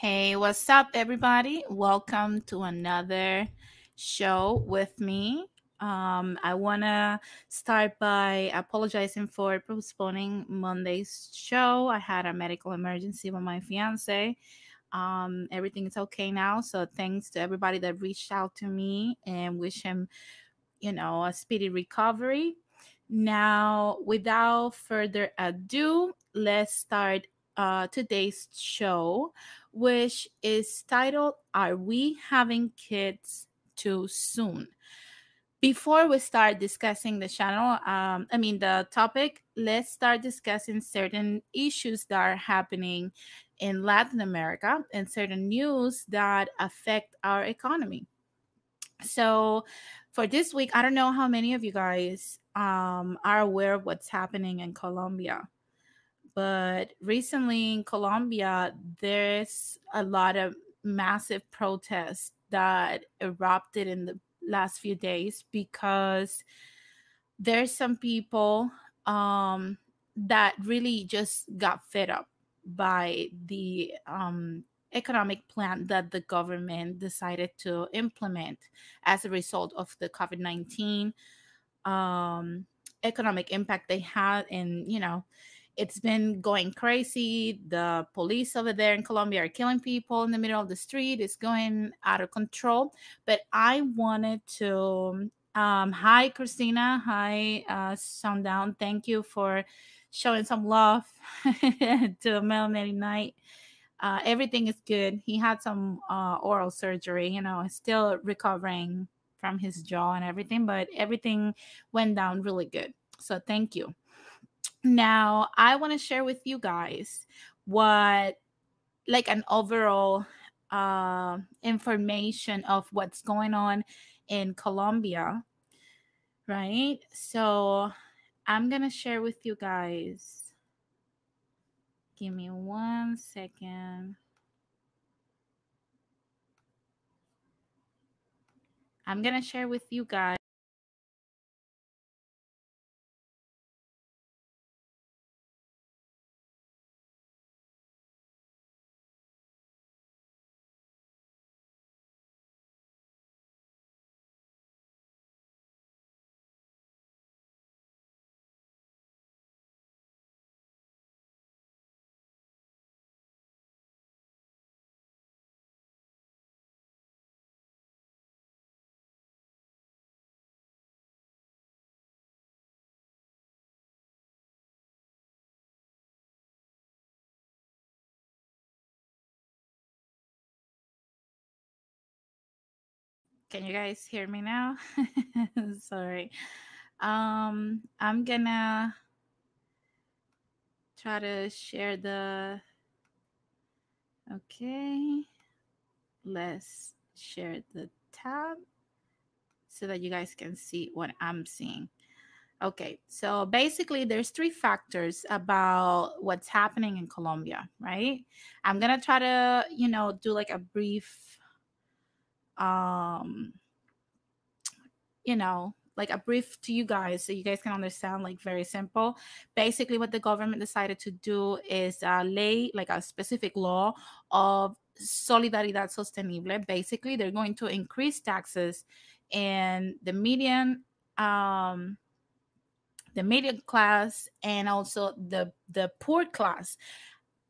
Hey, what's up, everybody? Welcome to another show with me. I want to start by apologizing for postponing Monday's show. I had a medical emergency with my fiance. Everything is okay now. So thanks to everybody that reached out to me and wish him, you know, a speedy recovery. Now, without further ado, let's start today's show, which is titled, Are We Having Kids Too Soon? Before we start discussing the channel, the topic, let's start discussing certain issues that are happening in Latin America and certain news that affect our economy. So for this week, I don't know how many of you guys are aware of what's happening in Colombia. But recently in Colombia, there's a lot of massive protests that erupted in the last few days because there's some people that really just got fed up by the economic plan that the government decided to implement as a result of the COVID-19 economic impact they had. And, you know, it's been going crazy. The police over there in Colombia are killing people in the middle of the street. It's going out of control. But I wanted to... hi, Christina. Hi, Sundown. Thank you for showing some love to Melanity Knight. Everything is good. He had some oral surgery, you know, still recovering from his jaw and everything, but everything went down really good. So thank you. Now, I want to share with you guys what, like, an overall information of what's going on in Colombia, right? So I'm going to share with you guys. Give me 1 second. I'm going to share with you guys. Can you guys hear me now? Sorry. I'm gonna try to share the... Okay. Let's share the tab so that you guys can see what I'm seeing. Okay. So basically, there's three factors about what's happening in Colombia, right? I'm gonna try to, you know, do like a brief... to you guys so you guys can understand, like, very simple. Basically, what the government decided to do is lay like a specific law of Solidaridad Sostenible. Basically, they're going to increase taxes and the median class and also the poor class.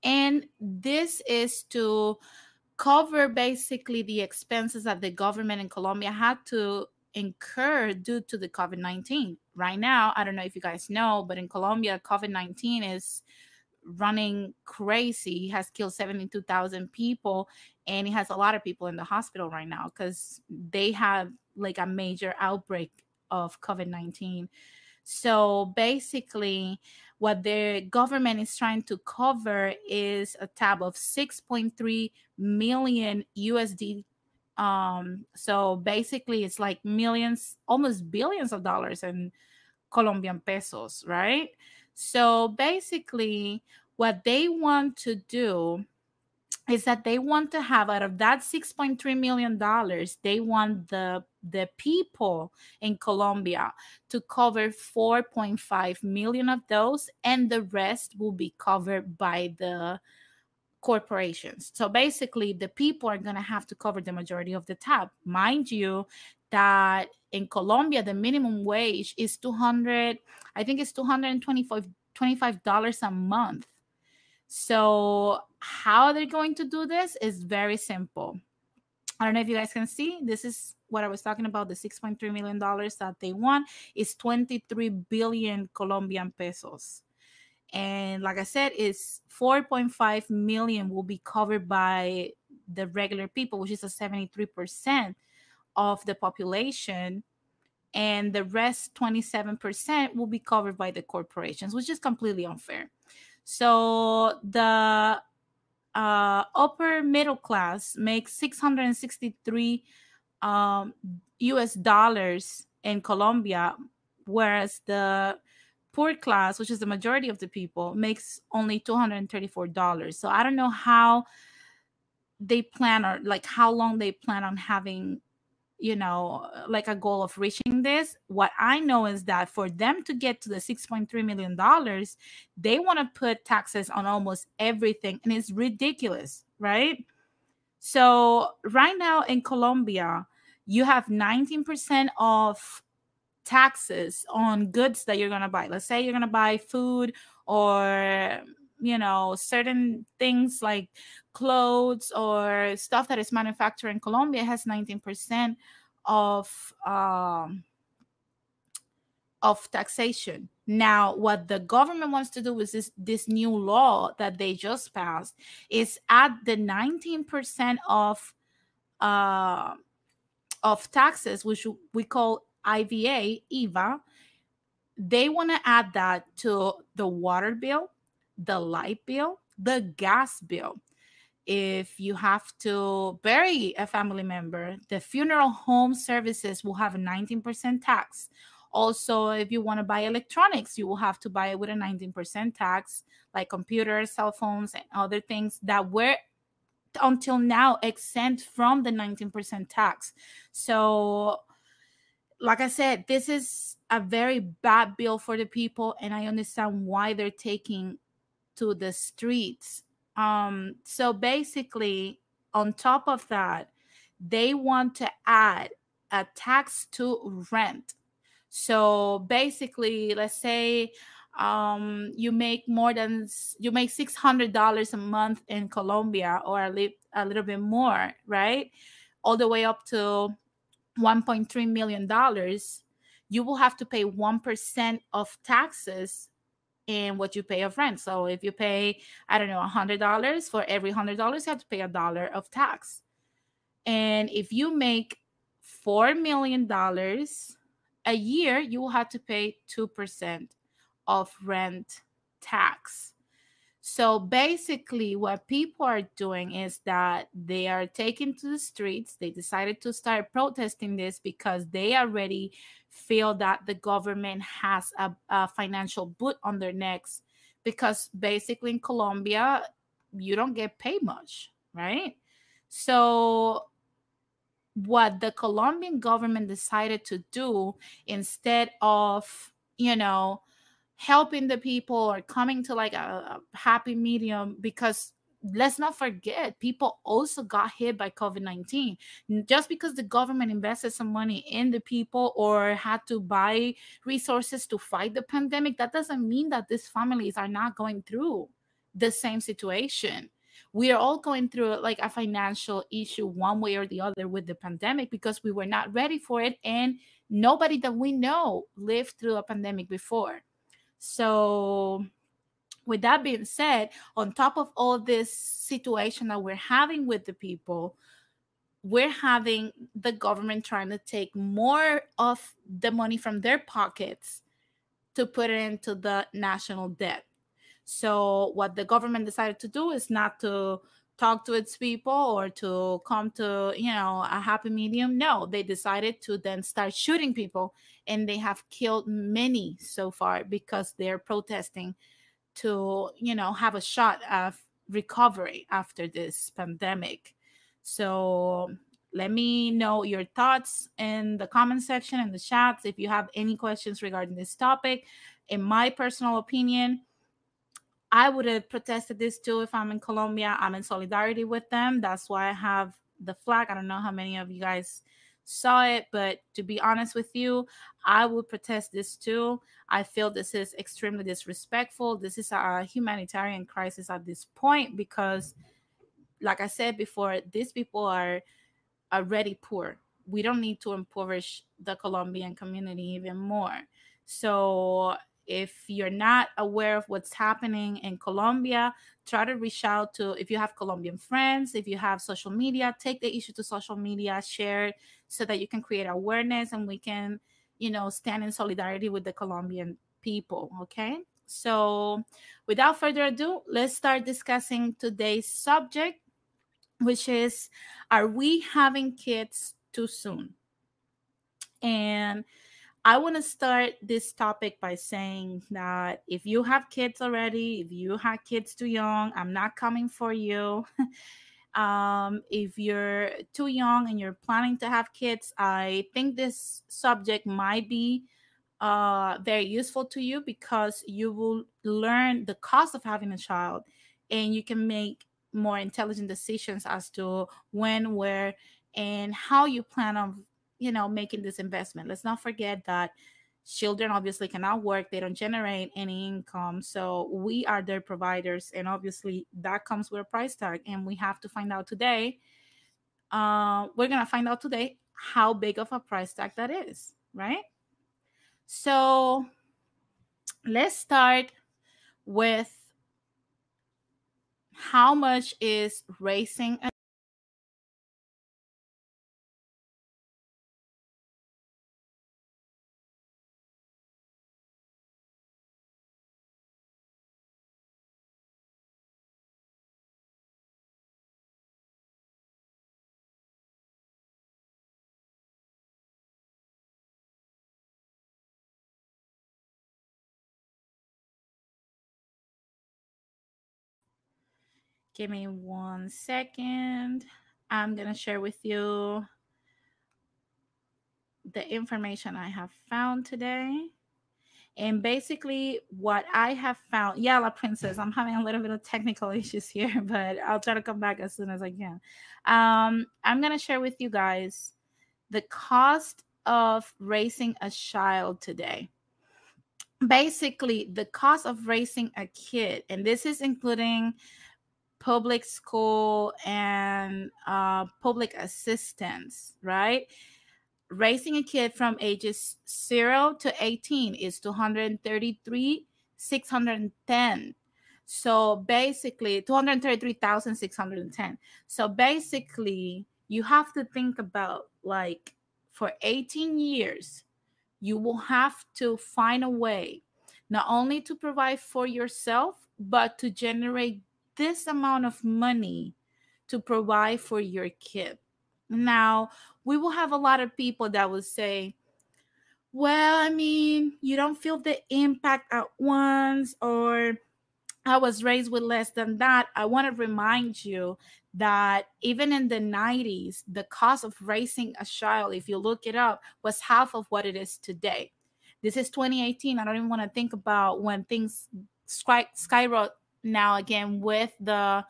And this is to cover basically the expenses that the government in Colombia had to incur due to the COVID-19. Right now, I don't know if you guys know, but in Colombia, COVID-19 is running crazy. It has killed 72,000 people, and it has a lot of people in the hospital right now because they have like a major outbreak of COVID-19. So basically, what the government is trying to cover is a tab of 6.3 million USD. So basically, it's like millions, almost billions of dollars in Colombian pesos, right? So basically, what they want to do is that they want to have, out of that $6.3 million, they want the people in Colombia to cover 4.5 million of those, and the rest will be covered by the corporations. So basically, the people are going to have to cover the majority of the tab. Mind you, that in Colombia, the minimum wage is $225 a month. So how they're going to do this is very simple. I don't know if you guys can see. This is what I was talking about, the $6.3 million that they won is 23 billion Colombian pesos. And like I said, it's 4.5 million will be covered by the regular people, which is a 73% of the population. And the rest, 27%, will be covered by the corporations, which is completely unfair. So the upper middle class makes $663 US dollars in Colombia, whereas the poor class, which is the majority of the people, makes only $234. So I don't know how they plan, or like how long they plan on having, you know, like a goal of reaching this. What I know is that for them to get to the $6.3 million, they want to put taxes on almost everything. And it's ridiculous, right? So right now in Colombia, you have 19% of taxes on goods that you're going to buy. Let's say you're going to buy food or, you know, certain things like clothes or stuff that is manufactured in Colombia. It has 19% of taxation. Now, what the government wants to do with this new law that they just passed is add the 19% of taxes, which we call IVA. They want to add that to the water bill, the light bill, the gas bill. If you have to bury a family member, the funeral home services will have a 19% tax. Also, if you want to buy electronics, you will have to buy it with a 19% tax, like computers, cell phones, and other things that were until now exempt from the 19% tax. So like I said, this is a very bad bill for the people, and I understand why they're taking to the streets. So basically, on top of that, they want to add a tax to rent. So basically, let's say you make $600 a month in Colombia, or a little bit more, right? All the way up to $1.3 million, you will have to pay 1% of taxes in what you pay of rent. So if you pay, I don't know, $100, for every $100, you have to pay $1 of tax. And if you make $4 million a year, you will have to pay 2% of rent tax. So basically, what people are doing is that they are taking to the streets. They decided to start protesting this because they already feel that the government has a financial boot on their necks, because basically in Colombia, you don't get paid much, right? So what the Colombian government decided to do, instead of, you know, helping the people or coming to like a happy medium, because let's not forget, people also got hit by COVID-19. Just because the government invested some money in the people or had to buy resources to fight the pandemic, that doesn't mean that these families are not going through the same situation. We are all going through like a financial issue one way or the other with the pandemic, because we were not ready for it, and nobody that we know lived through a pandemic before. So with that being said, on top of all this situation that we're having with the people, we're having the government trying to take more of the money from their pockets to put it into the national debt. So what the government decided to do is not to talk to its people or to come to, you know, a happy medium. No, they decided to then start shooting people, and they have killed many so far because they're protesting to, you know, have a shot of recovery after this pandemic. So let me know your thoughts in the comment section and the chats if you have any questions regarding this topic. In my personal opinion, I would have protested this too if I'm in Colombia. I'm in solidarity with them. That's why I have the flag. I don't know how many of you guys saw it, but to be honest with you, I would protest this too. I feel this is extremely disrespectful. This is a humanitarian crisis at this point because, like I said before, these people are already poor. We don't need to impoverish the Colombian community even more. So if you're not aware of what's happening in Colombia, try to reach out to, if you have Colombian friends, if you have social media, take the issue to social media, share it so that you can create awareness and we can, you know, stand in solidarity with the Colombian people, okay? So without further ado, let's start discussing today's subject, which is, are we having kids too soon? And I want to start this topic by saying that if you have kids already, if you had kids too young, I'm not coming for you. If you're too young and you're planning to have kids, I think this subject might be very useful to you because you will learn the cost of having a child and you can make more intelligent decisions as to when, where, and how you plan on, you know, making this investment. Let's not forget that children obviously cannot work. They don't generate any income. So we are their providers. And obviously that comes with a price tag. And we have to find out today. We're going to find out today how big of a price tag that is, right? So let's start with how much is raising a Give me 1 second. I'm going to share with you the information I have found today. And basically what I have found, yeah, La Princess, I'm having a little bit of technical issues here, but I'll try to come back as soon as I can. I'm going to share with you guys the cost of raising a child today. Basically, the cost of raising a kid, and this is including public school and public assistance, right? Raising a kid from ages 0 to 18 is $233,610. So basically, $233,610. So basically, you have to think about, like, for 18 years, you will have to find a way not only to provide for yourself, but to generate this amount of money to provide for your kid. Now, we will have a lot of people that will say, well, I mean, you don't feel the impact at once, or I was raised with less than that. I want to remind you that even in the 90s, the cost of raising a child, if you look it up, was half of what it is today. This is 2018. I don't even want to think about when things skyrocket. Now, again, with the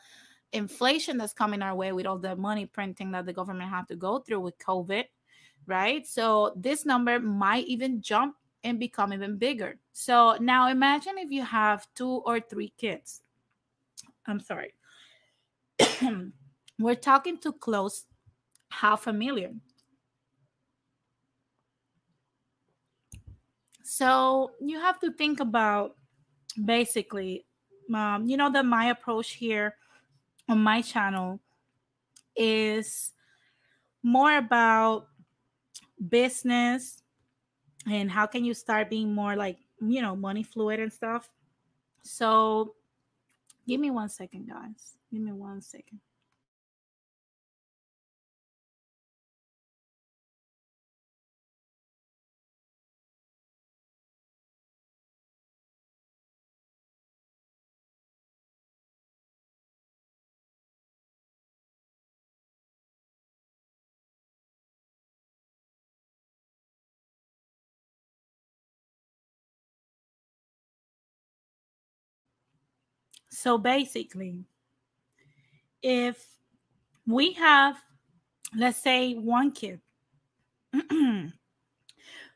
inflation that's coming our way, with all the money printing that the government have to go through with COVID, right? So this number might even jump and become even bigger. So now imagine if you have 2 or 3 kids. I'm sorry. We're talking to close $500,000. So you have to think about basically, you know that my approach here on my channel is more about business and how can you start being more like, you know, money fluid and stuff. So give me 1 second, guys. Give me 1 second. So basically, if we have, let's say, one kid,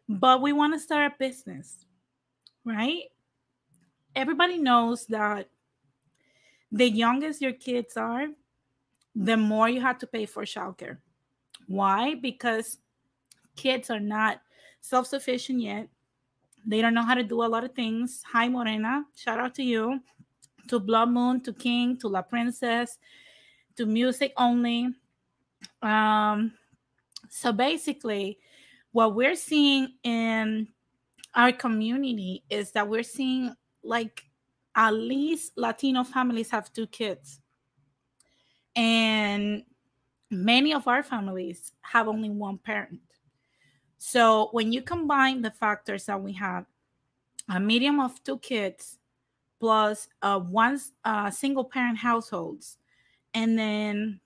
but we want to start a business, right? Everybody knows that the youngest your kids are, the more you have to pay for childcare. Why? Because kids are not self-sufficient yet. They don't know how to do a lot of things. Hi, Morena. Shout out to you. To Blood Moon, to King, to La Princess, to Music Only. So basically, what we're seeing in our community is that we're seeing like at least Latino families have two kids. And many of our families have only one parent. So when you combine the factors that we have, a medium of two kids plus one single parent households, and then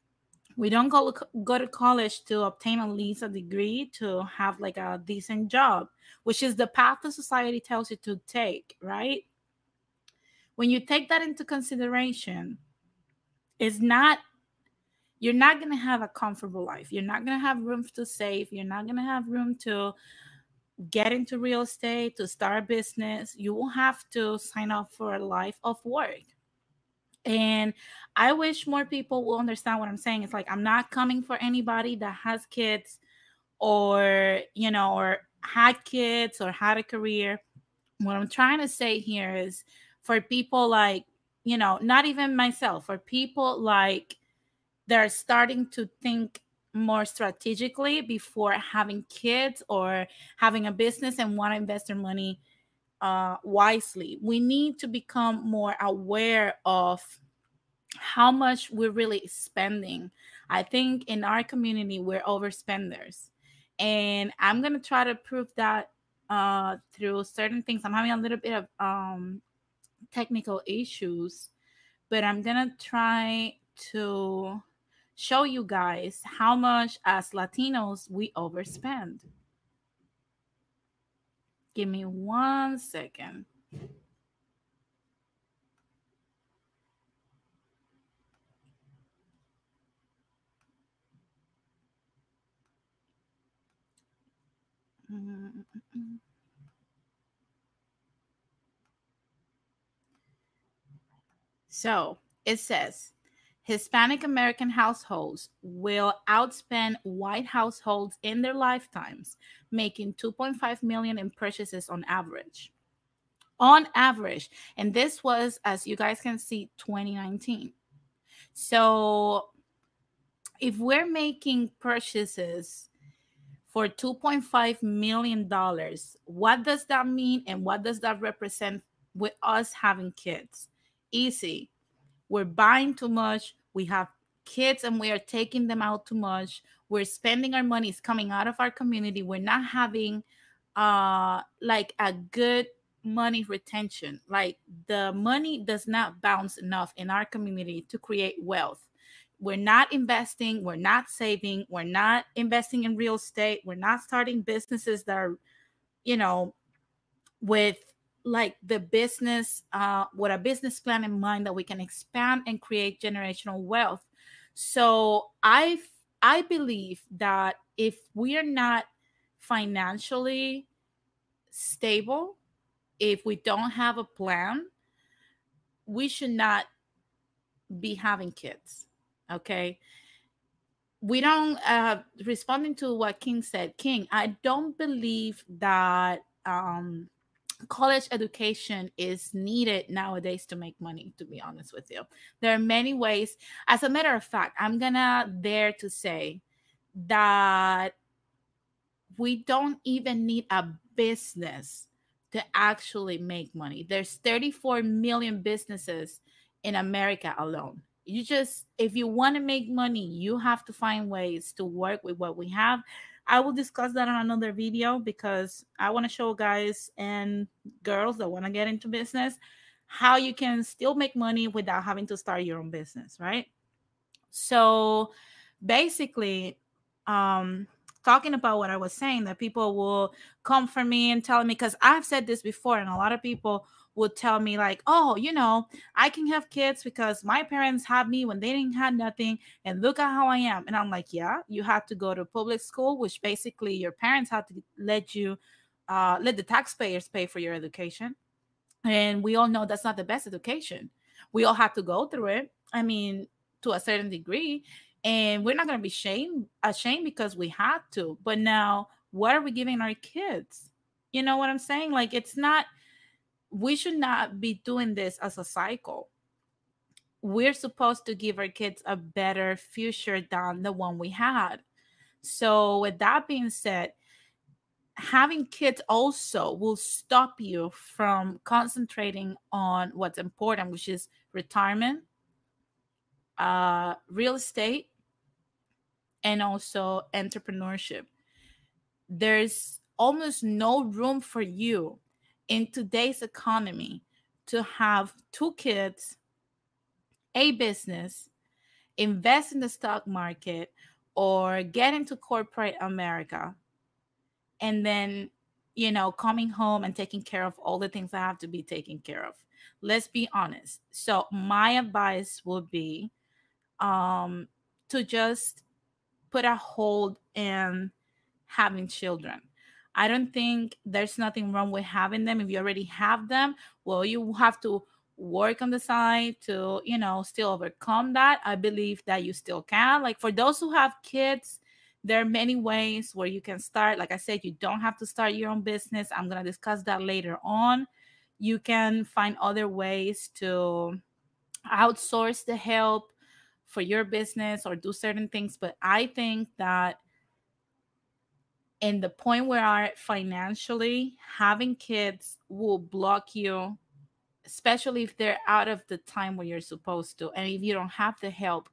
we don't go to college to obtain at least a degree to have like a decent job, which is the path that society tells you to take, right? When you take that into consideration, you're not going to have a comfortable life. You're not going to have room to save. You're not going to have room to get into real estate, to start a business. You will have to sign up for a life of work. And I wish more people will understand what I'm saying. It's like, I'm not coming for anybody that has kids or had kids or had a career. What I'm trying to say here is for people like, not even myself, for people like, they're starting to think more strategically before having kids or having a business and want to invest their money wisely. We need to become more aware of how much we're really spending. I think in our community, we're overspenders. And I'm going to try to prove that through certain things. I'm having a little bit of technical issues, but I'm going to try to show you guys how much as Latinos we overspend. Give me 1 second. So it says, Hispanic American households will outspend white households in their lifetimes, making $2.5 million in purchases on average. On average. And this was, as you guys can see, 2019. So if we're making purchases for $2.5 million, what does that mean? And what does that represent with us having kids? Easy. We're buying too much. We have kids and we are taking them out too much. We're spending our money. It's coming out of our community. We're not having like a good money retention. Like the money does not bounce enough in our community to create wealth. We're not investing. We're not saving. We're not investing in real estate. We're not starting businesses that are, with like the business, with a business plan in mind that we can expand and create generational wealth. So I believe that if we are not financially stable, if we don't have a plan, we should not be having kids. Okay. We don't, responding to what King said, King, I don't believe that, college education is needed nowadays to make money, to be honest with you. There are many ways. As a matter of fact, I'm gonna dare to say that we don't even need a business to actually make money. There's 34 million businesses in America alone. You just, if you want to make money, you have to find ways to work with what we have. I will discuss that on another video because I want to show guys and girls that want to get into business how you can still make money without having to start your own business, right? So basically, talking about what I was saying, that people will come for me and tell me, because I've said this before and a lot of people would tell me like, oh, you know, I can have kids because my parents had me when they didn't have nothing. And look at how I am. And I'm like, yeah, you had to go to public school, which basically your parents had to let you, let the taxpayers pay for your education. And we all know that's not the best education. We all have to go through it. I mean, to a certain degree. And we're not going to be ashamed because we had to. But now, what are we giving our kids? You know what I'm saying? Like, it's not, we should not be doing this as a cycle. We're supposed to give our kids a better future than the one we had. So with that being said, having kids also will stop you from concentrating on what's important, which is retirement, real estate, and also entrepreneurship. There's almost no room for you in today's economy to have two kids, a business, invest in the stock market, or get into corporate America, and then, you know, coming home and taking care of all the things that have to be taken care of. Let's be honest. So my advice would be to just put a hold and having children. I don't think there's nothing wrong with having them. If you already have them, well, you have to work on the side to, you know, still overcome that. I believe that you still can. Like, for those who have kids, there are many ways where you can start. Like I said, you don't have to start your own business. I'm going to discuss that later on. You can find other ways to outsource the help for your business or do certain things. But I think that in the point where I financially, having kids will block you, especially if they're out of the time where you're supposed to. And if you don't have the help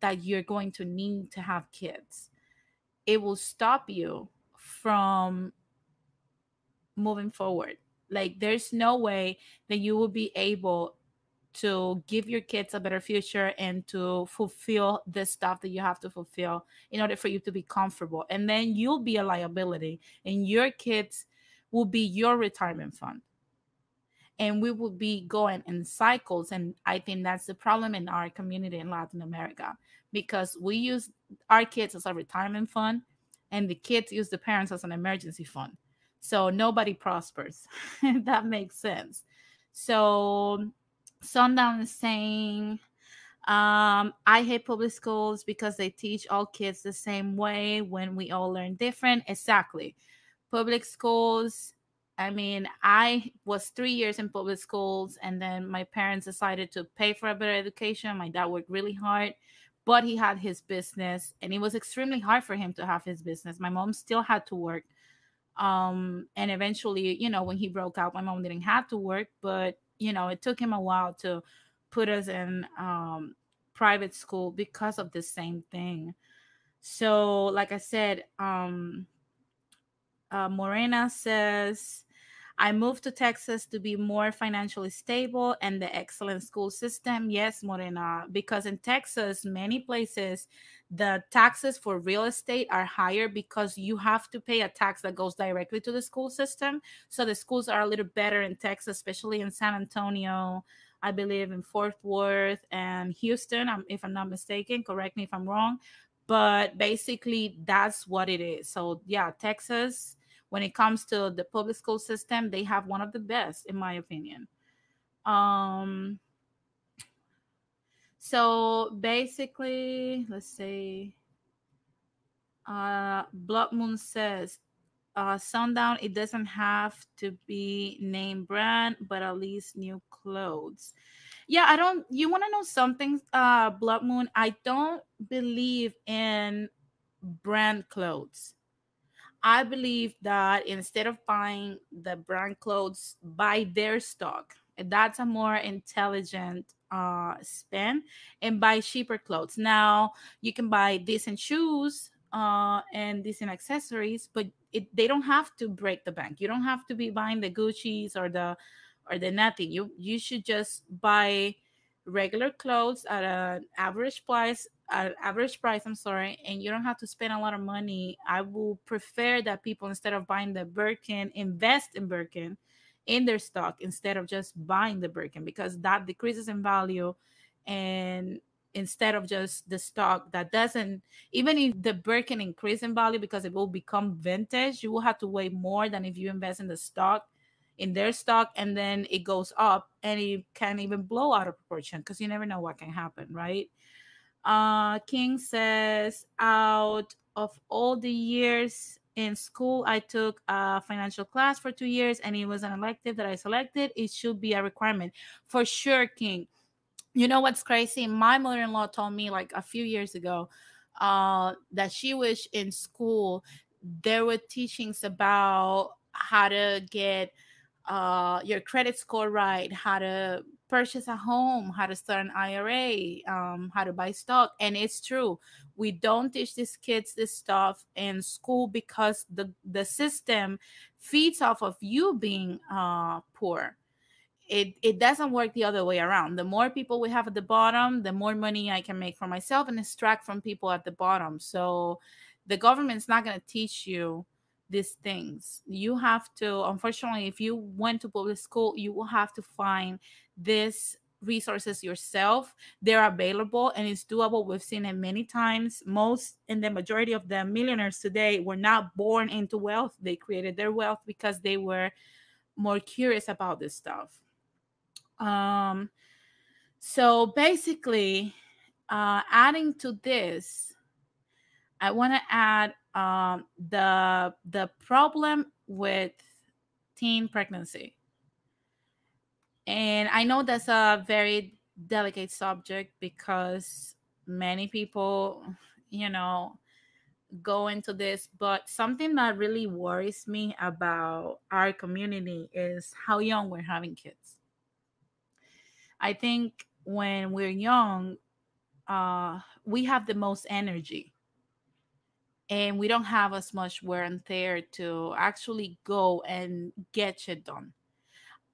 that you're going to need to have kids, it will stop you from moving forward. Like, there's no way that you will be able to give your kids a better future and to fulfill the stuff that you have to fulfill in order for you to be comfortable. And then you'll be a liability, and your kids will be your retirement fund. And we will be going in cycles. And I think that's the problem in our community in Latin America, because we use our kids as a retirement fund and the kids use the parents as an emergency fund. So nobody prospers. That makes sense. So Sundown is saying, I hate public schools because they teach all kids the same way when we all learn different. Exactly. Public schools, I mean, I was 3 years in public schools, and then my parents decided to pay for a better education. My dad worked really hard, but he had his business, and it was extremely hard for him to have his business. My mom still had to work. And eventually, you know, when he broke out, my mom didn't have to work, but you know, it took him a while to put us in private school because of the same thing. So, like I said, Morena says, I moved to Texas to be more financially stable and the excellent school system. Yes, Morena, because in Texas, many places, the taxes for real estate are higher because you have to pay a tax that goes directly to the school system. So the schools are a little better in Texas, especially in San Antonio, I believe in Fort Worth and Houston, if I'm not mistaken. Correct me if I'm wrong. But basically, that's what it is. So yeah, Texas, when it comes to the public school system, they have one of the best, in my opinion. So basically, let's see. Blood Moon says, Sundown, it doesn't have to be name brand, but at least new clothes. Yeah, I don't, you want to know something, Blood Moon? I don't believe in brand clothes. I believe that instead of buying the brand clothes, buy their stock. That's a more intelligent spend, and buy cheaper clothes. Now, you can buy decent shoes and decent accessories, but they don't have to break the bank. You don't have to be buying the Gucci's or the nothing. You should just buy regular clothes at an average price. And you don't have to spend a lot of money. I will prefer that people, instead of buying the Birkin, invest in Birkin in their stock instead of just buying the Birkin, because that decreases in value. And instead of just the stock that doesn't, even if the Birkin increase in value because it will become vintage, you will have to weigh more than if you invest in the stock, in their stock, and then it goes up and it can even blow out of proportion because you never know what can happen, right? King says, out of all the years in school, I took a financial class for 2 years and it was an elective that I selected. It should be a requirement for sure, King. You know what's crazy? My mother-in-law told me like a few years ago that she wished in school there were teachings about how to get your credit score right, how to purchase a home, how to start an IRA, how to buy stock. And it's true. We don't teach these kids this stuff in school because the system feeds off of you being poor. It doesn't work the other way around. The more people we have at the bottom, the more money I can make for myself and extract from people at the bottom. So the government's not going to teach you these things. You have to, unfortunately, if you went to public school, you will have to find these resources yourself. They're available and it's doable. We've seen it many times. Most and the majority of the millionaires today were not born into wealth. They created their wealth because they were more curious about this stuff. So basically, adding to this, I want to add the problem with teen pregnancy. And I know that's a very delicate subject because many people, you know, go into this, but something that really worries me about our community is how young we're having kids. I think when we're young, we have the most energy and we don't have as much wear and tear to actually go and get shit done.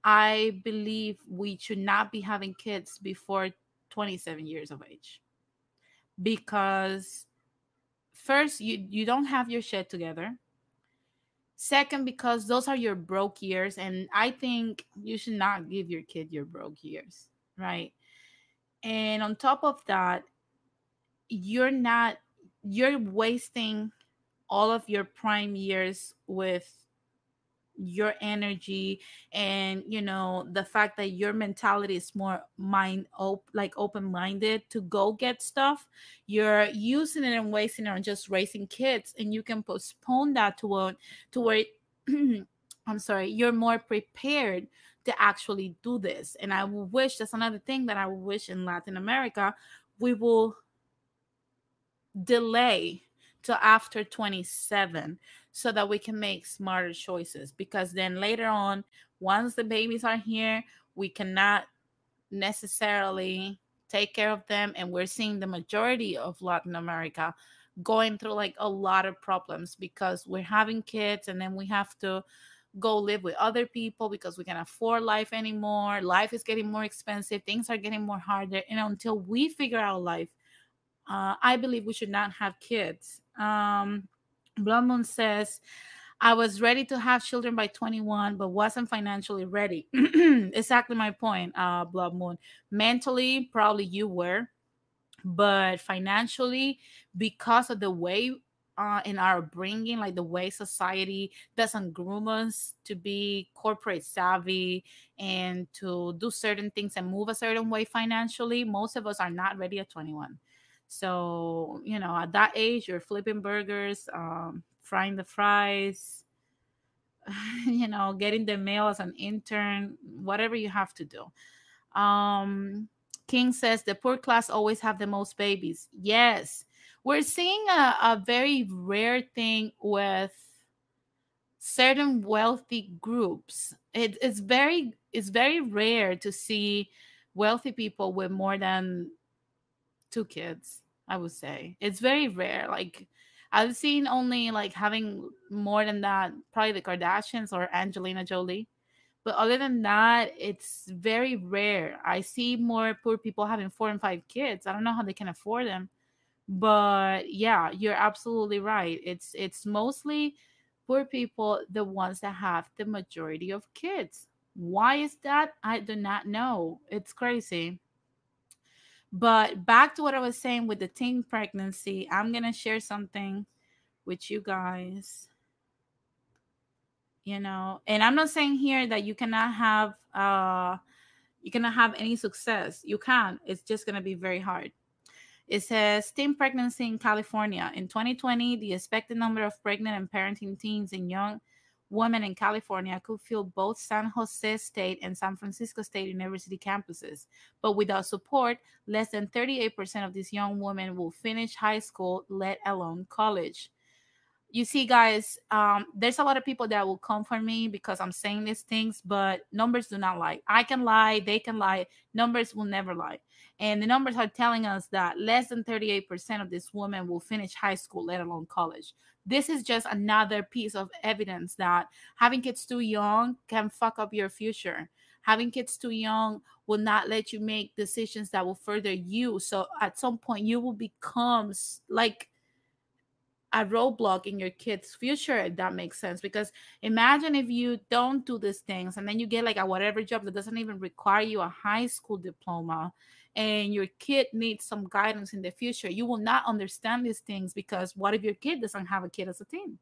I believe we should not be having kids before 27 years of age because first, you don't have your shit together. Second, because those are your broke years, and I think you should not give your kid your broke years. Right. And on top of that, you're wasting all of your prime years with your energy and, you know, the fact that your mentality is more open-minded to go get stuff. You're using it and wasting it on just raising kids, and you can postpone that to where I'm sorry, you're more prepared to actually do this. And I will wish, that's another thing that I would wish in Latin America, we will delay till after 27 so that we can make smarter choices, because then later on, once the babies are here, we cannot necessarily take care of them. And we're seeing the majority of Latin America going through like a lot of problems because we're having kids and then we have to go live with other people because we can't afford life anymore. Life is getting more expensive. Things are getting more harder. And until we figure out life, I believe we should not have kids. Blood Moon says, I was ready to have children by 21, but wasn't financially ready. Exactly my point, Blood Moon. Mentally, probably you were, but financially, because of the way in our upbringing, like the way society doesn't groom us to be corporate savvy and to do certain things and move a certain way financially, most of us are not ready at 21. So, you know, at that age, you're flipping burgers, frying the fries, you know, getting the mail as an intern, whatever you have to do. King says the poor class always have the most babies. Yes, we're seeing a very rare thing with certain wealthy groups. It's very rare to see wealthy people with more than 2 kids, I would say. It's very rare. Like, I've seen only like having more than that, probably the Kardashians or Angelina Jolie. But other than that, it's very rare. I see more poor people having 4 and 5 kids. I don't know how they can afford them. But yeah, you're absolutely right. It's mostly poor people, the ones that have the majority of kids. Why is that? I do not know. It's crazy. But back to what I was saying with the teen pregnancy, I'm going to share something with you guys. You know, and I'm not saying here that you cannot have any success. You can. It's just going to be very hard. It says teen pregnancy in California. In 2020, the expected number of pregnant and parenting teens and young women in California could fill both San Jose State and San Francisco State University campuses. But without support, less than 38% of these young women will finish high school, let alone college. You see, guys, there's a lot of people that will come for me because I'm saying these things, but numbers do not lie. I can lie. They can lie. Numbers will never lie. And the numbers are telling us that less than 38% of these women will finish high school, let alone college. This is just another piece of evidence that having kids too young can fuck up your future. Having kids too young will not let you make decisions that will further you. So at some point, you will become like a roadblock in your kid's future, if that makes sense. Because imagine if you don't do these things and then you get like a whatever job that doesn't even require you a high school diploma, and your kid needs some guidance in the future. You will not understand these things, because what if your kid doesn't have a kid as a teen?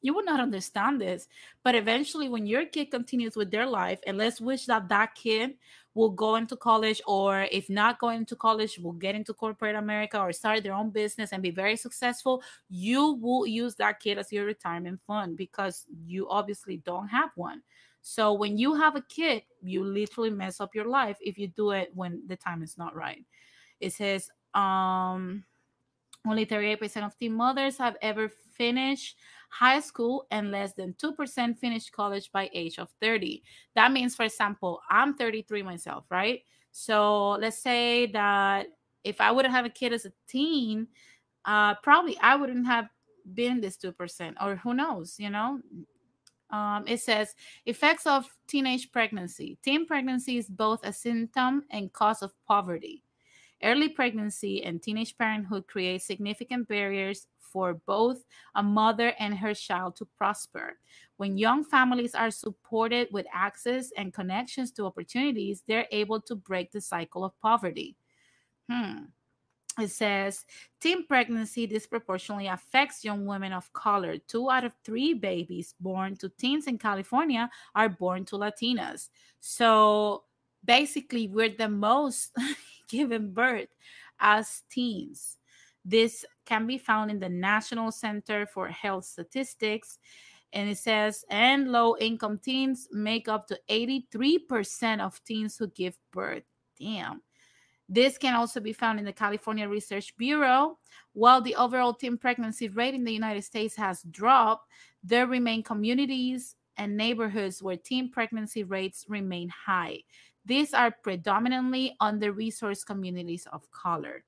You will not understand this. But eventually, when your kid continues with their life, and let's wish that that kid will go into college, or if not going to college, will get into corporate America or start their own business and be very successful, you will use that kid as your retirement fund because you obviously don't have one. So when you have a kid, you literally mess up your life if you do it when the time is not right. It says only 38% of teen mothers have ever finished high school, and less than 2% finished college by age of 30. That means, for example, I'm 33 myself, right? So let's say that if I wouldn't have a kid as a teen, probably I wouldn't have been this 2%, or who knows, you know? It says effects of teenage pregnancy. Teen pregnancy is both a symptom and cause of poverty. Early pregnancy and teenage parenthood create significant barriers for both a mother and her child to prosper. When young families are supported with access and connections to opportunities, they're able to break the cycle of poverty. It says teen pregnancy disproportionately affects young women of color. 2 out of 3 babies born to teens in California are born to Latinas. So basically, we're the most given birth as teens. This can be found in the National Center for Health Statistics. And it says, and low-income teens make up to 83% of teens who give birth. Damn. This can also be found in the California Research Bureau. While the overall teen pregnancy rate in the United States has dropped, there remain communities and neighborhoods where teen pregnancy rates remain high. These are predominantly under-resourced communities of color.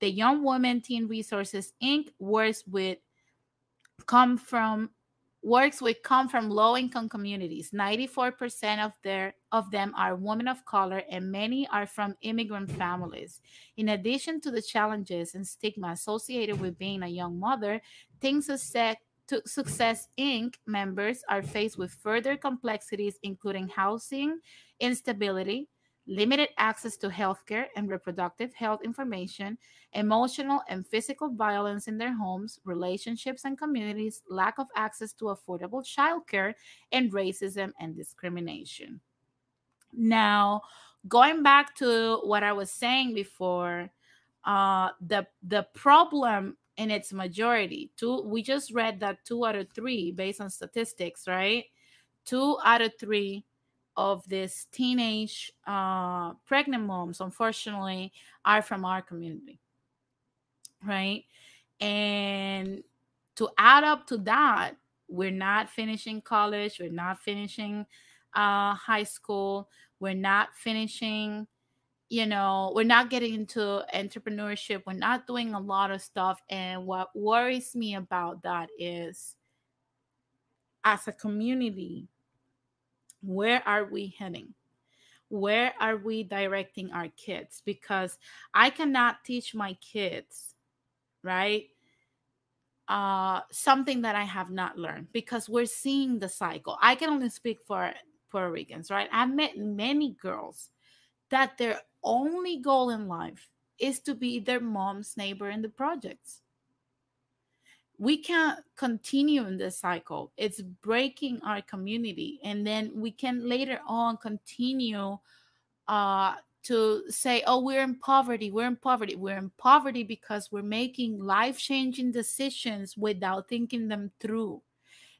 The Young Women Teen Resources Inc. works with come from low-income communities. 94% of them are women of color, and many are from immigrant families. In addition to the challenges and stigma associated with being a young mother, Teen Success Inc. members are faced with further complexities, including housing instability, limited access to healthcare and reproductive health information, emotional and physical violence in their homes, relationships and communities, lack of access to affordable childcare, and racism and discrimination. Now, going back to what I was saying before, the problem in its majority, we just read that 2 out of 3, based on statistics, right? 2 out of 3 of these teenage pregnant moms, unfortunately, are from our community, right? And to add up to that, we're not finishing college, we're not finishing high school, we're not finishing, you know, we're not getting into entrepreneurship, we're not doing a lot of stuff. And what worries me about that is, as a community, where are we heading? Where are we directing our kids? Because I cannot teach my kids, right, something that I have not learned, because we're seeing the cycle. I can only speak for Puerto Ricans, right? I've met many girls that their only goal in life is to be their mom's neighbor in the projects. We can't continue in this cycle. It's breaking our community. And then we can later on continue to say, oh, we're in poverty. We're in poverty. We're in poverty because we're making life-changing decisions without thinking them through.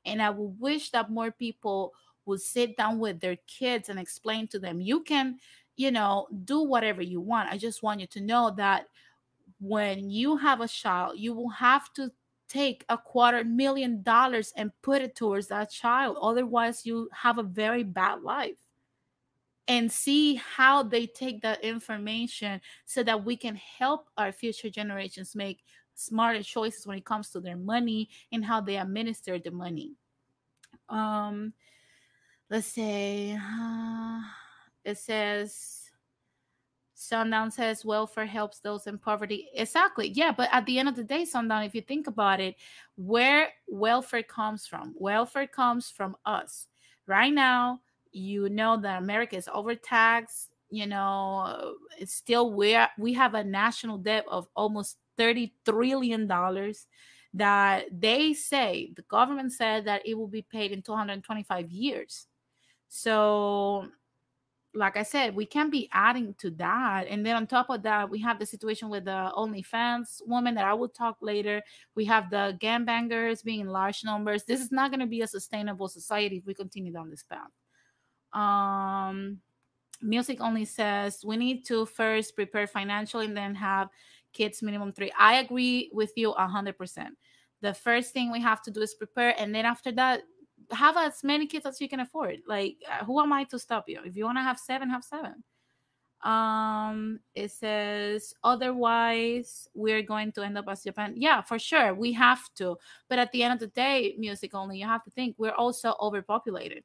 And I would wish that more people would sit down with their kids and explain to them, you can, you know, do whatever you want. I just want you to know that when you have a child, you will have to take $250,000 and put it towards that child. Otherwise, you have a very bad life. And see how they take that information so that we can help our future generations make smarter choices when it comes to their money and how they administer the money. Let's say, it says, Sundown says welfare helps those in poverty. Exactly. Yeah. But at the end of the day, Sundown, if you think about it, where welfare comes from us. Right now, you know that America is overtaxed. You know, it's still we have a national debt of almost $30 trillion that they say, the government said that it will be paid in 225 years. So, like I said, we can't be adding to that. And then on top of that, we have the situation with the OnlyFans woman that I will talk later. We have the gangbangers being in large numbers. This is not going to be a sustainable society if we continue down this path. Music only says we need to first prepare financially and then have kids minimum 3. I agree with you 100%. The first thing we have to do is prepare. And then after that, have as many kids as you can afford. Like, who am I to stop you? If you want to have 7, have 7. It says, otherwise, we're going to end up as Japan. Yeah, for sure. We have to. But at the end of the day, music only, you have to think we're also overpopulated.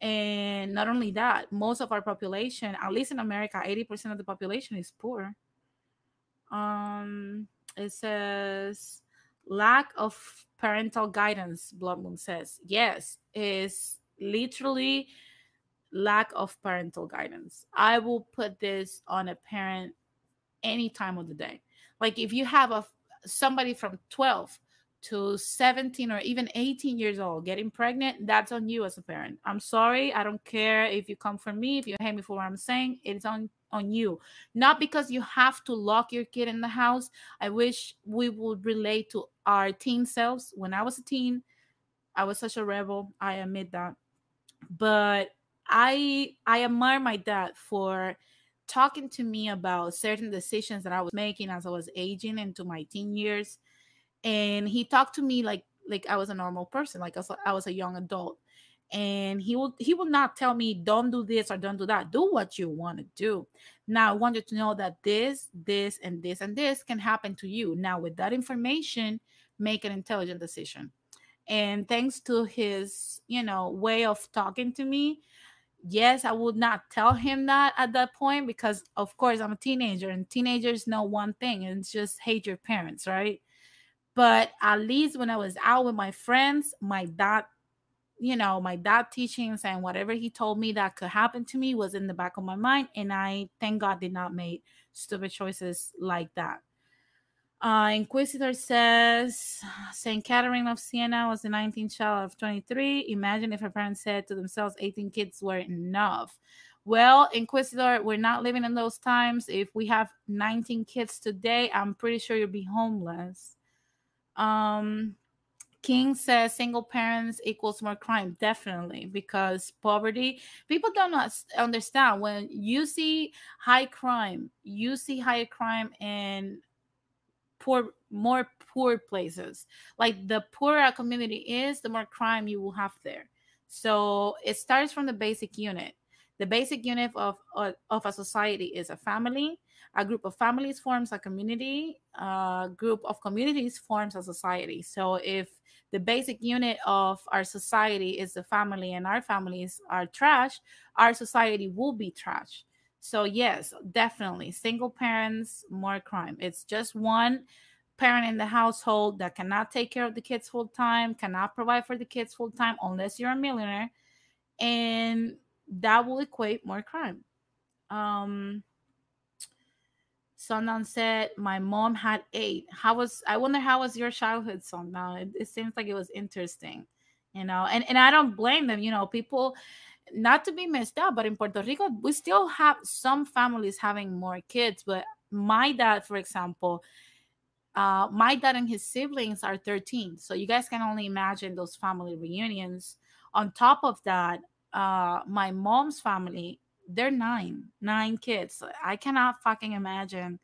And not only that, most of our population, at least in America, 80% of the population is poor. It says, lack of parental guidance, Blood Moon says. Yes, is literally lack of parental guidance. I will put this on a parent any time of the day. Like if you have somebody from 12 to 17 or even 18 years old getting pregnant, that's on you as a parent. I'm sorry. I don't care if you come for me, if you hate me for what I'm saying, it's on you. Not because you have to lock your kid in the house. I wish we would relate to our teen selves. When I was a teen, I was such a rebel. I admit that. But I admire my dad for talking to me about certain decisions that I was making as I was aging into my teen years. And he talked to me like I was a normal person, like I was a young adult. And he will not tell me, don't do this or don't do that. Do what you want to do. Now, I want you to know that this, and this, and this can happen to you. Now, with that information, make an intelligent decision. And thanks to his, way of talking to me, yes, I would not tell him that at that point because, of course, I'm a teenager. And teenagers know one thing, and it's just hate your parents, right? But at least when I was out with my friends, my dad teachings and whatever he told me that could happen to me was in the back of my mind. And I, thank God, did not make stupid choices like that. Inquisitor says, St. Catherine of Siena was the 19th child of 23. Imagine if her parents said to themselves, 18 kids were enough. Well, Inquisitor, we're not living in those times. If we have 19 kids today, I'm pretty sure you'll be homeless. King says single parents equals more crime. Definitely, because poverty, people don't understand. When you see high crime, in more poor places. Like the poorer a community is, the more crime you will have there. So it starts from the basic unit. The basic unit of a society is a family. A group of families forms a community. A group of communities forms a society. So if the basic unit of our society is the family and our families are trash, our society will be trash. So yes, definitely. Single parents, more crime. It's just one parent in the household that cannot take care of the kids full time, cannot provide for the kids full time unless you're a millionaire. and that will equate more crime. Sundown said, my mom had 8. I wonder how was your childhood, Sundown? It seems like it was interesting, you know, and I don't blame them, you know, people, not to be messed up, but in Puerto Rico, we still have some families having more kids. But my dad, for example, my dad and his siblings are 13. So you guys can only imagine those family reunions. On top of that, my mom's family, they're 9 kids. I cannot fucking imagine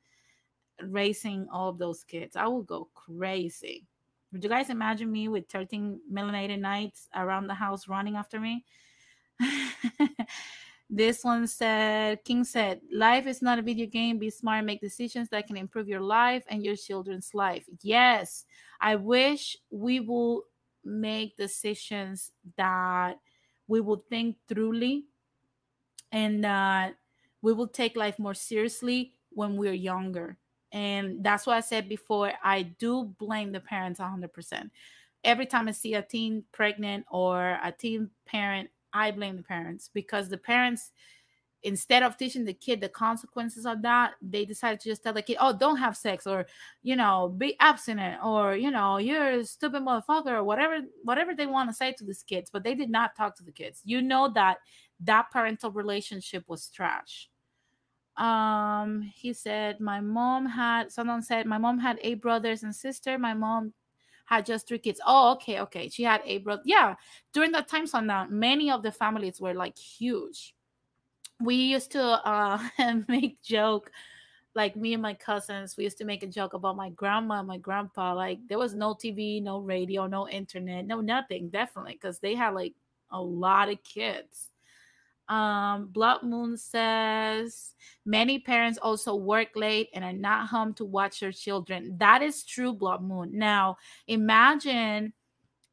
raising all of those kids. I will go crazy. Would you guys imagine me with 13 melanated knights around the house running after me? This one said, King said, life is not a video game. Be smart, make decisions that can improve your life and your children's life. Yes, I wish we will make decisions that we will think truly and that we will take life more seriously when we're younger. And that's what I said before. I do blame the parents 100%. Every time I see a teen pregnant or a teen parent, I blame the parents, because the parents, instead of teaching the kid the consequences of that, they decide to just tell the kid, oh, don't have sex, or, you know, be abstinent, or, you know, you're a stupid motherfucker, or whatever they want to say to these kids. But they did not talk to the kids. You know that parental relationship was trash. He said, someone said, my mom had 8 brothers and sister. My mom had just 3 kids. Oh, okay. She had 8 brothers. Yeah, during that time, Sundown, many of the families were like huge. We used to make joke, like me and my cousins, we used to make a joke about my grandma and my grandpa. Like, there was no TV, no radio, no internet, no nothing, definitely, because they had like a lot of kids. Blood Moon says, many parents also work late and are not home to watch their children. That is true, Blood Moon. Now, imagine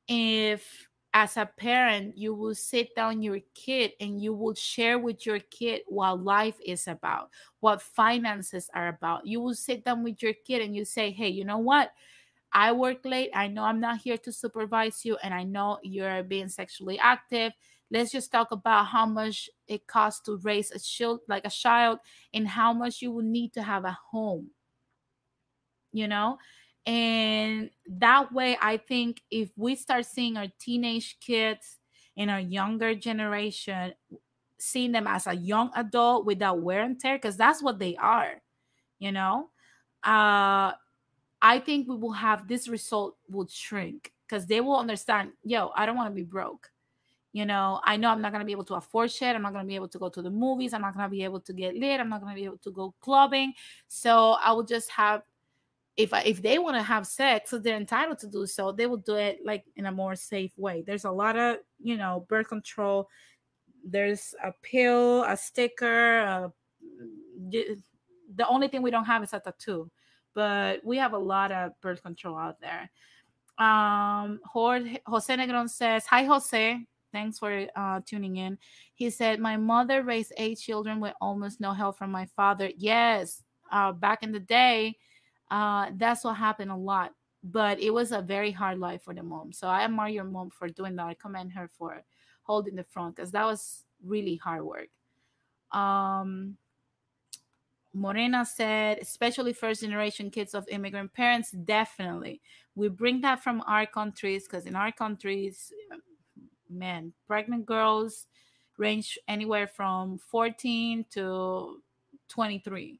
if as a parent, you will sit down your kid and you will share with your kid what life is about, what finances are about. You will sit down with your kid and you say, hey, you know what? I work late. I know I'm not here to supervise you, and I know you're being sexually active. Let's just talk about how much it costs to raise a child, like a child, and how much you will need to have a home, you know? And that way, I think if we start seeing our teenage kids and our younger generation, seeing them as a young adult without wear and tear, because that's what they are, you know? I think we will have this result will shrink, because they will understand, yo, I don't want to be broke. You know I'm not going to be able to afford shit. I'm not going to be able to go to the movies. I'm not going to be able to get lit. I'm not going to be able to go clubbing. So I will just have, if they want to have sex, so they're entitled to do so, they will do it like in a more safe way. There's a lot of, you know, birth control. There's a pill, a sticker. The only thing we don't have is a tattoo. But we have a lot of birth control out there. Jose Negron says, hi, Jose. Thanks for tuning in. He said, my mother raised 8 children with almost no help from my father. Yes, back in the day, that's what happened a lot. But it was a very hard life for the mom. So I admire your mom for doing that. I commend her for holding the front, because that was really hard work. Morena said, especially first-generation kids of immigrant parents, definitely. We bring that from our countries, because in our countries, man, pregnant girls range anywhere from 14 to 23.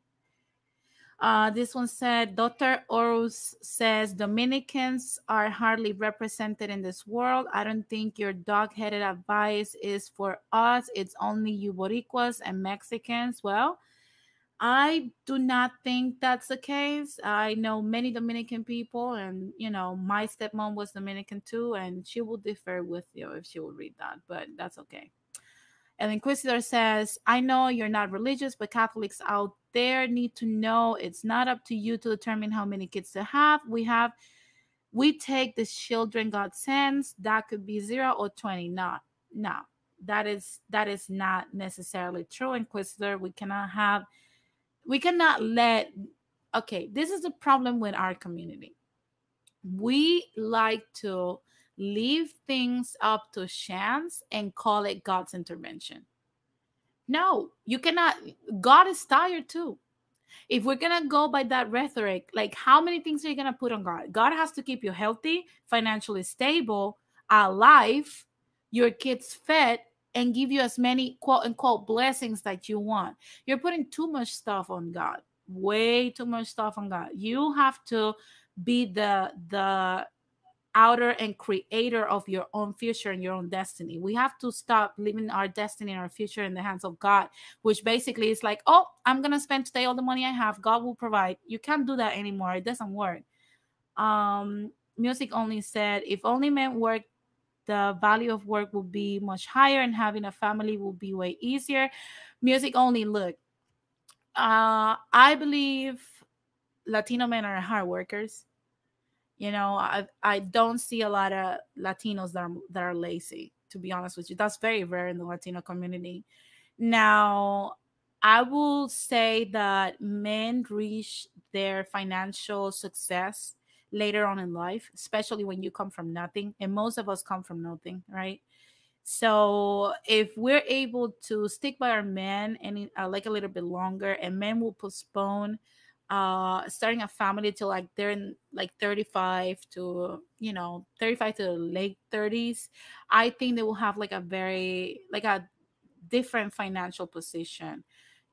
This one said, Dr. Oros says, Dominicans are hardly represented in this world. I don't think your dog-headed advice is for us. It's only you Boricuas and Mexicans. Well, I do not think that's the case. I know many Dominican people, and, you know, my stepmom was Dominican too, and she will differ with you if she will read that, but that's okay. And Inquisitor says, I know you're not religious, but Catholics out there need to know it's not up to you to determine how many kids to have. We take the children God sends. That could be 0 or 20. No, that is not necessarily true, Inquisitor. We cannot let, this is the problem with our community. We like to leave things up to chance and call it God's intervention. No, you cannot. God is tired too. If we're going to go by that rhetoric, like how many things are you going to put on God? God has to keep you healthy, financially stable, alive, your kids fed, and give you as many quote unquote blessings that you want. You're putting too much stuff on God, way too much stuff on God. You have to be the outer and creator of your own future and your own destiny. We have to stop living our destiny and our future in the hands of God, which basically is like, oh, I'm going to spend today all the money I have. God will provide. You can't do that anymore. It doesn't work. Music Only said, if only men work, the value of work will be much higher and having a family will be way easier. Music Only, look, I believe Latino men are hard workers. You know, I don't see a lot of Latinos that are lazy, to be honest with you. That's very rare in the Latino community. Now, I will say that men reach their financial success later on in life, especially when you come from nothing. And most of us come from nothing, right? So if we're able to stick by our men and like a little bit longer, and men will postpone starting a family till like they're in like 35 to the late 30s, I think they will have like a different financial position.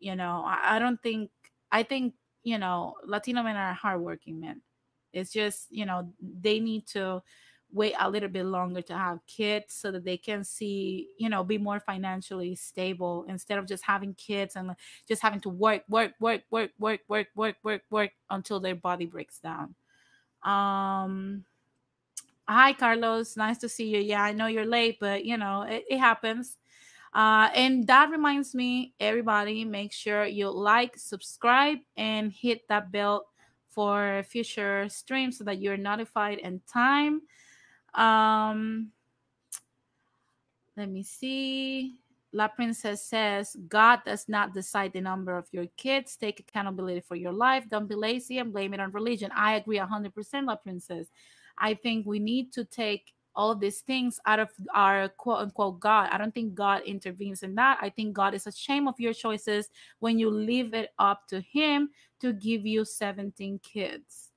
You know, I think, you know, Latino men are hardworking men. It's just, you know, they need to wait a little bit longer to have kids so that they can see, you know, be more financially stable instead of just having kids and just having to work until their body breaks down. Hi, Carlos. Nice to see you. Yeah, I know you're late, but, you know, it happens. And that reminds me, everybody, make sure you like, subscribe, and hit that bell for future streams so that you're notified in time. Let me see. La Princess says, God does not decide the number of your kids. Take accountability for your life. Don't be lazy and blame it on religion. I agree 100%, La Princess. I think we need to take all of these things out of our quote unquote God. I don't think God intervenes in that. I think God is ashamed of your choices when you leave it up to him to give you 17 kids.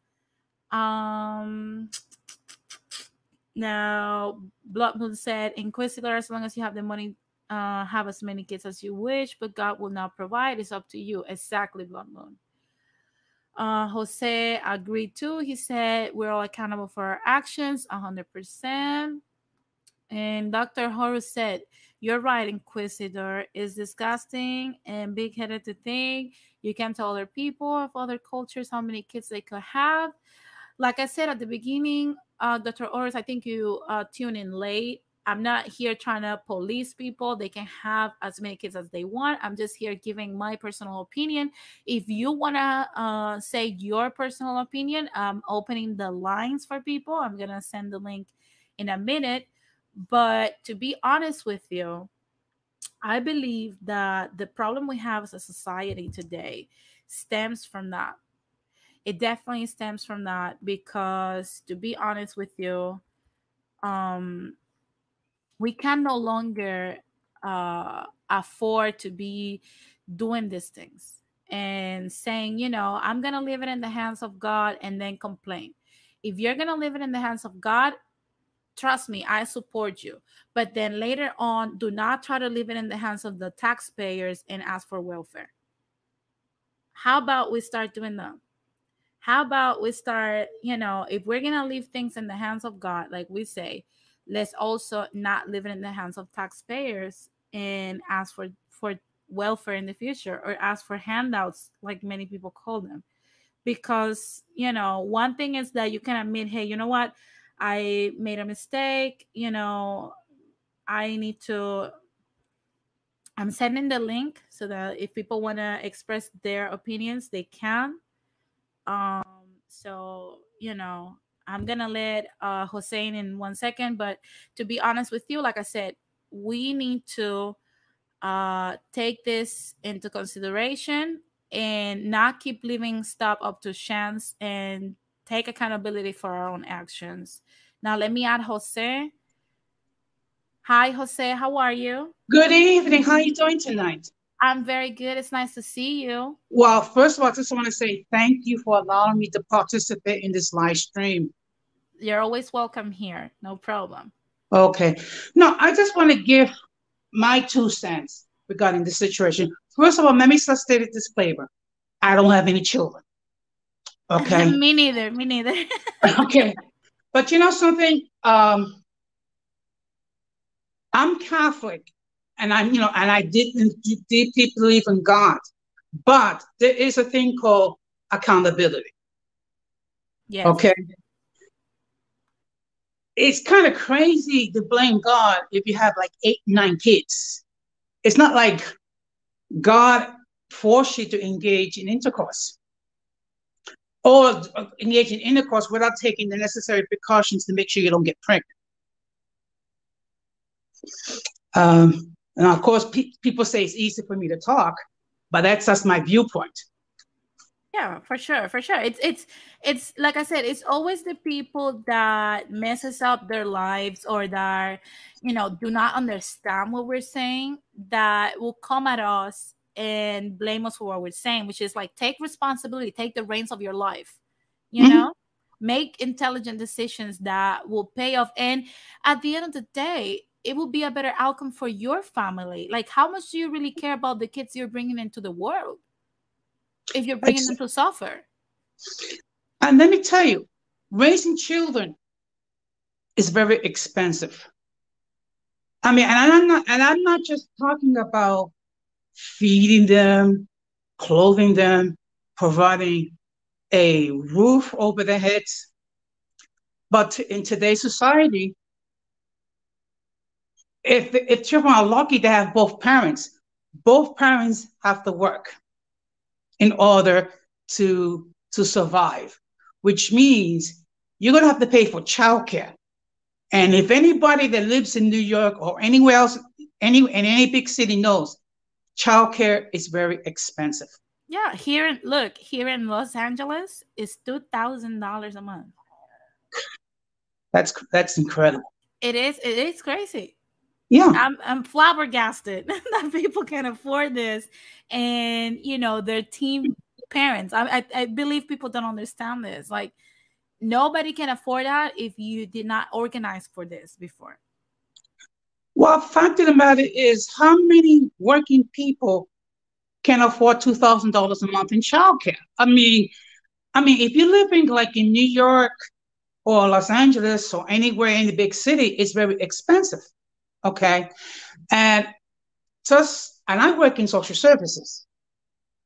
Now, Blood Moon said, Inquisitor, as long as you have the money, have as many kids as you wish, but God will not provide. It's up to you. Exactly, Blood Moon. Jose agreed too. He said, we're all accountable for our actions, 100%. And Dr. Horus said, you're right, Inquisitor. It's disgusting and big-headed to think you can tell other people of other cultures how many kids they could have. Like I said at the beginning, Dr. Horus, I think you tuned in late. I'm not here trying to police people. They can have as many kids as they want. I'm just here giving my personal opinion. If you want to say your personal opinion, I'm opening the lines for people. I'm going to send the link in a minute. But to be honest with you, I believe that the problem we have as a society today stems from that. It definitely stems from that because, to be honest with you, we can no longer afford to be doing these things and saying, you know, I'm going to leave it in the hands of God and then complain. If you're going to leave it in the hands of God, trust me, I support you. But then later on, do not try to leave it in the hands of the taxpayers and ask for welfare. How about we start doing that? How about we start, you know, if we're going to leave things in the hands of God, like we say, let's also not live it in the hands of taxpayers and ask for welfare in the future or ask for handouts, like many people call them. Because, you know, one thing is that you can admit, hey, you know what? I made a mistake. You know, I'm sending the link so that if people want to express their opinions, they can. So, you know, I'm going to let Hossein in 1 second. But to be honest with you, like I said, we need to take this into consideration and not keep leaving stuff up to chance and take accountability for our own actions. Now let me add Jose. Hi, Jose. How are you? Good evening. How are you doing tonight? I'm very good. It's nice to see you. Well, first of all, I just want to say thank you for allowing me to participate in this live stream. You're always welcome here. No problem. Okay. No, I just want to give my 2 cents regarding the situation. First of all, let me just state a disclaimer. I don't have any children. Okay. Me neither. Me neither. Okay. But you know something? I'm Catholic. And I'm, you know, and I didn't deeply believe in God, but there is a thing called accountability. Yes. Okay. It's kind of crazy to blame God if you have like 8, 9 kids. It's not like God forced you to engage in intercourse or engage in intercourse without taking the necessary precautions to make sure you don't get pregnant. And of course, people say it's easy for me to talk, but that's just my viewpoint. Yeah, for sure, for sure. It's like I said, it's always the people that messes up their lives or that, you know, do not understand what we're saying that will come at us and blame us for what we're saying, which is like, take responsibility, take the reins of your life, you mm-hmm. know? Make intelligent decisions that will pay off. And at the end of the day, it will be a better outcome for your family. Like, how much do you really care about the kids you're bringing into the world if you're bringing them to suffer? And let me tell you, raising children is very expensive. I mean, and I'm not just talking about feeding them, clothing them, providing a roof over their heads. But in today's society, if children are lucky to have both parents have to work in order to survive, which means you're going to have to pay for childcare. And if anybody that lives in New York or anywhere else, in any big city knows, childcare is very expensive. Yeah, here in Los Angeles, it's $2,000 a month. That's incredible. It is crazy. Yeah, I'm flabbergasted that people can afford this, and you know their teen parents. I believe people don't understand this. Like, nobody can afford that if you did not organize for this before. Well, fact of the matter is, how many working people can afford $2,000 a month in childcare? I mean, if you're living like in New York or Los Angeles or anywhere in the big city, it's very expensive. Okay, and I work in social services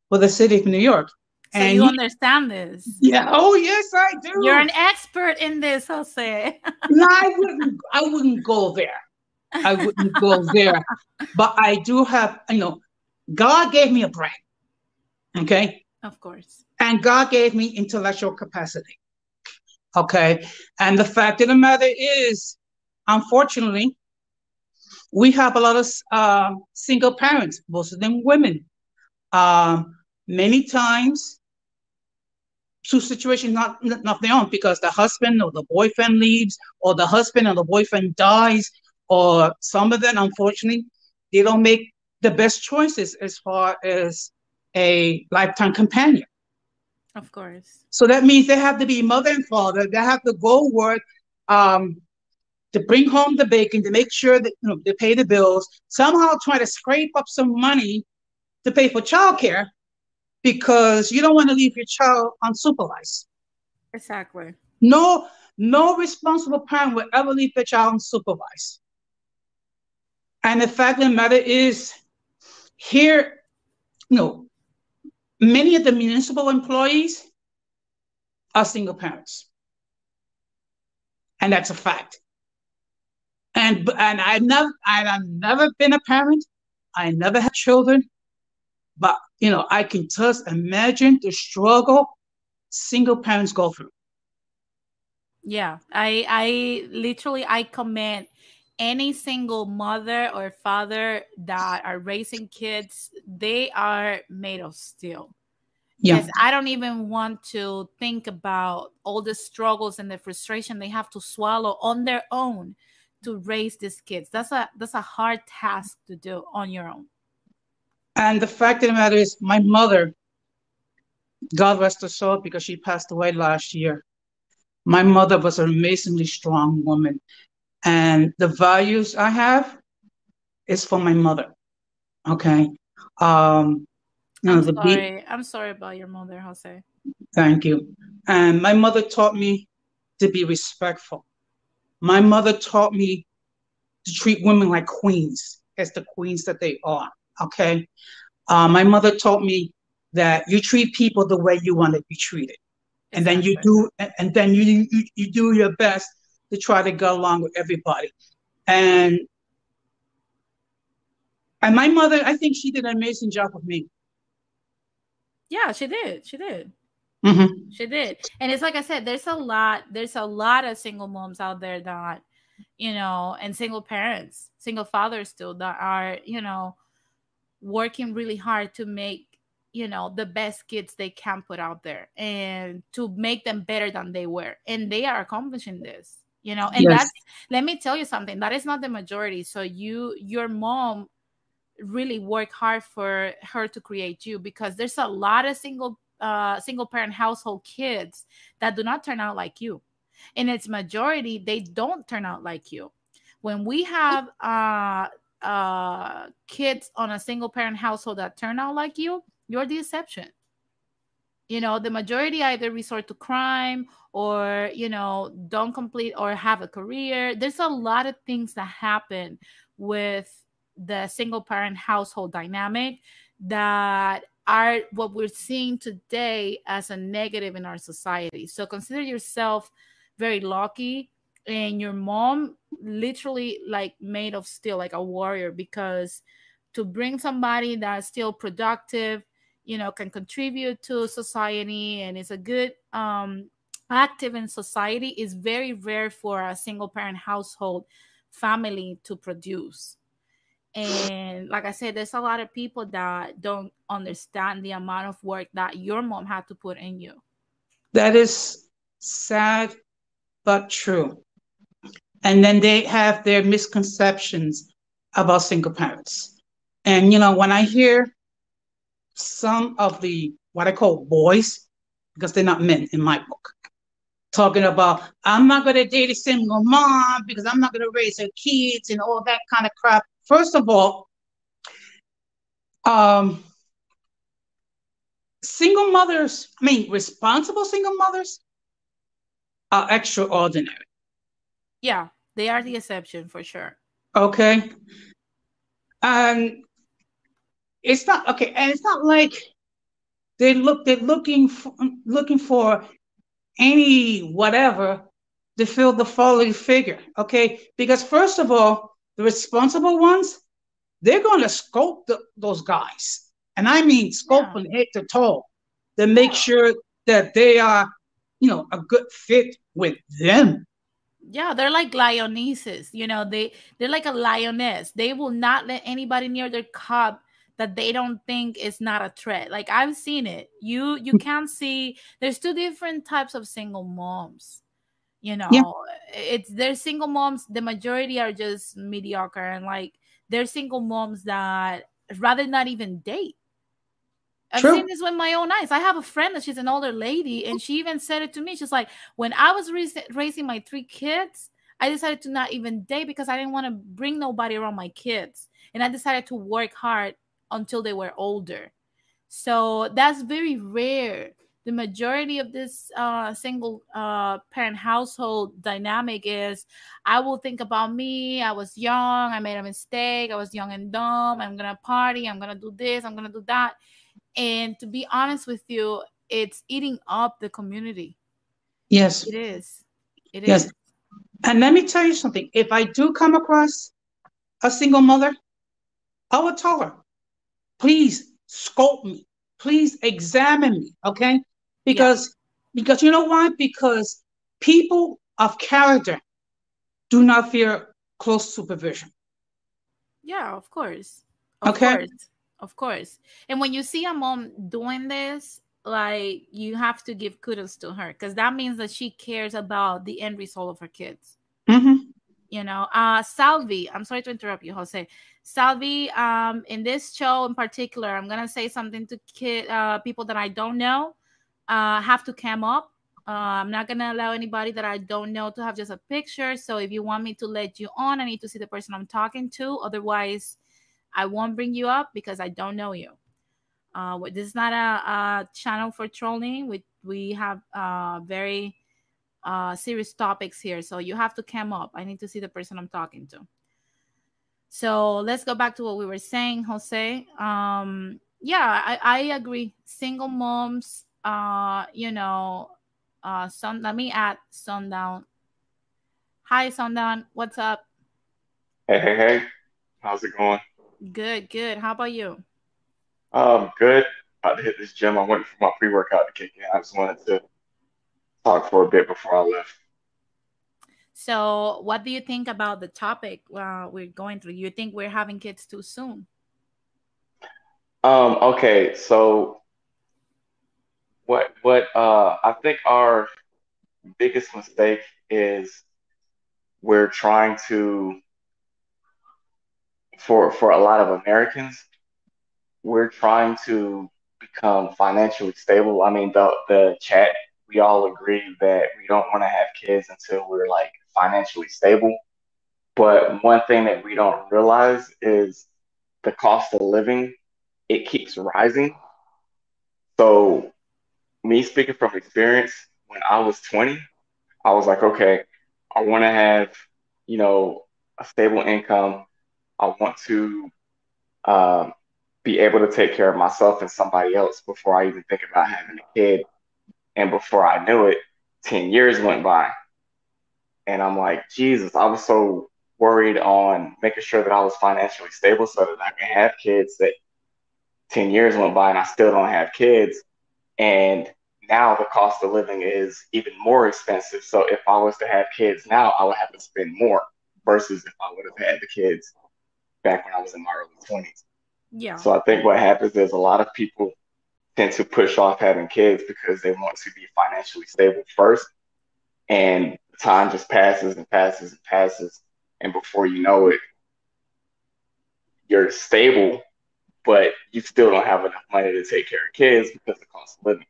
for the city of New York. So and you understand this? Yeah. Oh, yes, I do. You're an expert in this, Jose. No, I wouldn't go there. I wouldn't go there. But I do have, you know, God gave me a brain. Okay. Of course. And God gave me intellectual capacity. Okay. And the fact of the matter is, unfortunately, we have a lot of single parents, most of them women. Many times, two situations not their own, because the husband or the boyfriend leaves, or the husband or the boyfriend dies, or some of them, unfortunately, they don't make the best choices as far as a lifetime companion. Of course. So that means they have to be mother and father. They have to go work. To bring home the bacon, to make sure that, you know, they pay the bills, somehow try to scrape up some money to pay for childcare, because you don't want to leave your child unsupervised. Exactly. No responsible parent will ever leave their child unsupervised. And the fact of the matter is, here, you know, many of the municipal employees are single parents. And that's a fact. And I've never been a parent. I never had children, but you know, I can just imagine the struggle single parents go through. Yeah, I commend any single mother or father that are raising kids. They are made of steel. Because I don't even want to think about all the struggles and the frustration they have to swallow on their own to raise these kids. That's a hard task to do on your own. And the fact of the matter is, my mother, God rest her soul, because she passed away last year. My mother was an amazingly strong woman. And the values I have is for my mother. Okay. I'm sorry about your mother, Jose. Thank you. And my mother taught me to be respectful. My mother taught me to treat women like queens, as the queens that they are. Okay. My mother taught me that you treat people the way you want to be treated. And then you do, and then you do your best to try to go along with everybody. And my mother, I think she did an amazing job with me. Yeah, she did. She did. Mm-hmm. She did. And it's like I said, there's a lot of single moms out there that, you know, and single parents, single fathers still, that are, you know, working really hard to make, you know, the best kids they can put out there and to make them better than they were. And they are accomplishing this, you know, and that's, let me tell you something, that is not the majority. So your mom really worked hard for her to create you, because there's a lot of single parent household kids that do not turn out like you. In its majority, they don't turn out like you. When we have kids on a single parent household that turn out like you, you're the exception. You know, the majority either resort to crime or, you know, don't complete or have a career. There's a lot of things that happen with the single parent household dynamic that are what we're seeing today as a negative in our society. So consider yourself very lucky, and your mom literally like made of steel, like a warrior, because to bring somebody that's still productive, you know, can contribute to society and is a good active in society is very rare for a single parent household family to produce. And like I said, there's a lot of people that don't understand the amount of work that your mom had to put in you. That is sad, but true. And then they have their misconceptions about single parents. And, you know, when I hear some of the, what I call boys, because they're not men in my book, talking about, I'm not going to date a single mom because I'm not going to raise her kids and all that kind of crap. First of all, single mothers, I mean, responsible single mothers are extraordinary. Yeah, they are the exception for sure. Okay. It's not, okay, and it's not like they're looking for any whatever to fill the following figure, okay? Because first of all, the responsible ones, they're going to scope those guys. And I mean scope from head to toe to make sure that they are, you know, a good fit with them. Yeah, they're like lionesses. You know, they're like a lioness. They will not let anybody near their cub that they don't think is not a threat. Like, I've seen it. You can't see. There's two different types of single moms. You know, they're single moms. The majority are just mediocre, and like they're single moms that rather not even date. I've seen this with my own eyes. I have a friend that she's an older lady, and she even said it to me. She's like, when I was raising my three kids, I decided to not even date because I didn't want to bring nobody around my kids, and I decided to work hard until they were older. So that's very rare. The majority of this single parent household dynamic is, I will think about me. I was young. I made a mistake. I was young and dumb. I'm going to party. I'm going to do this. I'm going to do that. And to be honest with you, it's eating up the community. Yes. It is. It is. And let me tell you something. If I do come across a single mother, I will tell her, please scope me. Please examine me. Okay. Because you know why? Because people of character do not fear close supervision. Yeah, of course. Of course. And when you see a mom doing this, like, you have to give kudos to her, because that means that she cares about the end result of her kids. Mm-hmm. You know, Salvi, I'm sorry to interrupt you, Jose. Salvi, in this show in particular, I'm going to say something to people that I don't know have to come up. I'm not going to allow anybody that I don't know to have just a picture. So if you want me to let you on, I need to see the person I'm talking to. Otherwise, I won't bring you up because I don't know you. This is not a channel for trolling. We have very... serious topics here, so you have to come up. I need to see the person I'm talking to. So let's go back to what we were saying, Jose. I agree. Single moms, let me add Sundown. Hi, Sundown. What's up? Hey. How's it going? Good. How about you? Good. I hit this gym. I went for my pre-workout to kick in. I just wanted to talk for a bit before I left. So what do you think about the topic we're going through? You think we're having kids too soon? Okay, so what I think our biggest mistake is we're trying to, for a lot of Americans, we're trying to become financially stable. I mean, the chat, we all agree that we don't want to have kids until we're like financially stable. But one thing that we don't realize is the cost of living, it keeps rising. So me speaking from experience, when I was 20, I was like, okay, I want to have, a stable income. I want to be able to take care of myself and somebody else before I even think about having a kid. And before I knew it, 10 years went by. And I'm like, Jesus, I was so worried on making sure that I was financially stable so that I can have kids that 10 years went by and I still don't have kids. And now the cost of living is even more expensive. So if I was to have kids now, I would have to spend more versus if I would have had the kids back when I was in my early 20s. Yeah. So I think what happens is a lot of people tend to push off having kids because they want to be financially stable first, and time just passes and passes and passes, and before you know it, you're stable, but you still don't have enough money to take care of kids because of the cost of living.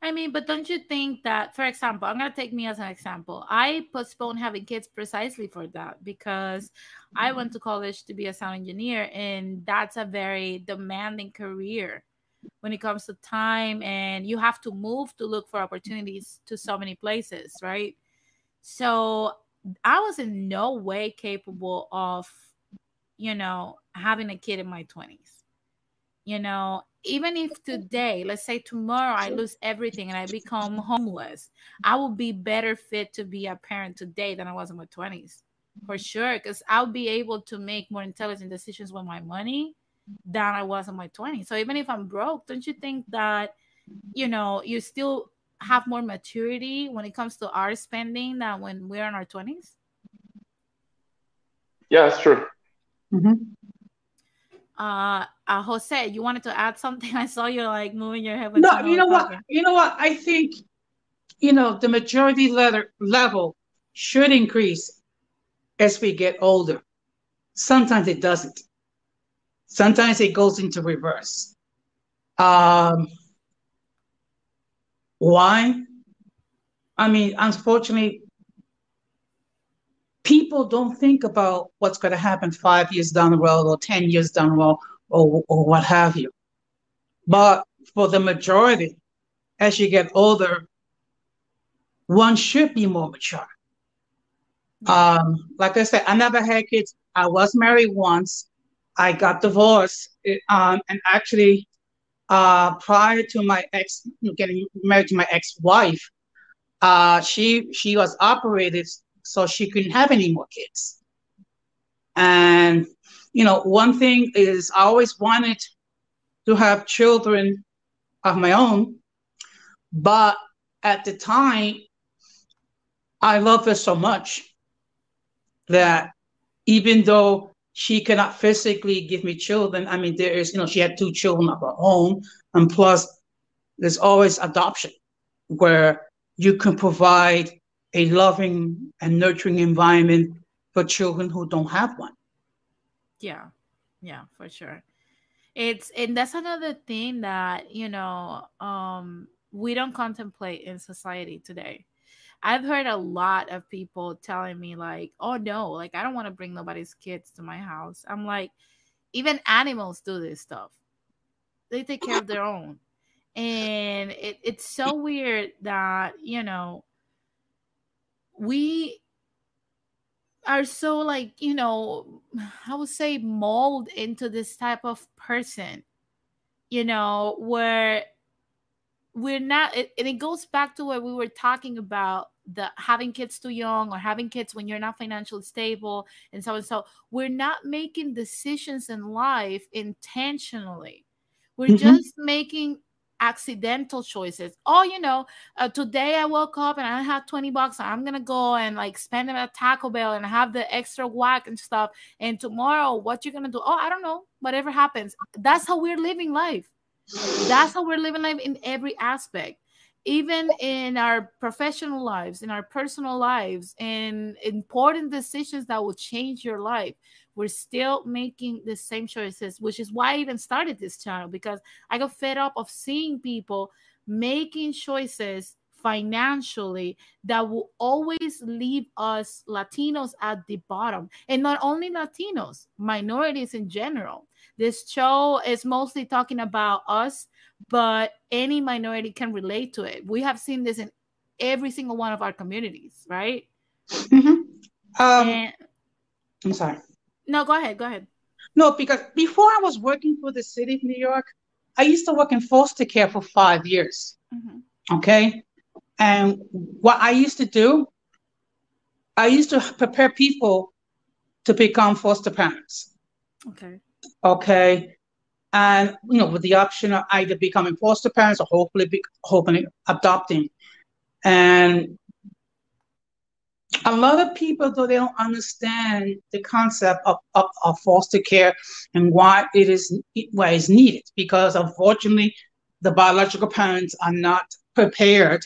I mean, but don't you think that, for example, I'm going to take me as an example. I postponed having kids precisely for that, because I went to college to be a sound engineer, and that's a very demanding career when it comes to time, and you have to move to look for opportunities to so many places, right? So I was in no way capable of, having a kid in my 20s. Even if today, let's say tomorrow, I lose everything and I become homeless, I would be better fit to be a parent today than I was in my 20s, for sure, because I'll be able to make more intelligent decisions with my money than I was in my 20s. So even if I'm broke, don't you think that, you still have more maturity when it comes to our spending than when we're in our 20s? Yeah, that's true. Mm-hmm. Jose, you wanted to add something? I saw you like moving your head. No, you know what? I think, the maturity level should increase as we get older. Sometimes it doesn't. Sometimes it goes into reverse. Why? I mean, unfortunately, people don't think about what's going to happen 5 years down the road or 10 years down the road or what have you. But for the majority, as you get older, one should be more mature. Like I said, I never had kids. I was married once. I got divorced, and actually, prior to my ex getting married to my ex-wife, she was operated, so she couldn't have any more kids. And one thing is, I always wanted to have children of my own, but at the time, I loved her so much that even though she cannot physically give me children. I mean, she had two children of her own, and plus there's always adoption, where you can provide a loving and nurturing environment for children who don't have one. Yeah, yeah, for sure. And that's another thing that, you know, we don't contemplate in society today. I've heard a lot of people telling me like, oh no, like I don't want to bring nobody's kids to my house. I'm like, even animals do this stuff. They take care of their own. And it's so weird that, you know, we are so like, you know, I would say mold into this type of person, you know, where we're not, and it goes back to what we were talking about, the having kids too young or having kids when you're not financially stable and so on. So we're not making decisions in life intentionally. We're just making accidental choices. Oh, you know, today I woke up and I have $20. And I'm going to go and like spend it at Taco Bell and have the extra whack and stuff. And tomorrow, what you're going to do? Oh, I don't know. Whatever happens. That's how we're living life. That's how we're living life in every aspect, even in our professional lives, in our personal lives, and important decisions that will change your life. We're still making the same choices, which is why I even started this channel, because I got fed up of seeing people making choices financially that will always leave us Latinos at the bottom. And not only Latinos, minorities in general. This show is mostly talking about us, but any minority can relate to it. We have seen this in every single one of our communities, right? I'm sorry. No, go ahead. Go ahead. No, because before I was working for the city of New York, I used to work in foster care for 5 years. Okay. And what I used to do, I used to prepare people to become foster parents. Okay. Okay. And, you know, with the option of either becoming foster parents or hopefully adopting. And a lot of people, though, they don't understand the concept of foster care and why it's needed, because unfortunately, the biological parents are not prepared,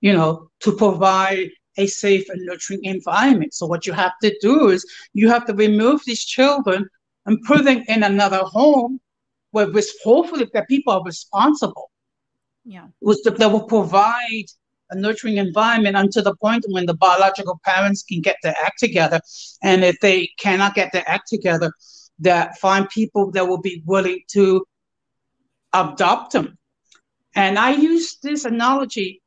you know, to provide a safe and nurturing environment. So what you have to do is you have to remove these children and put them in another home where hopefully the people are responsible. Yeah. That will provide a nurturing environment until the point when the biological parents can get their act together. And if they cannot get their act together, that find people that will be willing to adopt them. And I use this analogy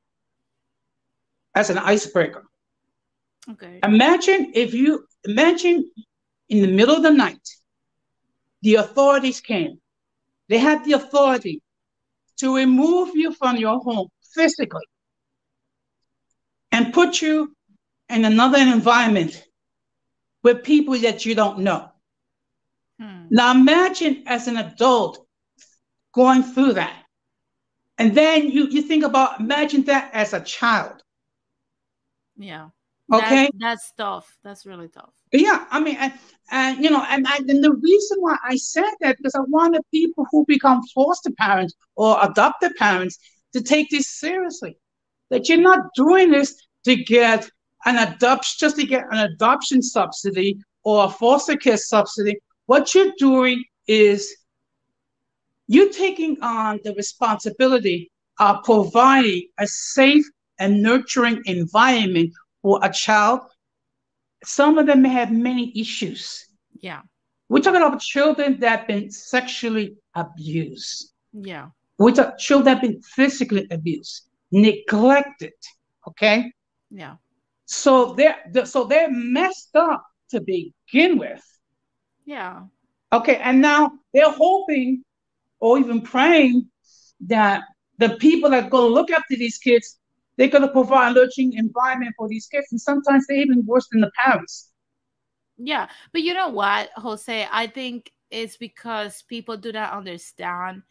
as an icebreaker. Okay. Imagine in the middle of the night, the authorities came. They had the authority to remove you from your home physically and put you in another environment with people that you don't know. Now imagine as an adult going through that. And then you think about, imagine that as a child. Yeah. Okay. That's tough. That's really tough. Yeah, I mean, and the reason why I said that, because I wanted people who become foster parents or adopted parents to take this seriously, that you're not doing this to get an adoption subsidy or a foster care subsidy. What you're doing is you're taking on the responsibility of providing a safe and nurturing environment for a child. Some of them have many issues. Yeah. We're talking about children that have been sexually abused. Yeah. We're talking about children that have been physically abused, neglected. Okay? Yeah. So they're messed up to begin with. Yeah. Okay, and now they're hoping or even praying that the people that are going to look after these kids, they're going to provide a nurturing environment for these kids. And sometimes they're even worse than the parents. Yeah. But you know what, Jose? I think it's because people do not understand,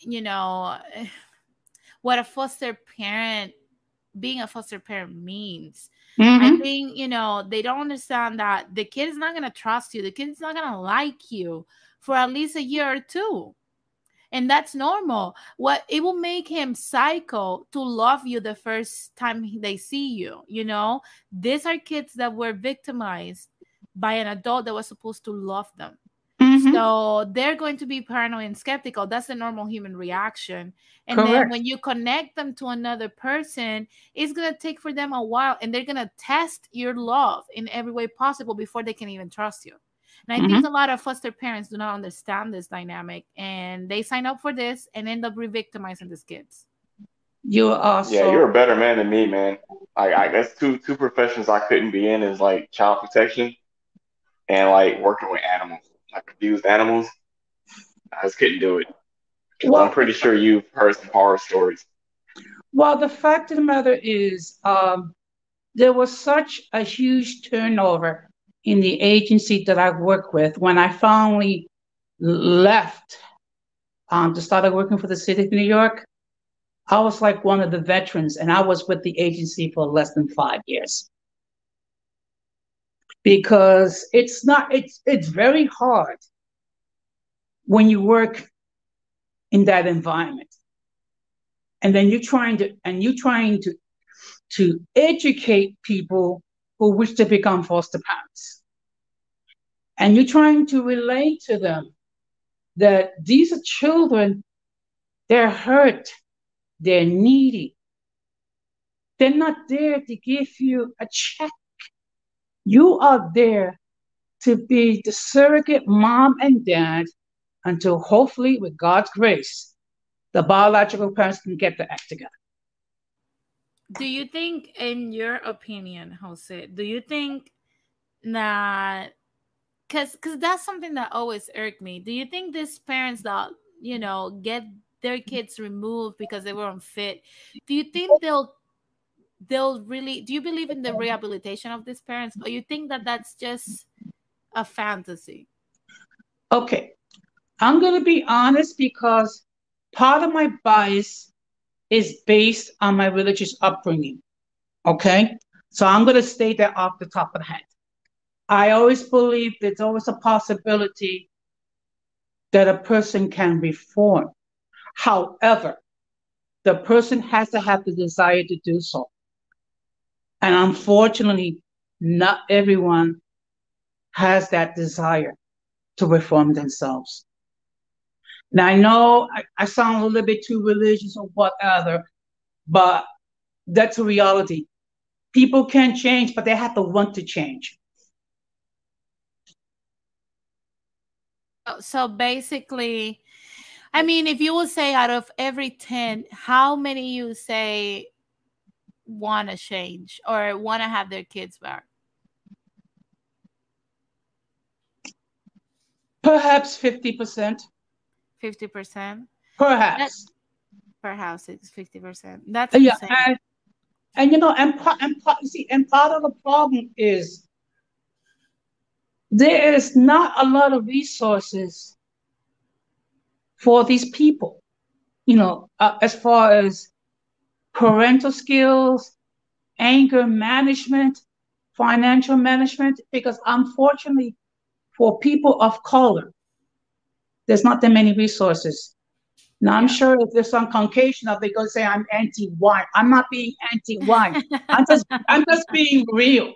you know, what being a foster parent means. I think, you know, they don't understand that the kid is not going to trust you. The kid is not going to like you for at least a year or two. And that's normal. What it will make him psycho to love you the first time they see you. You know, these are kids that were victimized by an adult that was supposed to love them. Mm-hmm. So they're going to be paranoid and skeptical. That's the normal human reaction. And Correct. Then when you connect them to another person, it's going to take for them a while, and they're going to test your love in every way possible before they can even trust you. And I mm-hmm. think a lot of foster parents do not understand this dynamic, and they sign up for this and end up re-victimizing these kids. You also, yeah, you're a better man than me, man. I that's two professions I couldn't be in, is like child protection and like working with animals, like abused animals. I just couldn't do it. Well, I'm pretty sure you've heard some horror stories. Well, the fact of the matter is, there was such a huge turnover in the agency that I work with. When I finally left to start working for the city of New York, I was like one of the veterans, and I was with the agency for less than 5 years. Because it's very hard when you work in that environment. And then you're trying to educate people who wish to become foster parents. And you're trying to relate to them that these are children, they're hurt, they're needy. They're not there to give you a check. You are there to be the surrogate mom and dad until, hopefully, with God's grace, the biological parents can get their act together. Do you think, in your opinion, Jose, do you think that, because that's something that always irked me, do you think these parents that, you know, get their kids removed because they were unfit, do you think they'll really, do you believe in the rehabilitation of these parents, or you think that that's just a fantasy? Okay. I'm going to be honest, because part of my bias is based on my religious upbringing, okay? So I'm going to state that off the top of the head. I always believe there's always a possibility that a person can reform. However, the person has to have the desire to do so. And unfortunately, not everyone has that desire to reform themselves. Now, I know I sound a little bit too religious or whatever, but that's a reality. People can change, but they have to want to change. So basically, I mean, if you will say out of every 10, how many you say want to change or want to have their kids back? Perhaps 50%. 50%? Perhaps. Perhaps it's 50%. That's yeah, insane. And you know, and part of the problem is there is not a lot of resources for these people, you know, as far as parental skills, anger management, financial management, because unfortunately for people of color, there's not that many resources. Now, I'm sure if there's some Caucasian up, they're going to say I'm anti-white. I'm not being anti-white. I'm just being real.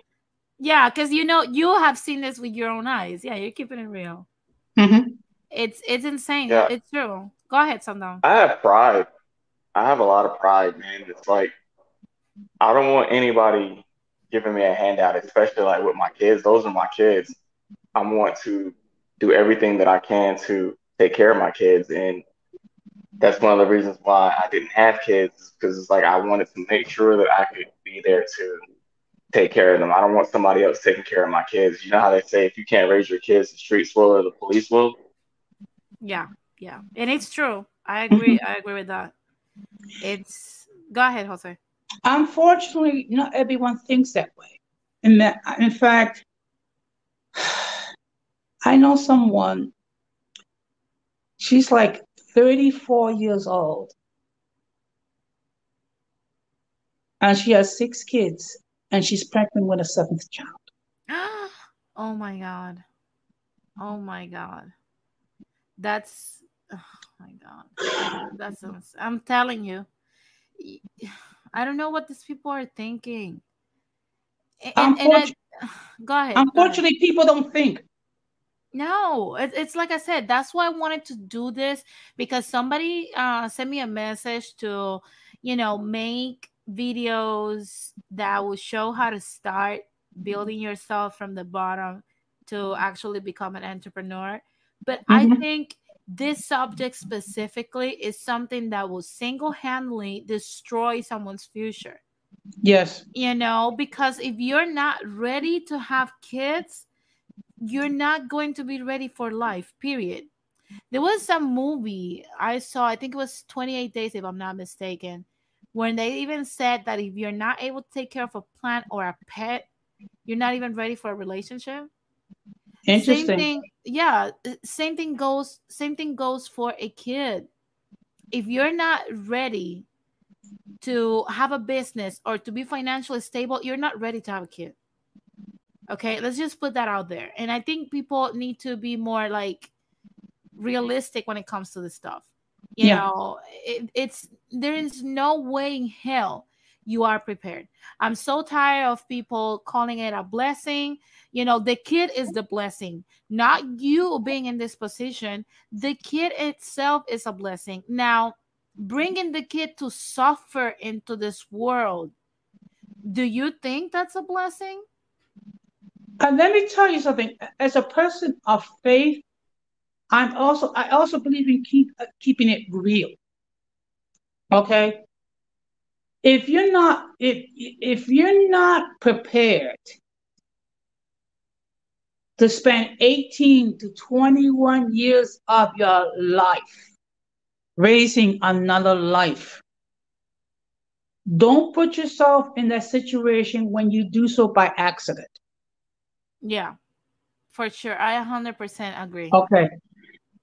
Yeah, because, you know, you have seen this with your own eyes. Yeah, you're keeping it real. Mm-hmm. It's insane. Yeah. It's true. Go ahead, Sandon. I have pride. I have a lot of pride, man. It's like I don't want anybody giving me a handout, especially like with my kids. Those are my kids. I want to do everything that I can to take care of my kids. And that's one of the reasons why I didn't have kids, because it's like I wanted to make sure that I could be there to take care of them. I don't want somebody else taking care of my kids. You know how they say, if you can't raise your kids, the streets will or the police will? Yeah, yeah. And it's true. I agree. I agree with that. Go ahead, Jose. Unfortunately, not everyone thinks that way. In fact, I know someone, she's like 34 years old, and she has 6 kids, and she's pregnant with a 7th child. Oh my God. That's my God. That's I'm telling you. I don't know what these people are thinking. Unfortunately, people don't think. No, it's like I said, that's why I wanted to do this, because somebody sent me a message to, you know, make videos that will show how to start building yourself from the bottom to actually become an entrepreneur. But I think this subject specifically is something that will single-handedly destroy someone's future. Yes. You know, because if you're not ready to have kids, you're not going to be ready for life, period. There was some movie I saw, I think it was 28 Days, if I'm not mistaken, when they even said that if you're not able to take care of a plant or a pet, you're not even ready for a relationship. Interesting. Same thing, yeah, same thing goes for a kid. If you're not ready to have a business or to be financially stable, you're not ready to have a kid. Okay, let's just put that out there. And I think people need to be more like realistic when it comes to this stuff. You know, there is no way in hell you are prepared. I'm so tired of people calling it a blessing. You know, the kid is the blessing, not you being in this position. The kid itself is a blessing. Now, bringing the kid to suffer into this world, do you think that's a blessing? And let me tell you something. As a person of faith, I also believe in keeping it real. Okay. If you're not prepared to spend 18 to 21 years of your life raising another life, don't put yourself in that situation when you do so by accident. Yeah, for sure. I 100% agree. Okay.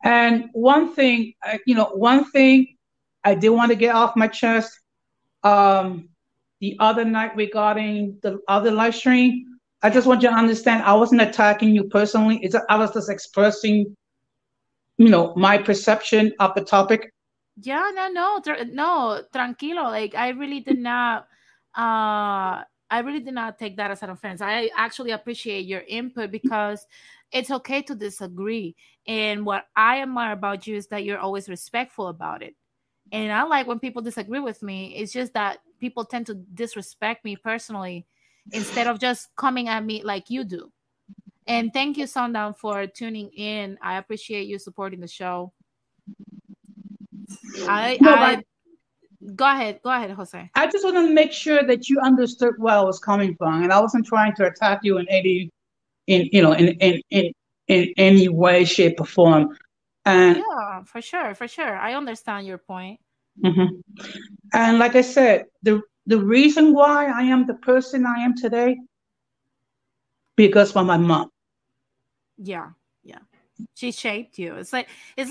And one thing I did want to get off my chest, the other night regarding the other live stream, I just want you to understand I wasn't attacking you personally. I was just expressing, you know, my perception of the topic. Yeah, no, tranquilo. Like, I really did not take that as an offense. I actually appreciate your input, because it's okay to disagree. And what I admire about you is that you're always respectful about it. And I like when people disagree with me. It's just that people tend to disrespect me personally instead of just coming at me like you do. And thank you, Sundown, for tuning in. I appreciate you supporting the show. Go ahead, Jose. I just want to make sure that you understood where I was coming from, and I wasn't trying to attack you in any way, shape, or form. And yeah, for sure, I understand your point. Mm-hmm. And like I said, the reason why I am the person I am today, because of my mom. Yeah, she shaped you. It's like I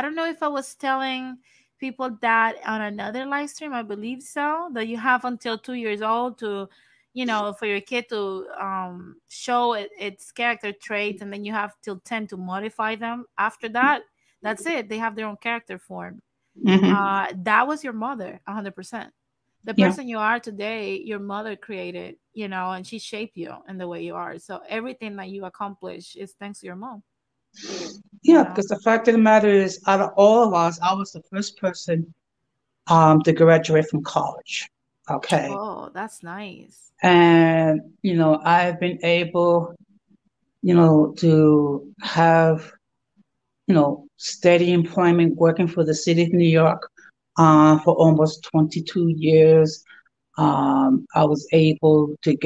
don't know if I was telling people that on another live stream, I believe so, that you have until 2 years old to, you know, for your kid to show its character traits, and then you have till 10 to modify them. After that, that's it. They have their own character form. Mm-hmm. That was your mother, 100%. The person you are today, your mother created, you know, and she shaped you in the way you are. So everything that you accomplish is thanks to your mom. Yeah, because the fact of the matter is, out of all of us, I was the first person to graduate from college. Okay. Oh, that's nice. And, you know, I've been able, you know, to have, you know, steady employment working for the city of New York for almost 22 years. I was able to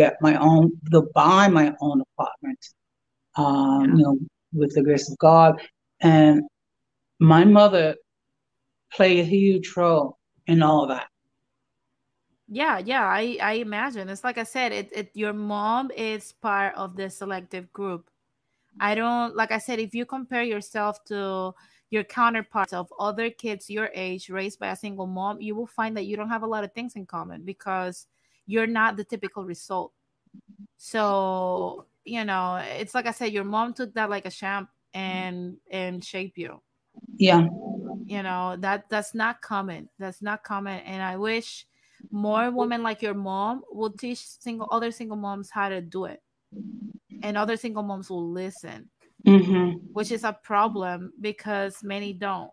buy my own apartment, you know, with the grace of God. And my mother played a huge role in all of that. Yeah, I imagine. It's like I said, your mom is part of the selective group. Like I said, if you compare yourself to your counterparts of other kids your age raised by a single mom, you will find that you don't have a lot of things in common, because you're not the typical result. So, you know, it's like I said, your mom took that like a champ and shaped you. Yeah. You know, that's not common. That's not common. And I wish more women like your mom will teach other single moms how to do it. And other single moms will listen, which is a problem because many don't,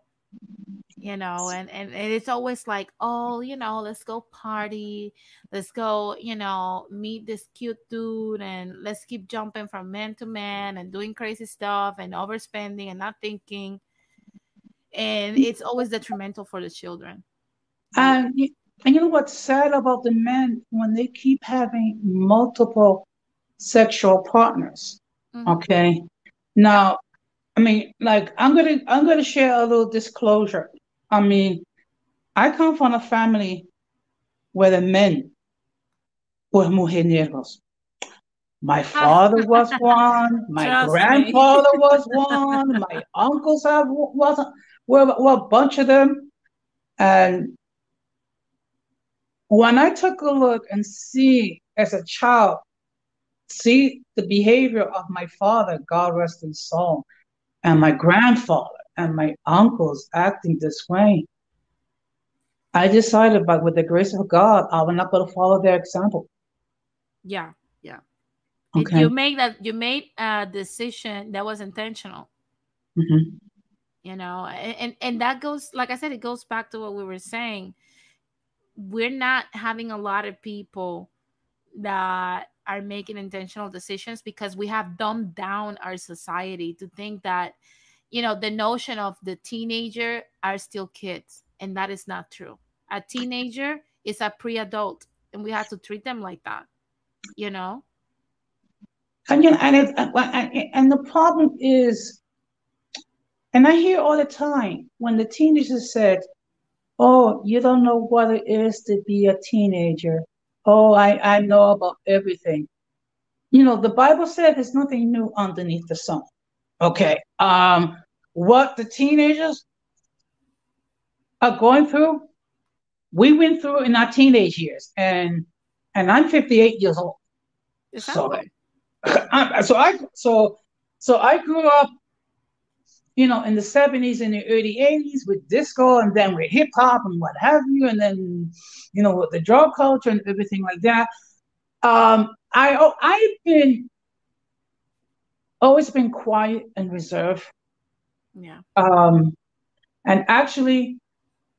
you know, and it's always like, oh, you know, let's go party. Let's go, you know, meet this cute dude and let's keep jumping from man to man and doing crazy stuff and overspending and not thinking. And it's always detrimental for the children. And you know what's sad about the men when they keep having multiple sexual partners, okay? Now, I mean, like, I'm gonna share a little disclosure. I mean, I come from a family where the men were mujeres. My father was one. My grandfather was one. My uncles were a bunch of them. And when I took a look and see the behavior of my father, God rest his soul, and my grandfather and my uncles acting this way, I decided, by with the grace of God, I will not going to follow their example. Yeah, yeah. Okay. You made a decision that was intentional. Mm-hmm. You know, and that goes, like I said, it goes back to what we were saying. We're not having a lot of people that are making intentional decisions because we have dumbed down our society to think that, you know, the notion of the teenager are still kids, and that is not true. A teenager is a pre-adult, and we have to treat them like that, you know? And, you know, and the problem is, and I hear all the time when the teenagers said, oh, you don't know what it is to be a teenager. Oh, I know about everything. You know, the Bible said there's nothing new underneath the sun. Okay. What the teenagers are going through, we went through in our teenage years. And I'm 58 years old. Exactly. So I grew up, you know, in the 70s and the early 80s with disco, and then with hip hop and what have you, and then, you know, with the drug culture and everything like that. I've always been quiet and reserved. Yeah. And actually,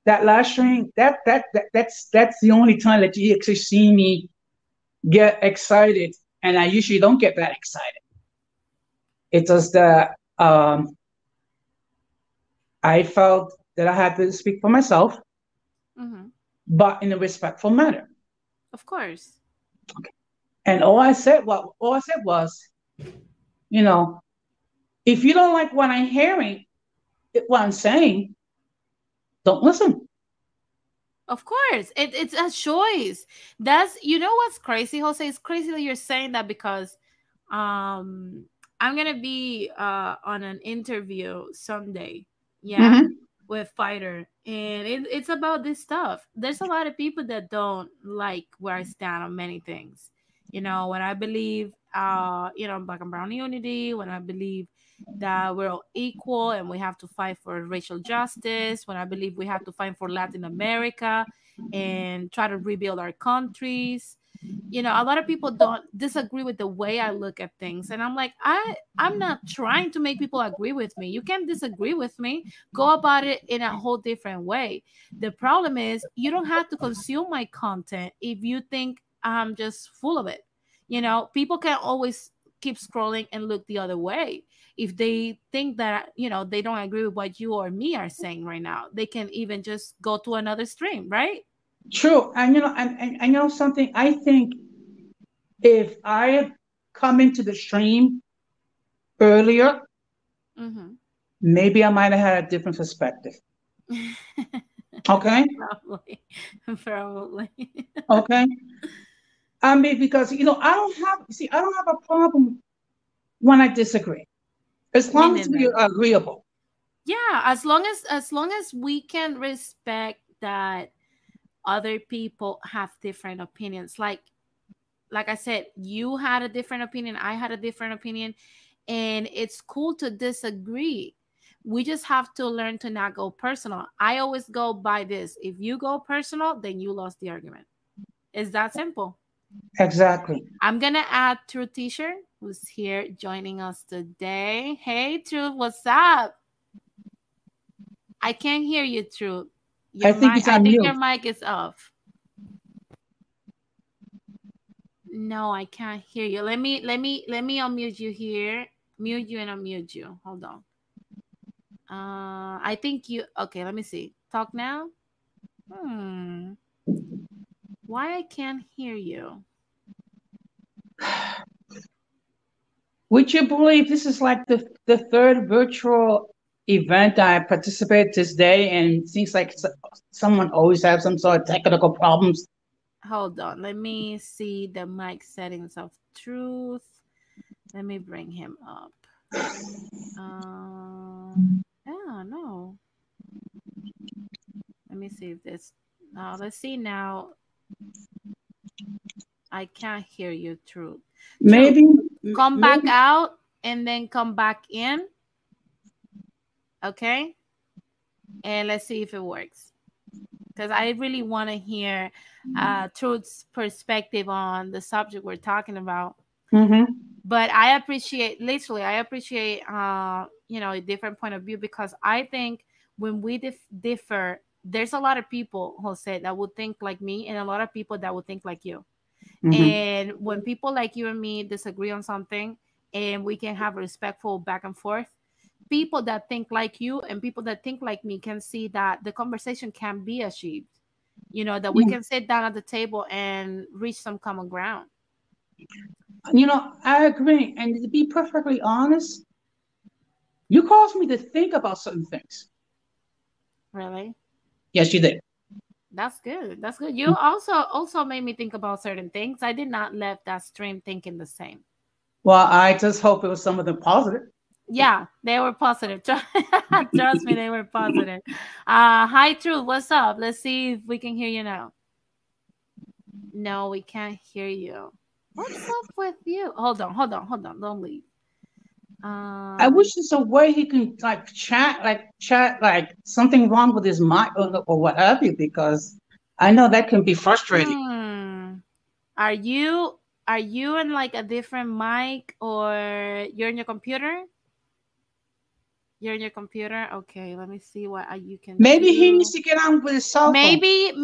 that last string, that's the only time that you actually see me get excited, and I usually don't get that excited. It's just that. I felt that I had to speak for myself, but in a respectful manner. Of course. Okay. And all I said was, you know, if you don't like what I'm hearing, what I'm saying, don't listen. Of course. It's a choice. That's, you know what's crazy, Jose? It's crazy that you're saying that because I'm going to be on an interview someday. Yeah, with Fighter, and it's about this stuff. There's a lot of people that don't like where I stand on many things. You know, when I believe, you know, Black and Brown unity, when I believe that we're all equal and we have to fight for racial justice, when I believe we have to fight for Latin America and try to rebuild our countries. You know, a lot of people don't disagree with the way I look at things. And I'm like, I'm not trying to make people agree with me. You can't disagree with me. Go about it in a whole different way. The problem is you don't have to consume my content if you think I'm just full of it. You know, people can always keep scrolling and look the other way. If they think that, you know, they don't agree with what you or me are saying right now, they can even just go to another stream, right? True. And, you know, I know something. I think if I come into the stream earlier, maybe I might have had a different perspective. Okay? Probably. Okay? I mean, because, you know, I don't have a problem when I disagree. As long as we are agreeable. Yeah, as long as we can respect that other people have different opinions. Like I said, you had a different opinion. I had a different opinion. And it's cool to disagree. We just have to learn to not go personal. I always go by this. If you go personal, then you lost the argument. It's that simple. Exactly. I'm going to add Truth T-shirt, who's here joining us today. Hey, Truth, what's up? I can't hear you, Truth. I think your mic is off. No, I can't hear you. Let me unmute you here. Mute you and unmute you. Hold on. I think you, okay, let me see. Talk now. Why I can't hear you? Would you believe this is like the third virtual event I participated this day, and it seems like someone always has some sort of technical problems. Hold on. Let me see the mic settings of Truth. Let me bring him up. Yeah, no. Let me see if this. Let's see now. I can't hear you, Truth. Maybe so come back out and then come back in. Okay. And let's see if it works. Because I really want to hear Truth's perspective on the subject we're talking about. Mm-hmm. But I appreciate, literally, you know, a different point of view, because I think when we differ, there's a lot of people, Jose, that would think like me, and a lot of people that would think like you. Mm-hmm. And when people like you and me disagree on something, and we can have a respectful back and forth, people that think like you and people that think like me can see that the conversation can be achieved, you know, that we can sit down at the table and reach some common ground. You know, I agree. And to be perfectly honest, you caused me to think about certain things. Really? Yes, you did. That's good. That's good. You also made me think about certain things. I did not leave that stream thinking the same. Well, I just hope it was some of them positive. Yeah, they were positive. Trust me, they were positive. Hi, Truth. What's up? Let's see if we can hear you now. No, we can't hear you. What's up with you? Hold on. Don't leave. I wish there's a way he can like chat, like something wrong with his mic or what have you, because I know that can be frustrating. Are you in like a different mic, or you're in your computer? You're in your computer. Okay, let me see what you can. Maybe he needs to get on with his cell phone. Maybe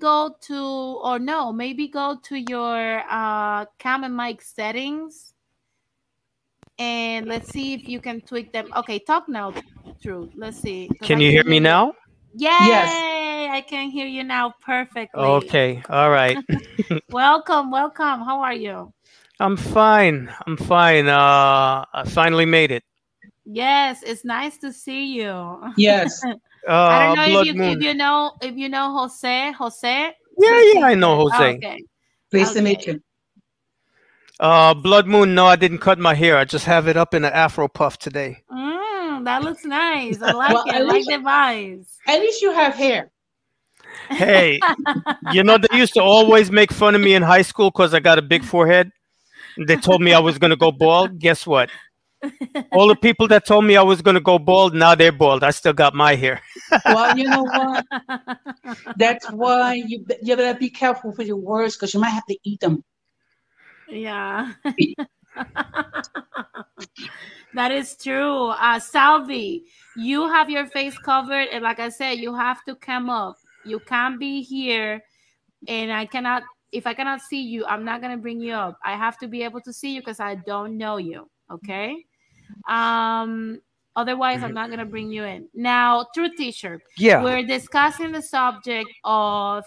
go to your cam and mic settings, and let's see if you can tweak them. Okay, talk now, Drew. Let's see. Can you hear me now? Yes. I can hear you now perfectly. Okay, all right. Welcome. How are you? I'm fine. I finally made it. Yes, it's nice to see you. Yes. I don't know if you know Jose. Jose? Yeah, I know Jose. Oh, okay. Pleased to meet you. Blood Moon, no, I didn't cut my hair. I just have it up in an afro puff today. That looks nice. I like it. I like the vibes. At least you have hair. Hey, you know, they used to always make fun of me in high school because I got a big forehead. They told me I was going to go bald. Guess what? All the people that told me I was going to go bald, now they're bald. I still got my hair. Well, you know what? That's why you better be careful with your words, because you might have to eat them. Yeah. That is true. Salvi, you have your face covered. And like I said, you have to come up. You can't be here. And if I cannot see you, I'm not going to bring you up. I have to be able to see you because I don't know you. Okay. Otherwise, I'm not going to bring you in. Now, Truth T-shirt. Yeah. We're discussing the subject of,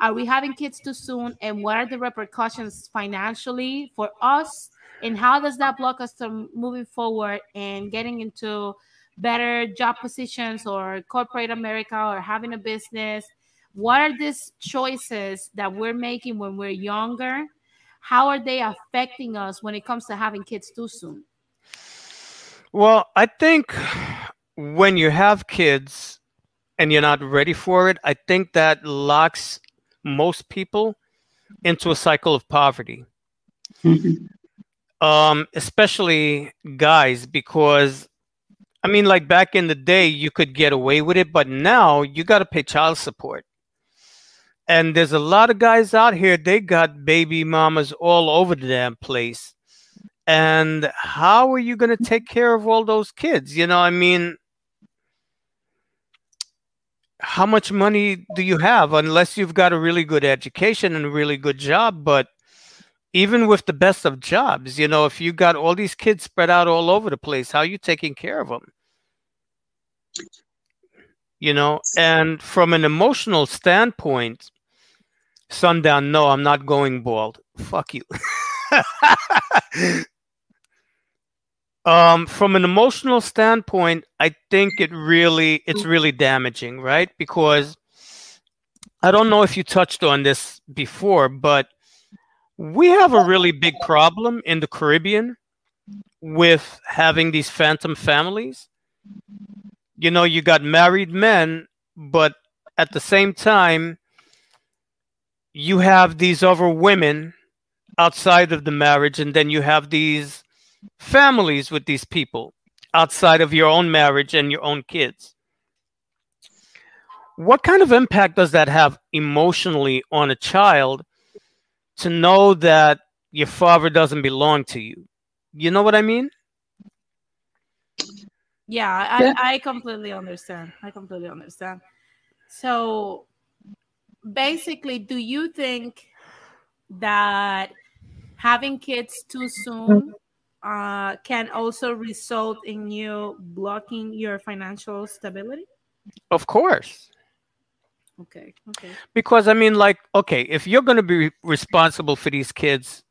are we having kids too soon? And what are the repercussions financially for us? And how does that block us from moving forward and getting into better job positions or corporate America or having a business? What are these choices that we're making when we're younger? How are they affecting us when it comes to having kids too soon? Well, I think when you have kids and you're not ready for it, I think that locks most people into a cycle of poverty. Especially guys, because I mean, like back in the day, you could get away with it, but now you got to pay child support. And there's a lot of guys out here, they got baby mamas all over the damn place. And how are you going to take care of all those kids? You know, I mean, how much money do you have unless you've got a really good education and a really good job? But even with the best of jobs, you know, if you got all these kids spread out all over the place, how are you taking care of them? You know, and from an emotional standpoint, Sundown, no, I'm not going bald. Fuck you. From an emotional standpoint, I think it's really damaging, right? Because I don't know if you touched on this before, but we have a really big problem in the Caribbean with having these phantom families. You know, you got married men, but at the same time, you have these other women outside of the marriage, and then you have these families with these people outside of your own marriage and your own kids. What kind of impact does that have emotionally on a child to know that your father doesn't belong to you? You know what I mean? Yeah, I completely understand. So basically, do you think that having kids too soon can also result in you blocking your financial stability? Of course. Okay. Because I mean, like, okay, if you're going to be responsible for these kids,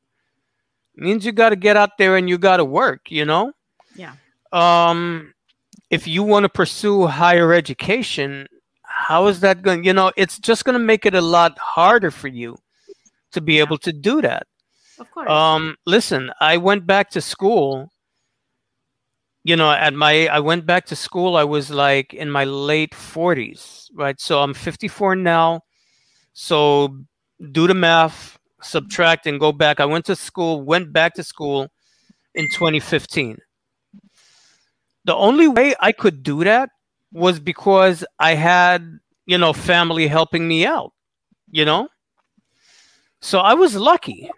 it means you got to get out there and you got to work, you know? Yeah. If you want to pursue higher education, how is that going? You know, it's just going to make it a lot harder for you to be able to do that. Of course. Listen, I went back to school, you know, I was like in my late 40s, right? So I'm 54 now. So do the math, subtract and go back. I went back to school in 2015. The only way I could do that was because I had, you know, family helping me out, you know? So I was lucky.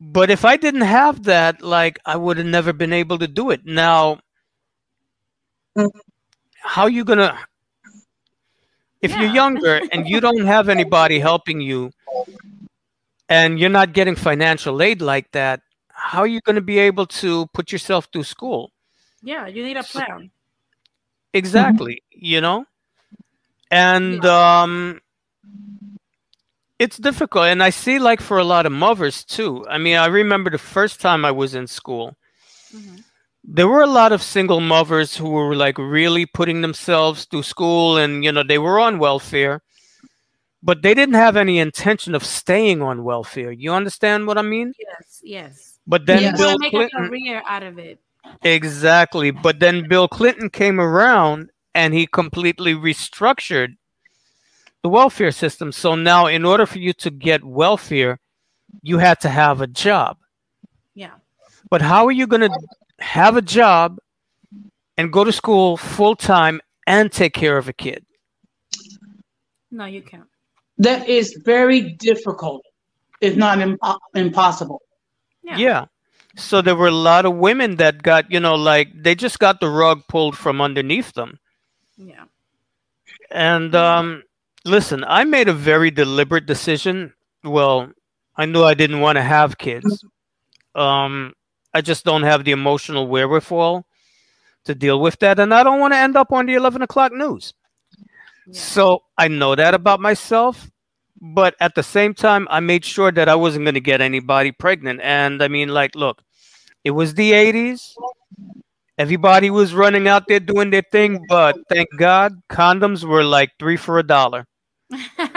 But if I didn't have that, like, I would have never been able to do it. Now, how are you going to, if you're younger and you don't have anybody helping you and you're not getting financial aid like that, how are you going to be able to put yourself through school? Yeah, you need a plan. Exactly, you know? And it's difficult. And I see, like, for a lot of mothers, too. I mean, I remember the first time I was in school, there were a lot of single mothers who were, like, really putting themselves through school. And, you know, they were on welfare, but they didn't have any intention of staying on welfare. You understand what I mean? Yes. But then Bill Clinton... a career out of it. Exactly. But then Bill Clinton came around and he completely restructured the welfare system. So now in order for you to get welfare, you had to have a job. Yeah. But how are you going to have a job and go to school full time and take care of a kid? No, you can't. That is very difficult, if not impossible. Yeah. So there were a lot of women that got, you know, like they just got the rug pulled from underneath them. Yeah. And listen, I made a very deliberate decision. Well, I knew I didn't want to have kids. I just don't have the emotional wherewithal to deal with that. And I don't want to end up on the 11 o'clock news. Yeah. So I know that about myself. But at the same time, I made sure that I wasn't going to get anybody pregnant. And I mean, like, look, it was the 80s. Everybody was running out there doing their thing. But thank God, condoms were like $3 for $1. $3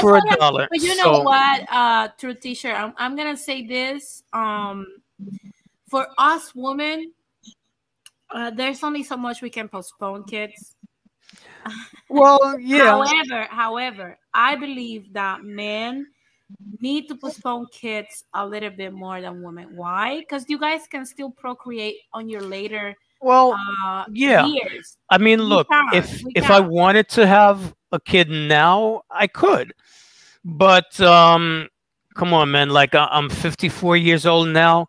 for $1. But you know what, True T-shirt, I'm going to say this. For us women, there's only so much we can postpone kids. Well, yeah. However, I believe that men need to postpone kids a little bit more than women. Why? Because you guys can still procreate on your later. Well, yeah. Years. I mean, look, if I wanted to have a kid now, I could. But come on, man. Like I'm 54 years old now.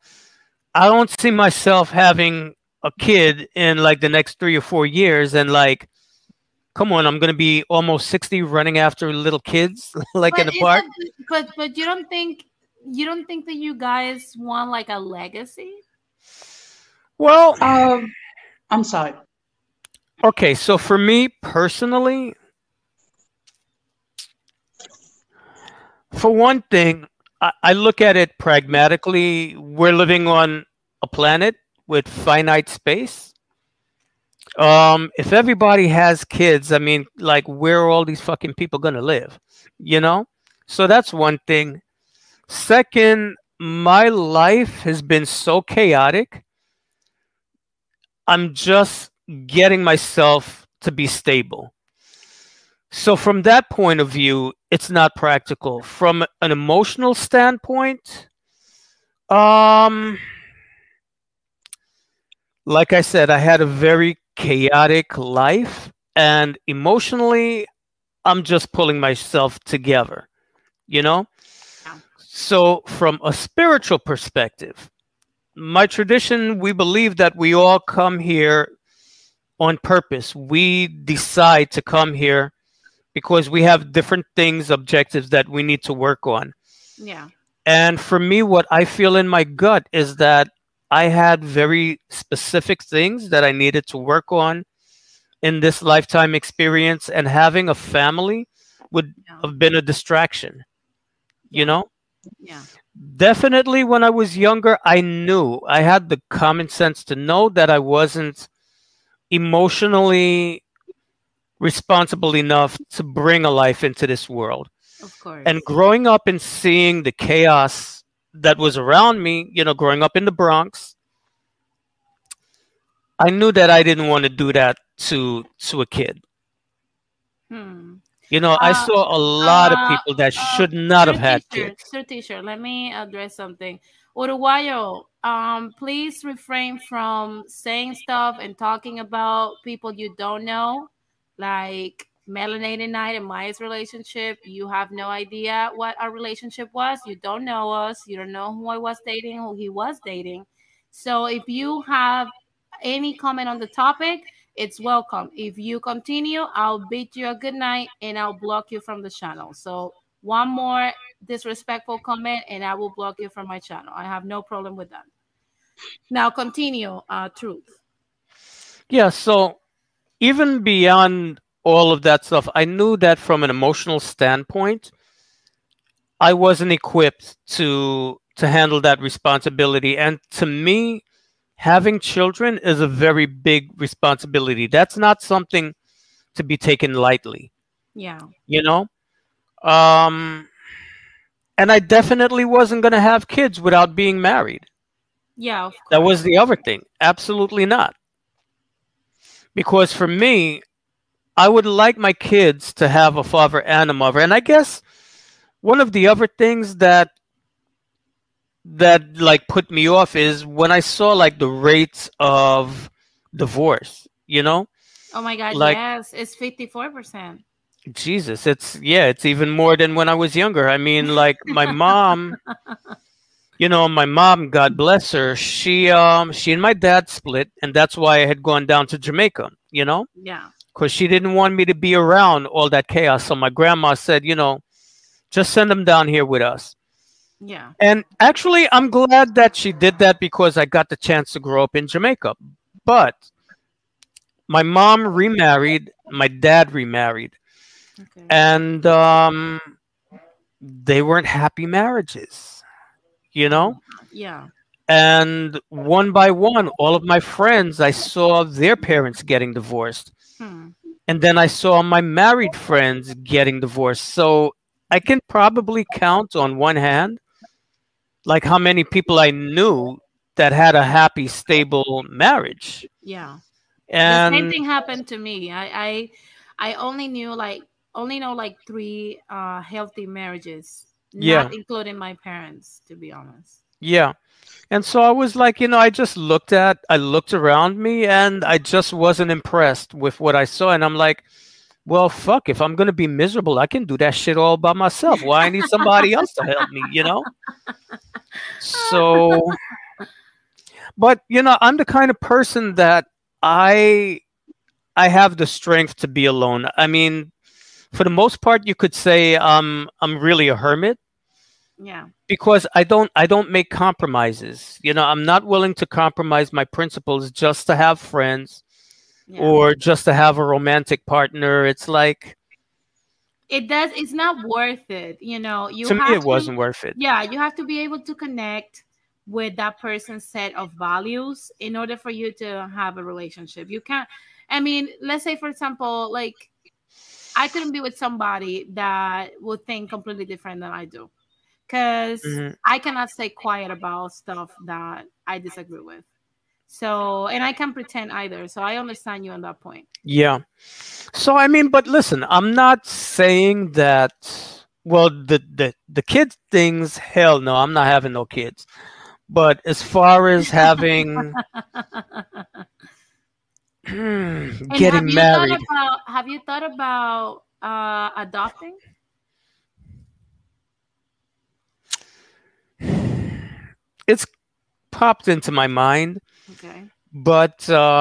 I don't see myself having a kid in like the next 3 or 4 years, and like, come on, I'm gonna be almost 60, running after little kids like in the park. But you don't think that you guys want like a legacy? Well, I'm sorry. Okay, so for me personally, for one thing, I look at it pragmatically. We're living on a planet with finite space. If everybody has kids, I mean, like, where are all these fucking people gonna live? You know? So that's one thing. Second, my life has been so chaotic. I'm just getting myself to be stable. So from that point of view, it's not practical. From an emotional standpoint, like I said, I had a very chaotic life, and emotionally, I'm just pulling myself together, you know? So from a spiritual perspective, my tradition, we believe that we all come here on purpose. We decide to come here because we have different things, objectives that we need to work on. Yeah. And for me, what I feel in my gut is that I had very specific things that I needed to work on in this lifetime experience, and having a family would have been a distraction, you know? Yeah. Definitely when I was younger, I knew I had the common sense to know that I wasn't emotionally responsible enough to bring a life into this world. Of course. And growing up and seeing the chaos that was around me, you know, growing up in the Bronx, I knew that I didn't want to do that to a kid. Hmm. You know, I saw a lot of people that should not have had kids. Sir Teacher, let me address something. Uruguayo, please refrain from saying stuff and talking about people you don't know, like Melanity Knight and Maya's relationship. You have no idea what our relationship was. You don't know us. You don't know who I was dating, who he was dating. So if you have any comment on the topic, it's welcome. If you continue, I'll bid you a good night and I'll block you from the channel. So one more disrespectful comment and I will block you from my channel. I have no problem with that. Now continue, Truth. Yeah, so even beyond all of that stuff, I knew that from an emotional standpoint, I wasn't equipped to handle that responsibility. And to me, having children is a very big responsibility. That's not something to be taken lightly. Yeah. You know? And I definitely wasn't going to have kids without being married. Yeah. That was the other thing. Absolutely not. Because for me, I would like my kids to have a father and a mother. And I guess one of the other things that like put me off is when I saw like the rates of divorce, you know? Oh my God, like, yes, it's 54%. Jesus, it's even more than when I was younger. I mean, like my mom, you know, my mom, God bless her, she and my dad split, and that's why I had gone down to Jamaica, you know? Yeah. Because she didn't want me to be around all that chaos. So my grandma said, you know, just send them down here with us. Yeah. And actually, I'm glad that she did that because I got the chance to grow up in Jamaica. But my mom remarried, my dad remarried. Okay. And they weren't happy marriages, you know? Yeah. And one by one, all of my friends, I saw their parents getting divorced. Hmm. And then I saw my married friends getting divorced. So I can probably count on one hand, like how many people I knew that had a happy, stable marriage. Yeah. And the same thing happened to me. I only know like three healthy marriages not including my parents, to be honest. Yeah. And so I was like, you know, I looked around me and I just wasn't impressed with what I saw. And I'm like, well, fuck, if I'm going to be miserable, I can do that shit all by myself. Why I need somebody else to help me, you know? So, but, you know, I'm the kind of person that I have the strength to be alone. I mean, for the most part, you could say I'm really a hermit. Yeah. Because I don't make compromises. You know, I'm not willing to compromise my principles just to have friends or just to have a romantic partner. It's like it's not worth it, you know. To me it wasn't worth it. Yeah, you have to be able to connect with that person's set of values in order for you to have a relationship. You can't, I mean, let's say for example, like I couldn't be with somebody that would think completely different than I do. Because I cannot stay quiet about stuff that I disagree with. So, and I can't pretend either. So I understand you on that point. Yeah. So, I mean, but listen, I'm not saying that, well, the kid things, hell no, I'm not having no kids. But as far as having, getting married. Have you thought about adopting? It's popped into my mind, okay. But I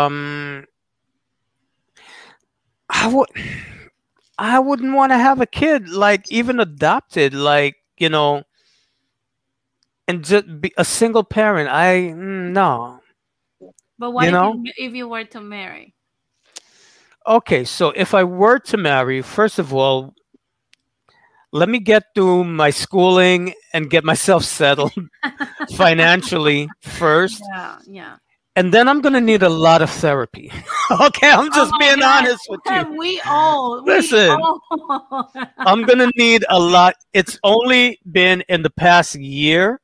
wouldn't want to have a kid, like even adopted, like, you know, and just be a single parent. No. But what if you were to marry? Okay, so if I were to marry, first of all, let me get through my schooling and get myself settled financially first. Yeah, yeah. And then I'm going to need a lot of therapy. Okay, I'm just being honest with you. Listen, I'm going to need a lot. It's only been in the past year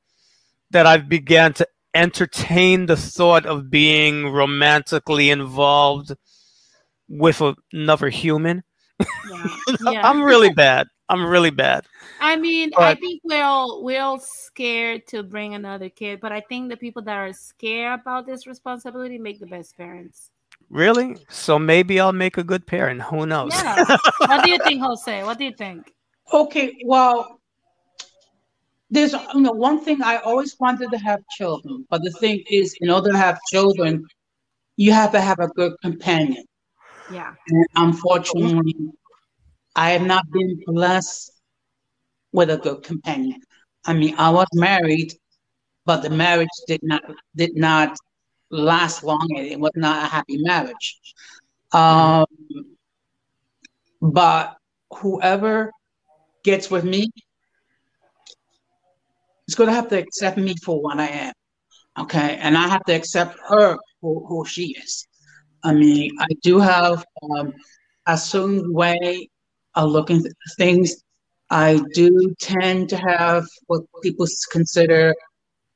that I've began to entertain the thought of being romantically involved with another human. Yeah, yeah. I'm really bad. I mean, but I think we're all scared to bring another kid, but I think the people that are scared about this responsibility make the best parents. Really? So maybe I'll make a good parent. Who knows? Yeah. What do you think, Jose? What do you think? Okay, well, there's one thing. I always wanted to have children, but the thing is, in order to have children, you have to have a good companion. Yeah. And unfortunately, I have not been blessed with a good companion. I mean, I was married, but the marriage did not last long. It was not a happy marriage. But whoever gets with me is going to have to accept me for what I am, okay? And I have to accept her for who she is. I mean, I do have a certain way of looking at things. I do tend to have what people consider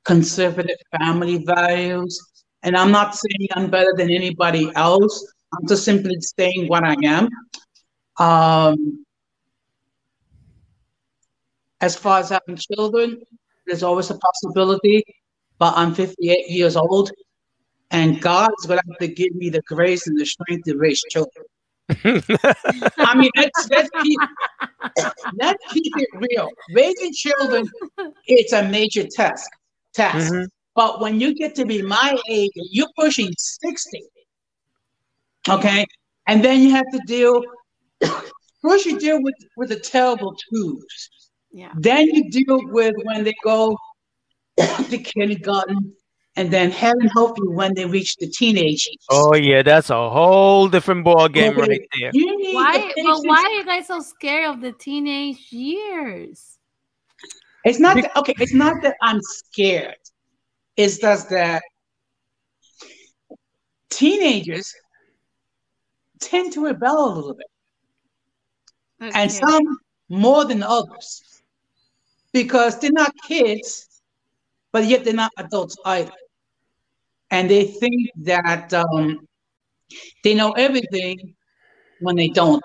conservative family values. And I'm not saying I'm better than anybody else. I'm just simply saying what I am. As far as having children, there's always a possibility, but I'm 58 years old. And God's going to have to give me the grace and the strength to raise children. I mean, let's keep it real. Raising children, it's a major task. Mm-hmm. But when you get to be my age, you're pushing 60, okay? And then you have to deal with the terrible twos. Yeah. Then you deal with when they go to kindergarten. And then heaven help you when they reach the teenage years. Oh yeah, that's a whole different ball game right there. Why are you guys so scared of the teenage years? It's not that, okay. It's not that I'm scared. It's just that teenagers tend to rebel a little bit, and some more than others, because they're not kids, but yet they're not adults either. And they think that they know everything when they don't.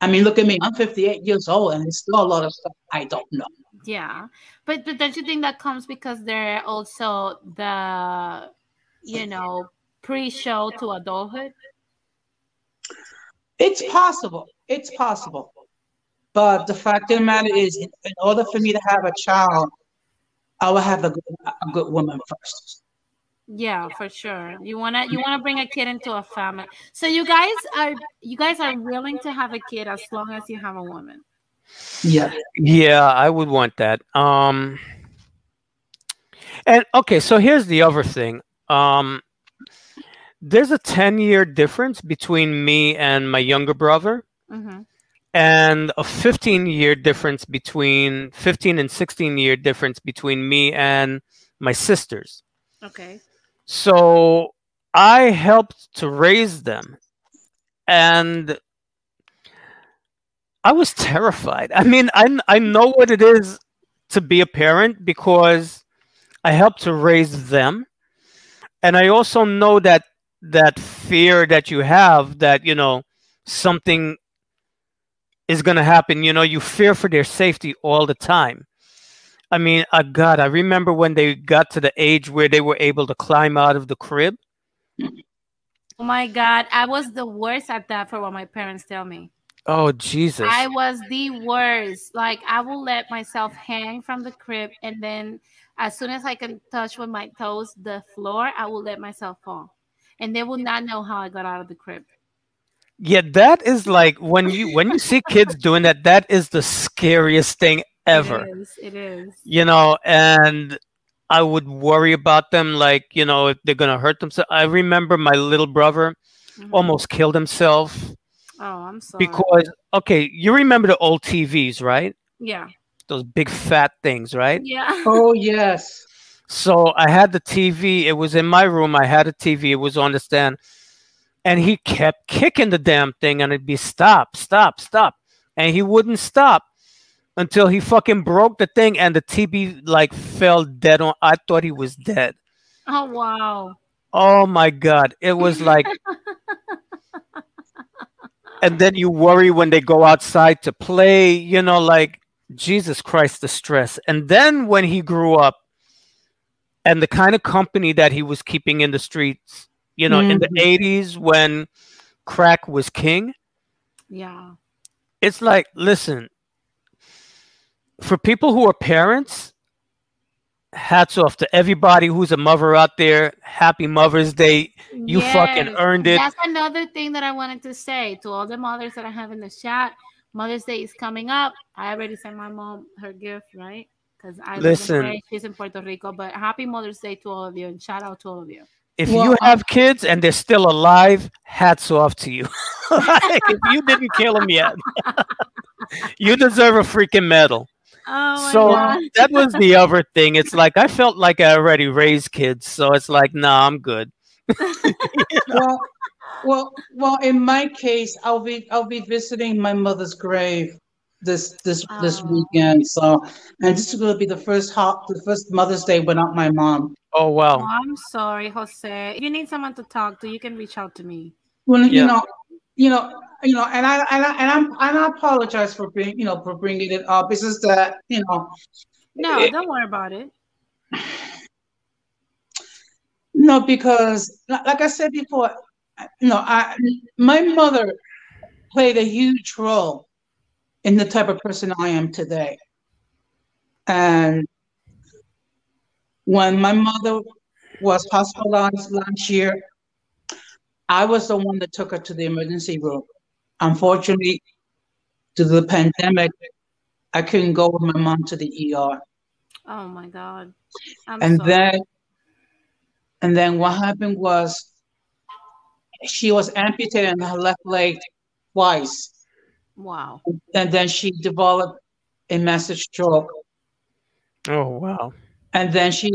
I mean, look at me. I'm 58 years old, and there's still a lot of stuff I don't know. Yeah, but don't you think that comes because they're also the, you know, pre-show to adulthood? It's possible. It's possible. But the fact of the matter is, in order for me to have a child, I will have a good woman first. Yeah, for sure. You wanna bring a kid into a family. So you guys are willing to have a kid as long as you have a woman. Yeah. Yeah, I would want that. And okay, so here's the other thing. There's a 10-year difference between me and my younger brother, mm-hmm. and a 15-year difference between 15 and 16-year difference between me and my sisters. Okay. So I helped to raise them, and I was terrified. I mean, I know what it is to be a parent because I helped to raise them, and I also know that fear that you have that, you know, something is going to happen. You know, you fear for their safety all the time. I mean, God, I remember when they got to the age where they were able to climb out of the crib. Oh, my God. I was the worst at that for what my parents tell me. Oh, Jesus. I was the worst. Like, I will let myself hang from the crib, and then as soon as I can touch with my toes the floor, I will let myself fall. And they will not know how I got out of the crib. Yeah, that is like when you see kids doing that, that is the scariest thing ever. It is. You know, and I would worry about them, like, you know, if they're going to hurt themselves. I remember my little brother mm-hmm. almost killed himself. Oh, I'm sorry. Because, okay, you remember the old TVs, right? Yeah. Those big fat things, right? Yeah. Oh, yes. So I had the TV. It was in my room. I had a TV. It was on the stand. And he kept kicking the damn thing, and it'd be stop, stop, stop. And he wouldn't stop until he fucking broke the thing, and the TV, like, fell dead on. I thought he was dead. Oh, wow. Oh, my God. It was like... And then you worry when they go outside to play, you know, like, Jesus Christ, the stress. And then when he grew up, and the kind of company that he was keeping in the streets, you know, mm-hmm. in the 80s when crack was king. Yeah. It's like, listen, for people who are parents, hats off to everybody who's a mother out there. Happy Mother's Day. You yes. fucking earned it. That's another thing that I wanted to say to all the mothers that I have in the chat. Mother's Day is coming up. I already sent my mom her gift, right? Because I listen, she's in Puerto Rico, but happy Mother's Day to all of you, and shout out to all of you. If well, you have kids and they're still alive, hats off to you. If you didn't kill them yet, you deserve a freaking medal. Oh, so that was the other thing. It's like I felt like I already raised kids, so it's like, nah, I'm good. You know? Well, in my case, I'll be visiting my mother's grave this weekend, so, and this is going to be the first Mother's Day without my mom. Oh, wow. Oh, I'm sorry, Jose. If you need someone to talk to, you can reach out to me. Well, yeah. you know, and I apologize for bringing it up. It's just that, you know. No, don't worry about it. No, because like I said before, you know, my mother played a huge role in the type of person I am today. And when my mother was hospitalized last year, I was the one that took her to the emergency room. Unfortunately, due to the pandemic, I couldn't go with my mom to the ER. Oh my God. And then what happened was she was amputated in her left leg twice. Wow. And then she developed a massive stroke. Oh, wow. And then she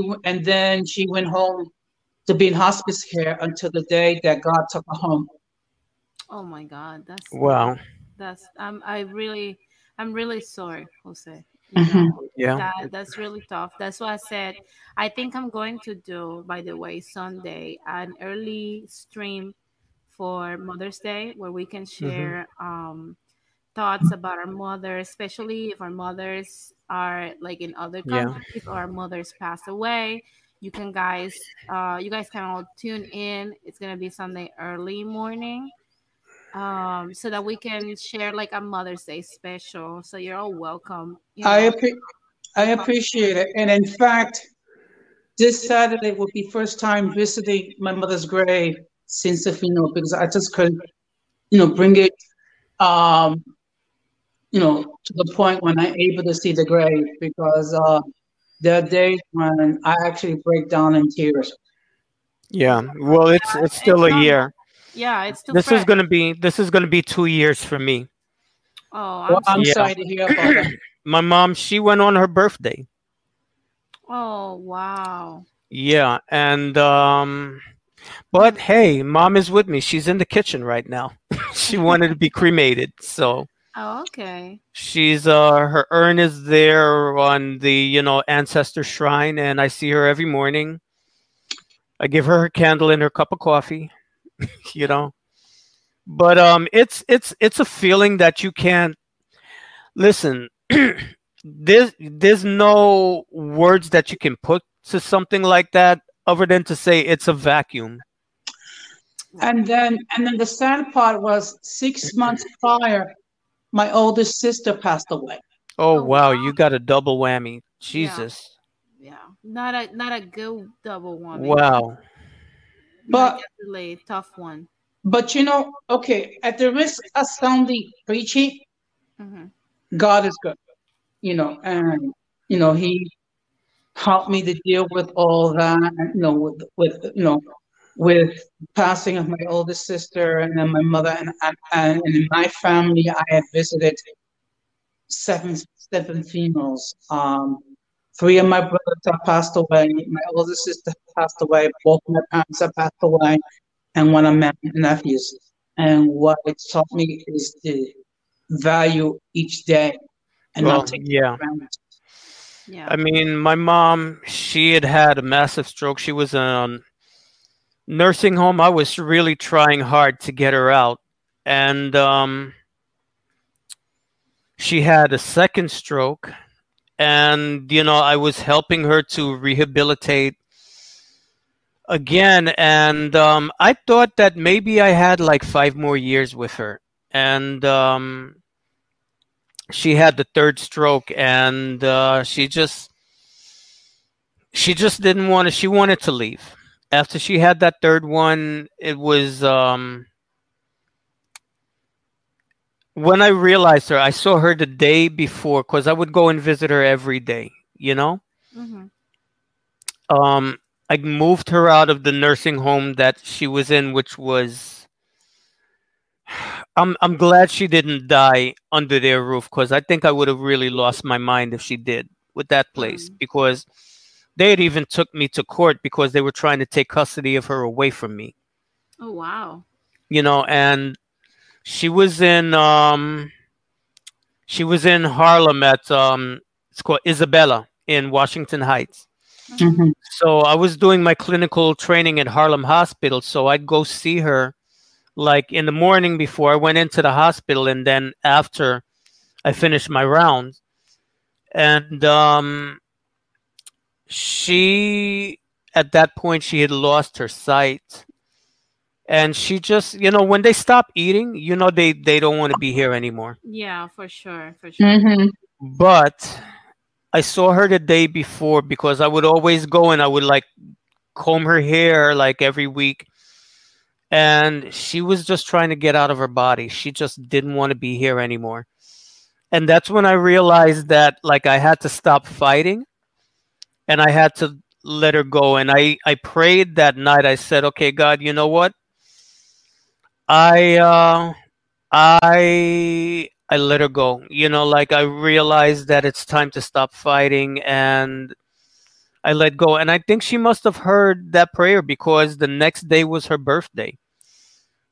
went home to be in hospice care until the day that God took her home. Oh my God, that's wow. That's I'm really sorry, Jose. You know, mm-hmm. Yeah. That's really tough. That's why I said I think I'm going to do, by the way, Sunday, an early stream for Mother's Day where we can share mm-hmm. Thoughts about our mother, especially if our mothers are like in other countries, our mothers pass away. You guys can all tune in. It's gonna be Sunday early morning, so that we can share like a Mother's Day special. So you're all welcome. I appreciate it, and in fact, this Saturday will be first time visiting my mother's grave since Sefino, because I just couldn't, bring it, to the point when I'm able to see the grave, because there are days when I actually break down in tears. Yeah, well, it's still a year. Yeah, it's still. This is gonna be 2 years for me. Oh, I'm sorry to hear about that. My mom, she went on her birthday. Oh, wow. Yeah, and but hey, mom is with me. She's in the kitchen right now. She wanted to be cremated, so. Oh, okay. She's her urn is there on the ancestor shrine, and I see her every morning. I give her candle and her cup of coffee, But it's a feeling that you can't listen. There's no words that you can put to something like that other than to say it's a vacuum. And then the sad part was 6 months prior, my oldest sister passed away. Oh wow, you got a double whammy. Jesus. Yeah. Not a good double whammy. Wow. But definitely a tough one. But okay, at the risk of sounding preachy, God is good. And He helped me to deal with all that, with passing of my oldest sister, and then my mother, and in my family, I have visited seven funerals. 3 of my brothers have passed away. My oldest sister passed away. Both my parents have passed away, and one of my nephews. And what it taught me is to value each day. And well, I mean, my mom, she had a massive stroke. She was in a nursing home. I was really trying hard to get her out. And she had a second stroke. And, I was helping her to rehabilitate again. And I thought that maybe I had like 5 more years with her. And she had the third stroke, and she just didn't want to. She wanted to leave. After she had that third one, it was when I realized her. I saw her the day before, because I would go and visit her every day. I moved her out of the nursing home that she was in, which was. I'm glad she didn't die under their roof, because I think I would have really lost my mind if she did with that place, because they had even took me to court because they were trying to take custody of her away from me. Oh, wow. And she was in Harlem at it's called Isabella in Washington Heights. Mm-hmm. So I was doing my clinical training at Harlem Hospital. So I'd go see her like in the morning before I went into the hospital, and then after I finished my rounds. And she, at that point, she had lost her sight. And she just, when they stop eating, they don't want to be here anymore. Yeah, for sure. Mm-hmm. But I saw her the day before, because I would always go and I would like comb her hair like every week. And she was just trying to get out of her body. She just didn't want to be here anymore. And that's when I realized that, like, I had to stop fighting and I had to let her go. And I prayed that night. I said, okay, God, you know what? I let her go. I realized that it's time to stop fighting, and I let go. And I think she must have heard that prayer, because the next day was her birthday.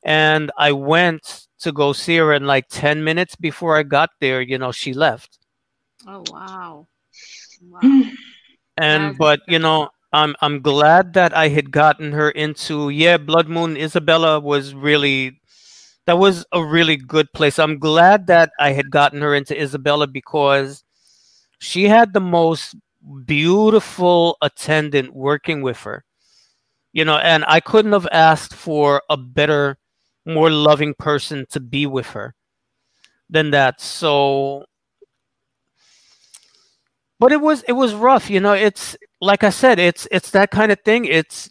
And I went to go see her, and like 10 minutes before I got there, she left. Oh, wow. I'm glad that I had gotten her into, Blood Moon Isabella was a really good place. I'm glad that I had gotten her into Isabella, because She had the most beautiful attendant working with her, you know, and I couldn't have asked for a better, more loving person to be with her than that. So, but it was rough, you know. It's like I said, it's that kind of thing. It's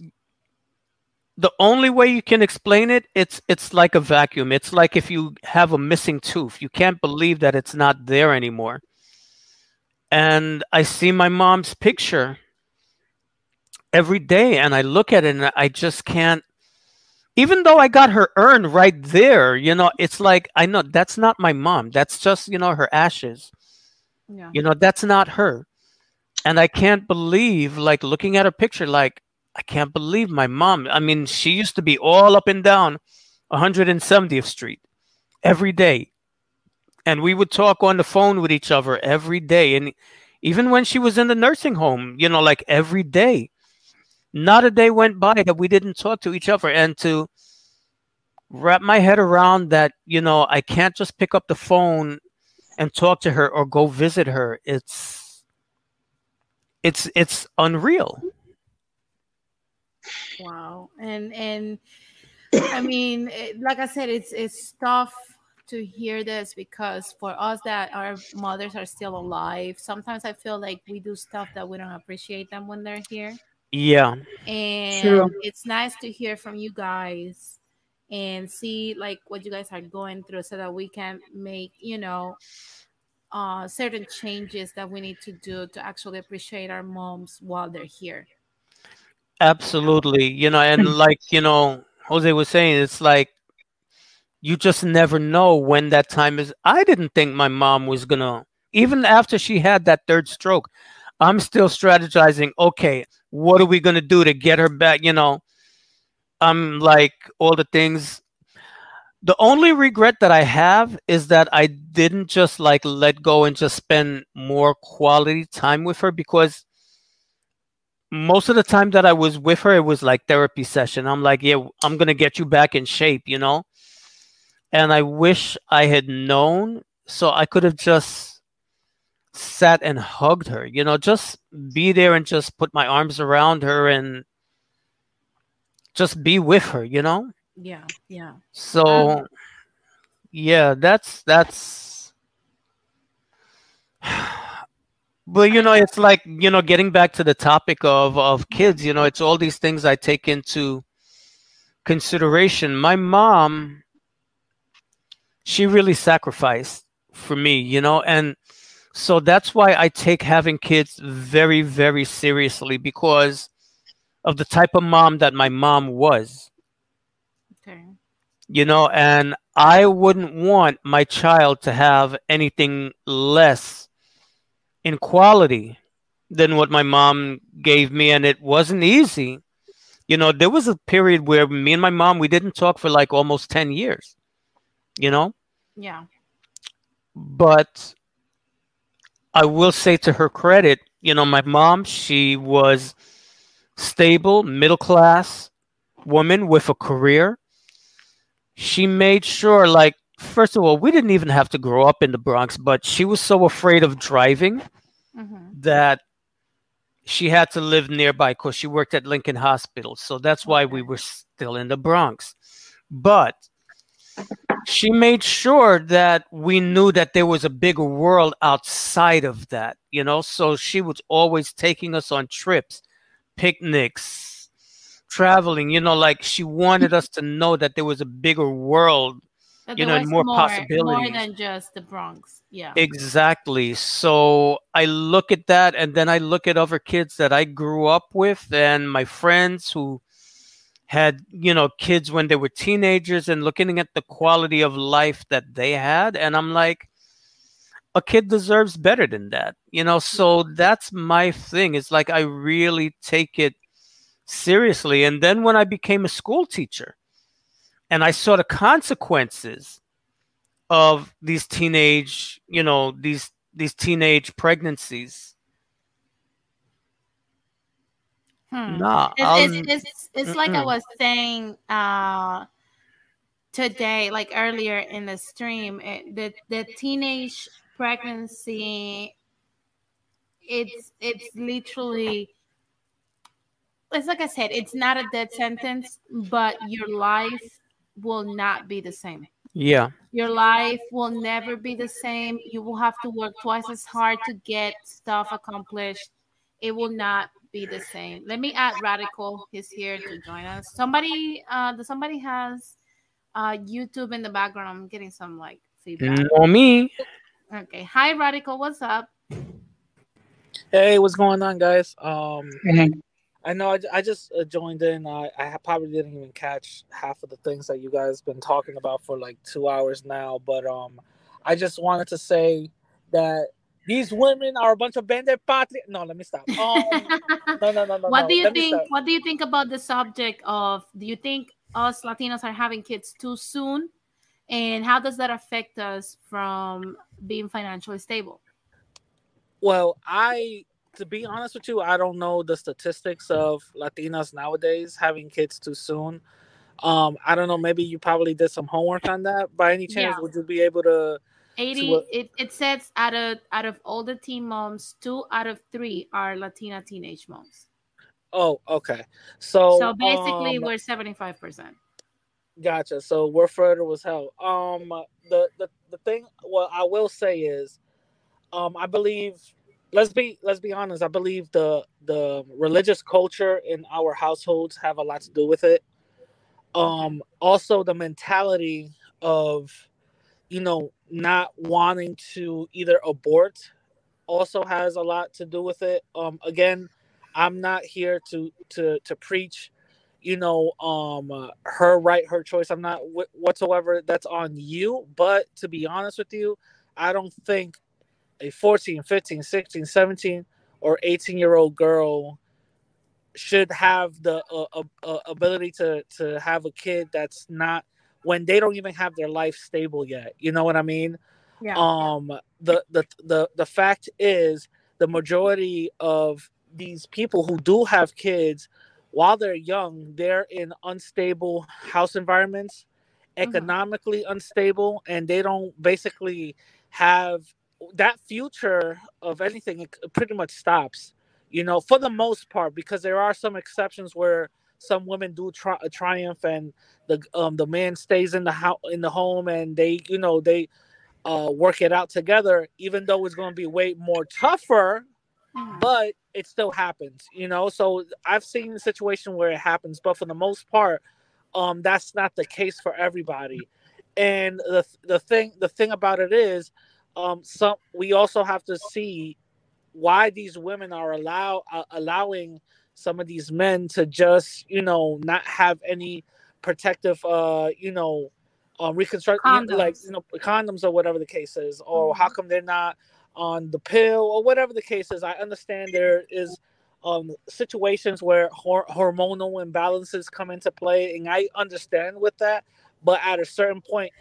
the only way you can explain it. It's like a vacuum. It's like if you have a missing tooth, you can't believe that it's not there anymore. And I see my mom's picture every day, and I look at it, and I just can't. Even though I got her urn right there, you know, it's like, I know that's not my mom. That's just, you know, her ashes. Yeah. You know, that's not her. And I can't believe, like, looking at her picture, like, I can't believe my mom. I mean, she used to be all up and down 170th Street every day. And we would talk on the phone with each other every day. And even when she was in the nursing home, you know, like every day, not a day went by that we didn't talk to each other. And to wrap my head around that, you know, I can't just pick up the phone and talk to her or go visit her. It's unreal. Wow. And I mean, like I said, it's tough to hear this, because for us that our mothers are still alive, sometimes I feel like we do stuff that we don't appreciate them when they're here. Yeah. And true. It's nice to hear from you guys and see like what you guys are going through, so that we can make, you know, certain changes that we need to do to actually appreciate our moms while they're here. Absolutely. You know, and like, you know, Jose was saying, it's like, you just never know when that time is. I didn't think my mom was going to, even after she had that third stroke, I'm still strategizing, okay, what are we going to do to get her back? You know, I'm like all the things. The only regret that I have is that I didn't just like let go and just spend more quality time with her, because most of the time that I was with her, it was like therapy session. I'm like, yeah, I'm going to get you back in shape, you know? And I wish I had known, so I could have just sat and hugged her, you know, just be there and just put my arms around her and just be with her, you know? Yeah, yeah. So, yeah, that's, but, you know, it's like, you know, getting back to the topic of kids, you know, it's all these things I take into consideration. My mom, she really sacrificed for me, you know? And so that's why I take having kids very, very seriously, because of the type of mom that my mom was. Okay. You know, and I wouldn't want my child to have anything less in quality than what my mom gave me. And it wasn't easy. You know, there was a period where me and my mom, we didn't talk for like almost 10 years, you know? Yeah. But I will say, to her credit, you know, my mom, she was stable, middle-class woman with a career. She made sure, like, first of all, we didn't even have to grow up in the Bronx, but she was so afraid of driving that she had to live nearby, because she worked at Lincoln Hospital. So that's why we were still in the Bronx. But she made sure that we knew that there was a bigger world outside of that, you know? So she was always taking us on trips, picnics, traveling, you know, like she wanted us to know that there was a bigger world, that you know, and more possibilities. More than just the Bronx. Yeah. Exactly. So I look at that, and then I look at other kids that I grew up with and my friends who had, you know, kids when they were teenagers, and looking at the quality of life that they had. And I'm like, a kid deserves better than that, you know? So that's my thing. It's like, I really take it seriously. And then when I became a school teacher and I saw the consequences of these teenage, you know, these teenage pregnancies, no, it's like I was saying today, like earlier in the stream, the teenage pregnancy it's literally, it's like I said, it's not a death sentence, but your life will not be the same. Yeah. Your life will never be the same. You will have to work twice as hard to get stuff accomplished. It will not be the same. Let me add Radical. He's here to join us. Somebody, does somebody has YouTube in the background? I'm getting some like feedback. Not me. Okay. Hi, Radical. What's up? Hey, what's going on, guys? I know I just joined in. I probably didn't even catch half of the things that you guys been talking about for like 2 hours now. But I just wanted to say that these women are a bunch of bandit patri. No, let me stop. No. What do you think about the subject of? Do you think us Latinos are having kids too soon, and how does that affect us from being financially stable? Well, to be honest with you, I don't know the statistics of Latinas nowadays having kids too soon. I don't know. Maybe you probably did some homework on that. By any chance, would you be able to? 80. It says out of all the teen moms, 2 out of 3 are Latina teenage moms. Oh, okay. So basically, we're 75%. Gotcha. So we're further with hell. The thing. What I will say is, I believe. Let's be honest. I believe the religious culture in our households have a lot to do with it. Also, the mentality of, not wanting to either abort also has a lot to do with it. Again, I'm not here to preach, her right, her choice. I'm not whatsoever. That's on you. But to be honest with you, I don't think a 14, 15, 16, 17, or 18-year-old girl should have the ability to have a kid that's not when they don't even have their life stable yet. You know what I mean? Yeah. The fact is the majority of these people who do have kids while they're young, they're in unstable house environments, economically unstable, and they don't basically have that future of anything. It pretty much stops, for the most part, because there are some exceptions where some women do triumph and the man stays in the house, in the home, and they work it out together, even though it's going to be way more tougher, but it still happens, so I've seen the situation where it happens, but for the most part, that's not the case for everybody. And the thing about it is, we also have to see why these women are allowing some of these men to just, not have any protective, condoms. Condoms or whatever the case is, or how come they're not on the pill or whatever the case is. I understand there is situations where hormonal imbalances come into play, and I understand with that. But at a certain point,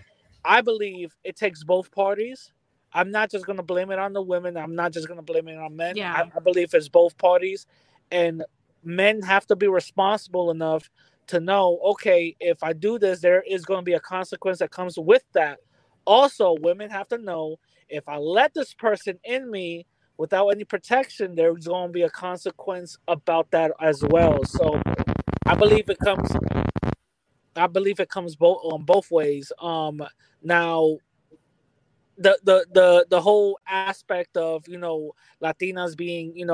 I believe it takes both parties. I'm not just going to blame it on the women. I'm not just going to blame it on men. Yeah. I believe it's both parties. And men have to be responsible enough to know, okay, if I do this, there is going to be a consequence that comes with that. Also, women have to know, if I let this person in me without any protection, there's going to be a consequence about that as well. So I believe it comes both ways. Now, the whole aspect of Latinas being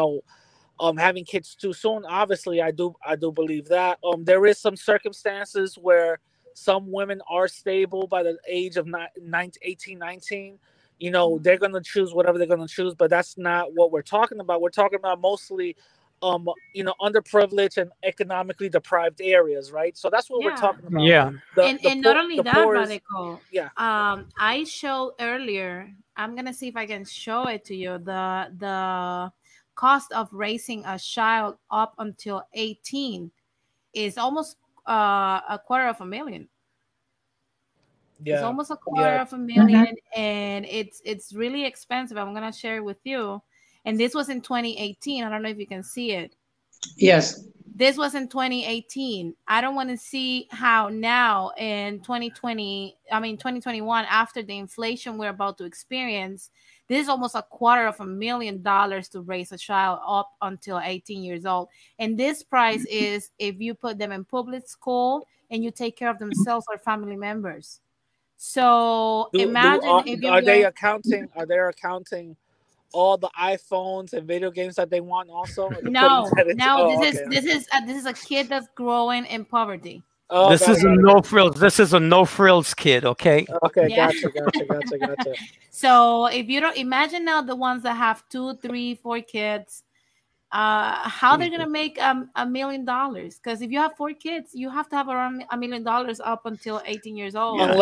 having kids too soon, obviously I do believe that there is some circumstances where some women are stable by the age of 18, 19. They're going to choose whatever they're going to choose, but that's not what we're talking about. We're talking about mostly underprivileged and economically deprived areas, right? So that's what we're talking about. Yeah. And not only that, Radical. Yeah. I showed earlier, I'm gonna see if I can show it to you, the cost of raising a child up until 18 is almost $250,000. Yeah. It's almost $250,000, and it's really expensive. I'm gonna share it with you. And this was in 2018. I don't know if you can see it. Yes. This was in 2018. I don't want to see how now in 2021, after the inflation we're about to experience, This is almost $250,000 to raise a child up until 18 years old. And this price is if you put them in public school and you take care of themselves or family members. So are they accounting all the iPhones and video games that they want also? No, this is a kid that's growing in poverty. Oh, this is a no frills kid, okay? Okay, yeah. Gotcha. So if you don't imagine now the ones that have 2, 3, 4 kids, how they're gonna make $1 million? Because if you have 4 kids, you have to have around $1 million up until 18 years old. Yeah.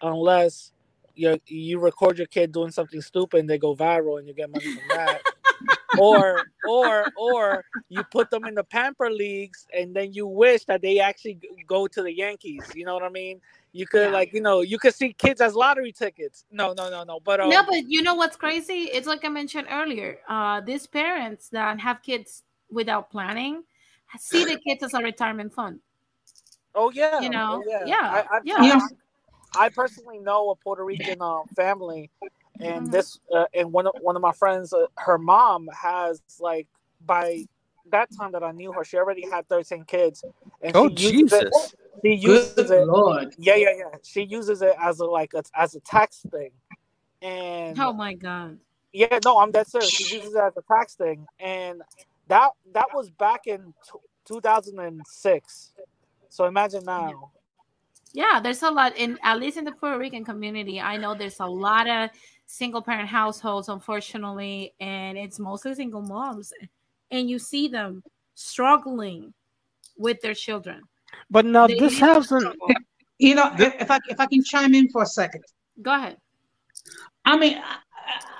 Unless you record your kid doing something stupid and they go viral and you get money from that. Or you put them in the pamper leagues and then you wish that they actually go to the Yankees. You know what I mean? You could you could see kids as lottery tickets. No. But you know what's crazy? It's like I mentioned earlier. These parents that have kids without planning see the kids as a retirement fund. Oh yeah, you know, I personally know a Puerto Rican family. And this, and one of my friends, her mom has by that time that I knew her, she already had 13 kids. And She uses it. Yeah. She uses it as a tax thing. And oh my God. Yeah, no, I'm dead serious. She uses it as a tax thing, and that was back in 2006. So imagine now. Yeah. Yeah, there's a lot, at least in the Puerto Rican community, I know there's a lot of single-parent households, unfortunately, and it's mostly single moms, and you see them struggling with their children. But now this hasn't... You know, if I can chime in for a second. Go ahead. I mean,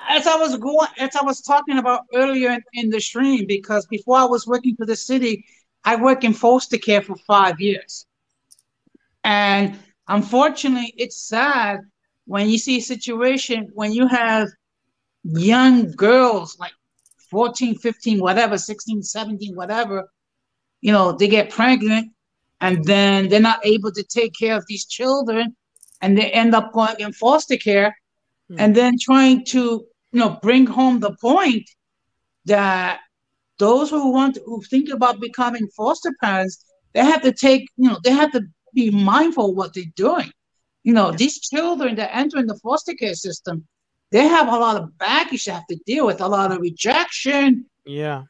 as I was talking about earlier in the stream, because before I was working for the city, I worked in foster care for 5 years. And unfortunately, it's sad when you see a situation when you have young girls like 14, 15, whatever, 16, 17, whatever, you know, they get pregnant and then they're not able to take care of these children and they end up going in foster care and then trying to, you know, bring home the point that those who think about becoming foster parents, they have to take, you know, they have to be mindful of what they're doing. You know, these children that enter in the foster care system, they have a lot of baggage to have to deal with, a lot of rejection,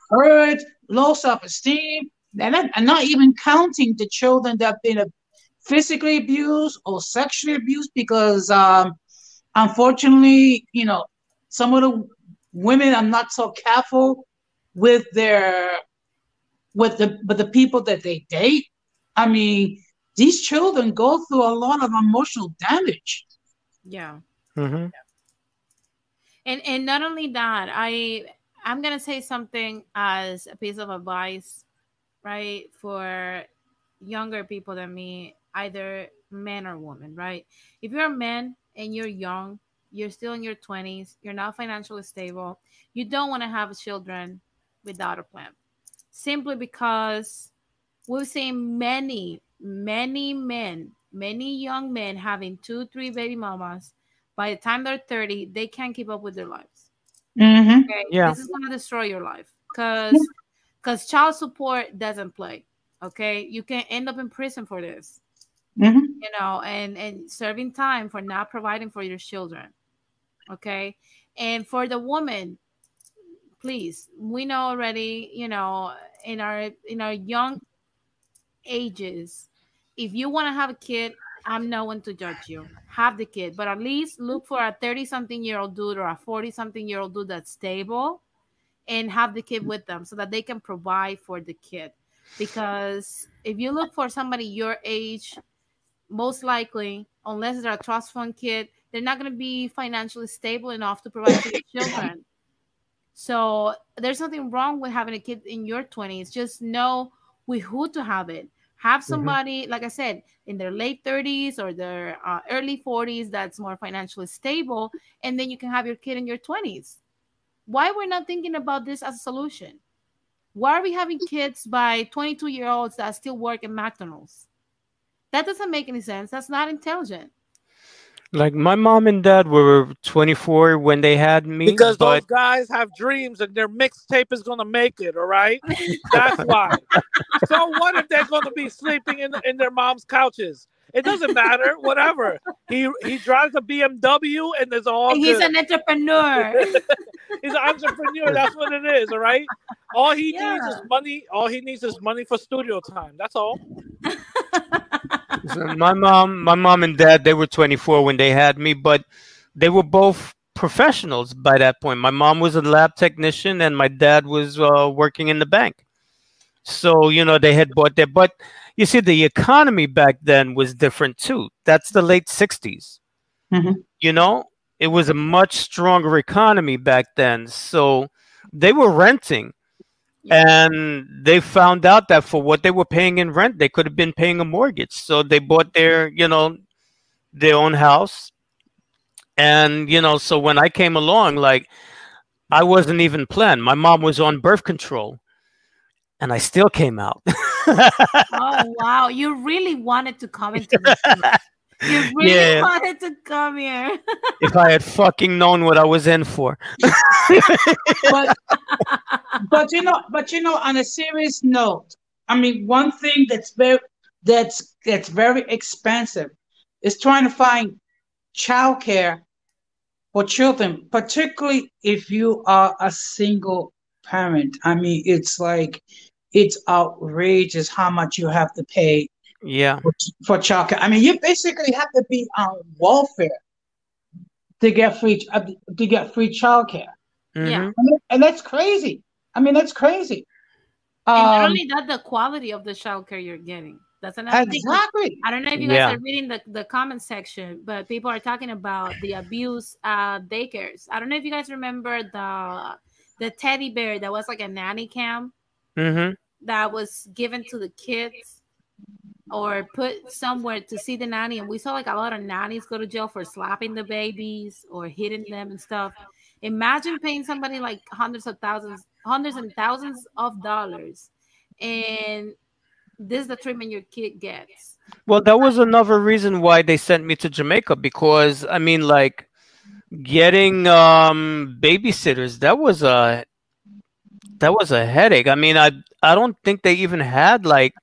hurt, low self-esteem, and not even counting the children that have been physically abused or sexually abused, because unfortunately, you know, some of the women are not so careful with the people that they date. I mean, these children go through a lot of emotional damage. Yeah. Mm-hmm. And not only that, I'm going to say something as a piece of advice, right, for younger people than me, either men or women, right? If you're a man and you're young, you're still in your 20s, you're not financially stable, you don't want to have children without a plan, simply because we've seen many young men having 2, 3 baby mamas. By the time they're 30, they can't keep up with their lives. Mm-hmm. Okay? Yeah. This is going to destroy your life because child support doesn't play. Okay. You can end up in prison for this, you know, and serving time for not providing for your children. Okay. And for the woman, please, we know already, you know, in our young ages, if you want to have a kid, I'm no one to judge you. Have the kid, but at least look for a 30-something-year-old dude or a 40-something-year-old dude that's stable, and have the kid with them so that they can provide for the kid. Because if you look for somebody your age, most likely, unless they're a trust fund kid, they're not going to be financially stable enough to provide for the children. So there's nothing wrong with having a kid in your 20s. Just know with who to have it. Have somebody, like I said, in their late 30s or their early 40s that's more financially stable, and then you can have your kid in your 20s. Why we're not thinking about this as a solution? Why are we having kids by 22-year-olds that still work at McDonald's? That doesn't make any sense. That's not intelligent. Like, my mom and dad were 24 when they had me. Because those guys have dreams and their mixtape is going to make it, all right? That's why. So what if they're going to be sleeping in their mom's couches? It doesn't matter, whatever. He drives a BMW and there's all He's an entrepreneur. He's an entrepreneur. That's what it is, all right? All he needs is money. All he needs is money for studio time. That's all. So my mom and dad, they were 24 when they had me, but they were both professionals by that point. My mom was a lab technician and my dad was working in the bank. So, you know, they had bought their, but you see, the economy back then was different too. That's the late 60s. Mm-hmm. You know, it was a much stronger economy back then. So they were renting. And they found out that for what they were paying in rent, they could have been paying a mortgage. So they bought their, you know, their own house. And, you know, so when I came along, like, I wasn't even planned. My mom was on birth control and I still came out. Oh, wow. You really wanted to come into this place. You really wanted to come here. If I had fucking known what I was in for. but you know, on a serious note, I mean, one thing that's very expensive is trying to find childcare for children, particularly if you are a single parent. I mean, it's like, it's outrageous how much you have to pay. Yeah, for childcare. I mean, you basically have to be on welfare to get free childcare. Mm-hmm. Yeah, and that's crazy. I mean, that's crazy. And not only that, the quality of the childcare you're getting. That's another exactly thing. I don't know if you guys are reading the comment section, but people are talking about the abuse daycares. I don't know if you guys remember the teddy bear that was like a nanny cam that was given to the kids. Or put somewhere to see the nanny, and we saw like a lot of nannies go to jail for slapping the babies or hitting them and stuff. Imagine paying somebody like hundreds and thousands of dollars, and this is the treatment your kid gets. Well, that was another reason why they sent me to Jamaica, because I mean, like, getting babysitters, that was a headache. I mean, I don't think they even had like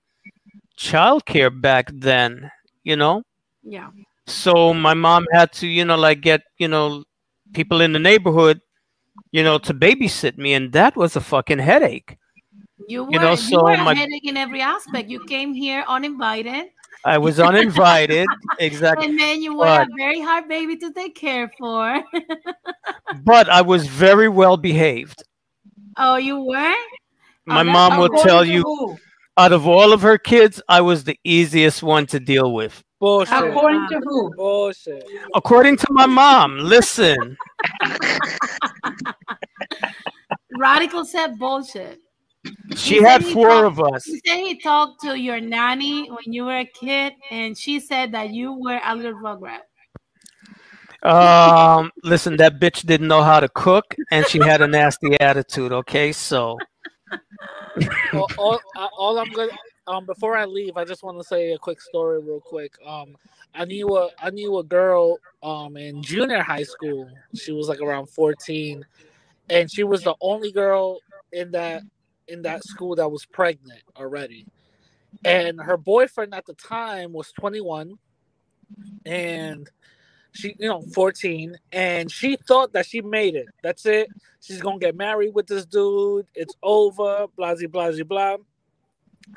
childcare back then, you know. Yeah. So my mom had to, you know, like get, you know, people in the neighborhood, you know, to babysit me, and that was a fucking headache. You were a headache in every aspect. You came here uninvited. I was uninvited, exactly. And then you were a very hard baby to take care for. But I was very well behaved. Oh, you were? My mom will tell you. Who? Out of all of her kids, I was the easiest one to deal with. Bullshit. According to who? Bullshit. According to my mom. Listen. Radical said bullshit. She had four of us. You said he talked to your nanny when you were a kid, and she said that you were a little rugrat. Listen, that bitch didn't know how to cook, and she had a nasty attitude, okay? So... all I'm gonna before I leave, I just want to say a quick story, real quick. I knew a girl in junior high school. She was like around 14, and she was the only girl in that school that was pregnant already. And her boyfriend at the time was 21, and she, you know, 14, and she thought that she made it. That's it. She's going to get married with this dude. It's over, blah, blah, blah, blah.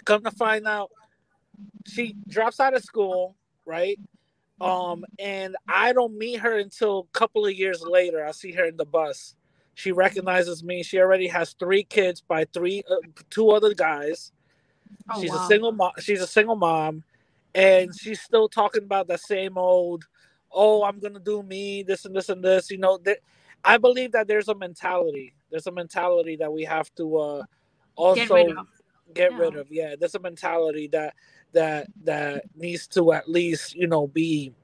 Come to find out, she drops out of school, right? And I don't meet her until a couple of years later. I see her in the bus. She recognizes me. She already has 3 kids by 2 other guys. Oh, she's a single mom. She's a single mom, and she's still talking about the same old, oh, I'm going to do me, this and this and this. You know, I believe that there's a mentality. There's a mentality that we have to also get rid of. Yeah, there's a mentality that needs to at least, you know, be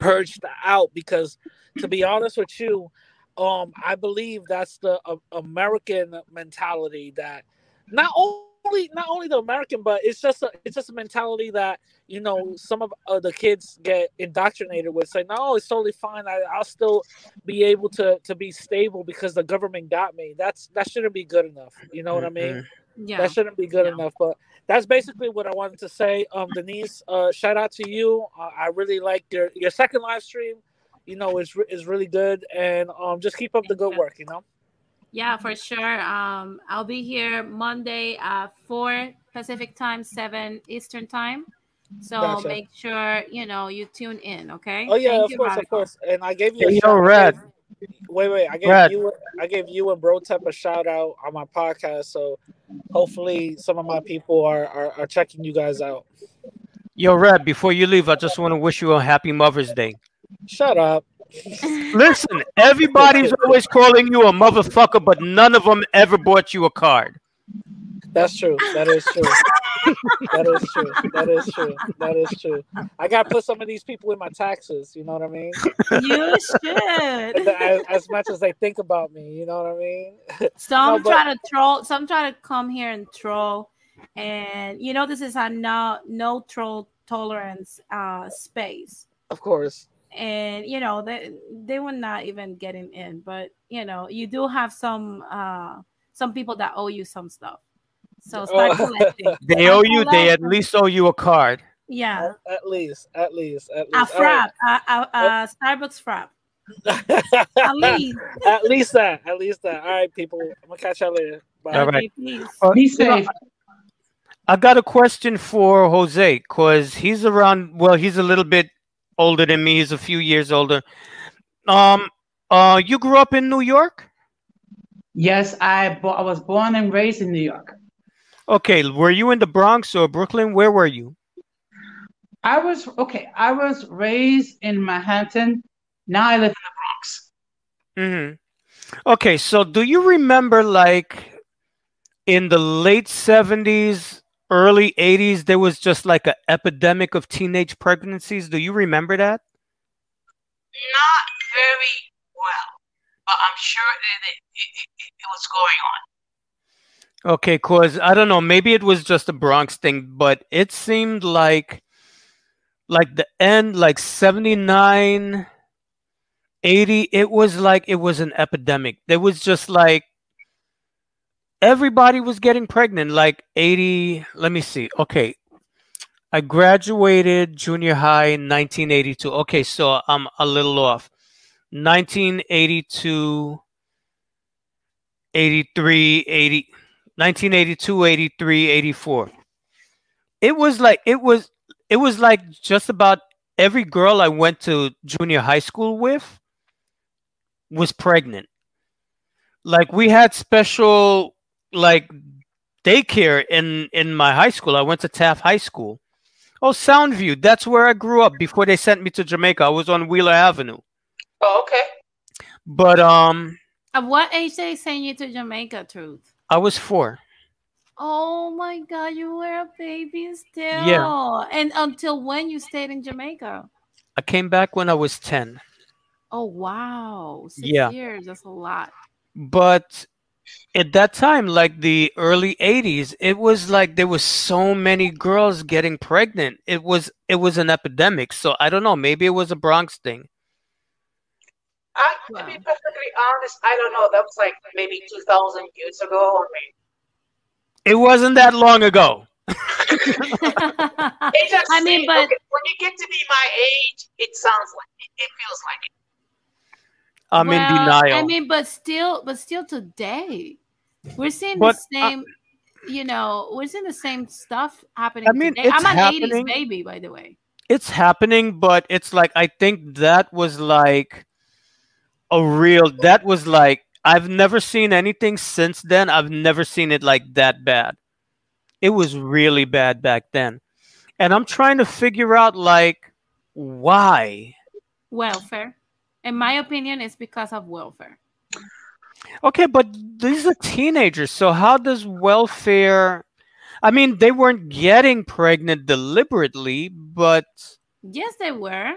purged out. Because to be honest with you, I believe that's the American mentality that not all not only the American, but it's just a mentality that, you know, some of the kids get indoctrinated with, saying, no, it's totally fine. I'll still be able to be stable because the government got me. That shouldn't be good enough. You know what I mean? Yeah. That shouldn't be good enough. But that's basically what I wanted to say. Denise, shout out to you. I really like your second live stream. You know, it's really good. And just keep up the good work, you know? Yeah, for sure. I'll be here Monday at 4 Pacific time, 7 Eastern time. So gotcha. Make sure, you know, you tune in, okay? Oh, yeah, Thank you, of course. And I gave you a shout out. Wait. I gave you and Bro Tep a shout out on my podcast. So hopefully some of my people are checking you guys out. Yo, Red, before you leave, I just want to wish you a happy Mother's Day. Shut up. Listen, everybody's always calling you a motherfucker, but none of them ever bought you a card. That's true. That is true. That is true. I got to put some of these people in my taxes. You know what I mean? You should. As much as they think about me. You know what I mean? Some try to troll. Some try to come here and troll. And, you know, this is a no troll tolerance space. Of course. And, you know, they were not even getting in. But, you know, you do have some people that owe you some stuff. So start collecting. They owe you. They at least owe you a card. Yeah. At least. A frap. Right. A Starbucks frap. At least that. All right, people. I'm going to catch y'all later. Bye. All right. Okay, be safe. I got a question for Jose because he's around. Well, he's a little bit older than me. He's a few years older. You grew up in New York? Yes, I was born and raised in New York. Okay, were you in the Bronx or Brooklyn? Where were you? I was raised in Manhattan. Now I live in the Bronx. Mm-hmm. Okay, so do you remember, like, in the late 70s, early 80s, there was just like an epidemic of teenage pregnancies? Do you remember that? Not very well, but I'm sure it was going on. Okay, cause I don't know, maybe it was just a Bronx thing, but it seemed like the end, like 79, 80, it was an epidemic. There was just like, everybody was getting pregnant, like 80, let me see. Okay, I graduated junior high in 1982. Okay, so I'm a little off. 1982, 83, 80. 1982, 83, 84. It was like just about every girl I went to junior high school with was pregnant. Like we had special like daycare in my high school. I went to Taft High School. Oh, Soundview. That's where I grew up before they sent me to Jamaica. I was on Wheeler Avenue. Oh, okay. But at what age did they send you to Jamaica, Truth? I was 4. Oh my God, you were a baby still. Yeah. And until when you stayed in Jamaica? I came back when I was 10. Oh wow. 6 years, that's a lot. But at that time, like the early 80s, it was like there was so many girls getting pregnant. It was an epidemic. So I don't know, maybe it was a Bronx thing. To be perfectly honest, I don't know. That was like maybe 2,000 years ago. It wasn't that long ago. I mean, but okay, when you get to be my age, it sounds like it feels like it. I'm in denial. I mean, but still today, we're seeing the same. You know, we're seeing the same stuff happening. I mean, today. I'm an 80s baby, by the way. It's happening, but it's like I think that was like. That was like, I've never seen anything since then. I've never seen it like that bad. It was really bad back then. And I'm trying to figure out like, why? Welfare. In my opinion, it's because of welfare. Okay, but these are teenagers. So how does welfare, I mean, they weren't getting pregnant deliberately, but. Yes, they were.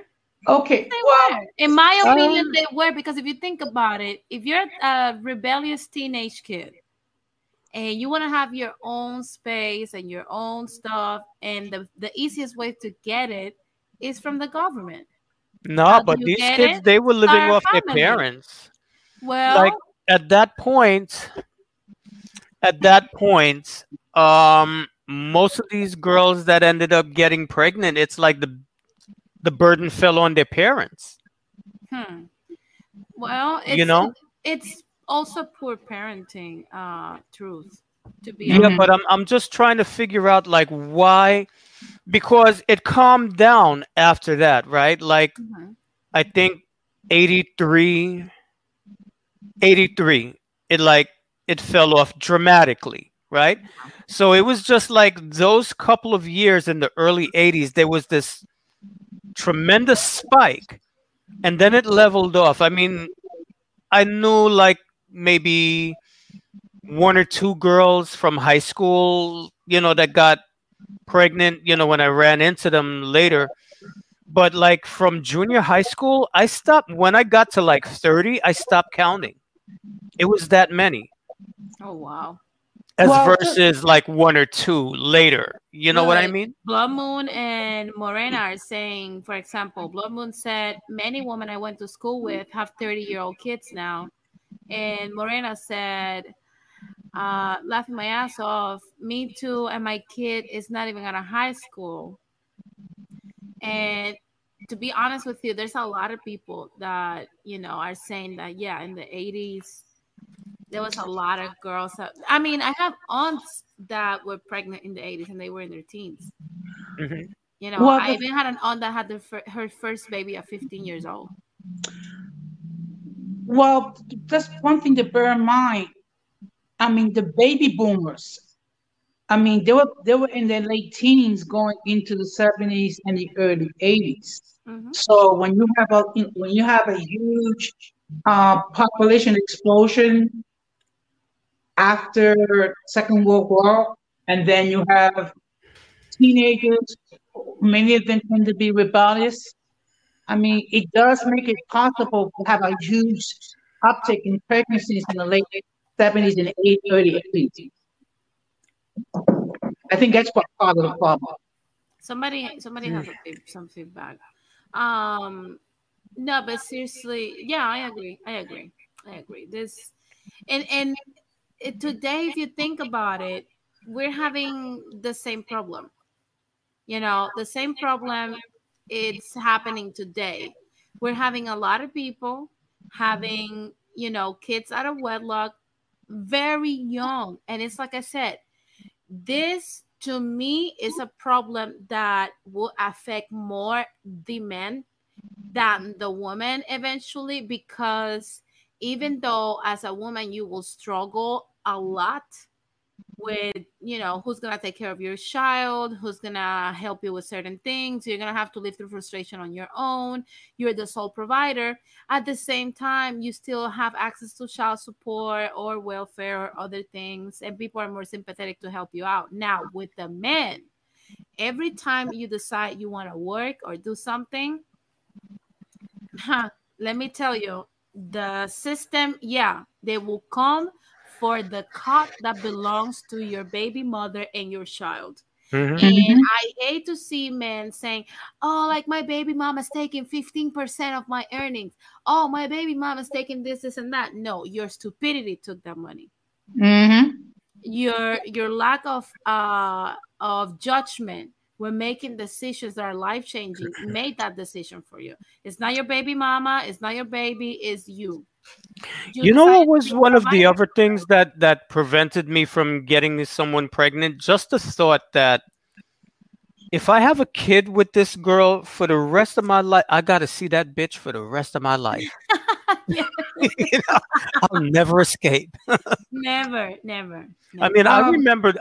Okay. Well, in my opinion, they were, because if you think about it, if you're a rebellious teenage kid and you want to have your own space and your own stuff, and the easiest way to get it is from the government. No, but these kids, they were living off their parents. Well, like at that point, most of these girls that ended up getting pregnant, it's like the burden fell on their parents. Well, it's, you know, it's also poor parenting, truth, to be honest. Yeah, but I'm just trying to figure out like why, because it calmed down after that, right? Like I think 83, it fell off dramatically, right? So it was just like those couple of years in the early 80s, there was this tremendous spike and then it leveled off. I mean, I knew like maybe one or two girls from high school, you know, that got pregnant, you know, when I ran into them later. But like from junior high school, I stopped. When I got to like 30, I stopped counting. It was that many. Oh, wow. Versus like one or two later. You know what I mean? Blood Moon and Morena are saying, for example, Blood Moon said, many women I went to school with have 30-year-old kids now. And Morena said, laughing my ass off, me too, and my kid is not even out of high school. And to be honest with you, there's a lot of people that, you know, are saying that, yeah, in the 80s, there was a lot of girls that, I mean, I have aunts that were pregnant in the 80s and they were in their teens. Mm-hmm. You know, well, I even had an aunt that had her first baby at 15 years old. Well, that's one thing to bear in mind. I mean, the baby boomers, I mean, they were in their late teens going into the 70s and the early 80s. Mm-hmm. So when you have a huge population explosion after Second World War, and then you have teenagers, many of them tend to be rebellious. I mean, it does make it possible to have a huge uptick in pregnancies in the late 70s and early 80s. I think that's part of the problem. Somebody has some feedback. No, but seriously, yeah, I agree. This, and today, if you think about it, we're having the same problem. You know, the same problem. It's happening today. We're having a lot of people having, you know, kids out of wedlock, very young, and it's like I said. This, to me, is a problem that will affect more the men than the woman eventually, because even though as a woman you will struggle a lot with, you know, who's going to take care of your child, who's going to help you with certain things, you're going to have to live through frustration on your own, you're the sole provider. At the same time, you still have access to child support or welfare or other things, and people are more sympathetic to help you out. Now, with the men, every time you decide you want to work or do something, let me tell you, the system, yeah, they will come for the cot that belongs to your baby mother and your child. Mm-hmm. And I hate to see men saying, oh, like my baby mama's taking 15% of my earnings. Oh, my baby mama's taking this, this, and that. No, your stupidity took that money. Mm-hmm. Your lack of judgment when making decisions that are life-changing made that decision for you. It's not your baby mama. It's not your baby. It's you. You know what was one of the other things that prevented me from getting someone pregnant? Just the thought that if I have a kid with this girl for the rest of my life, I got to see that bitch for the rest of my life. You know, I'll never escape. Never. I mean, I remember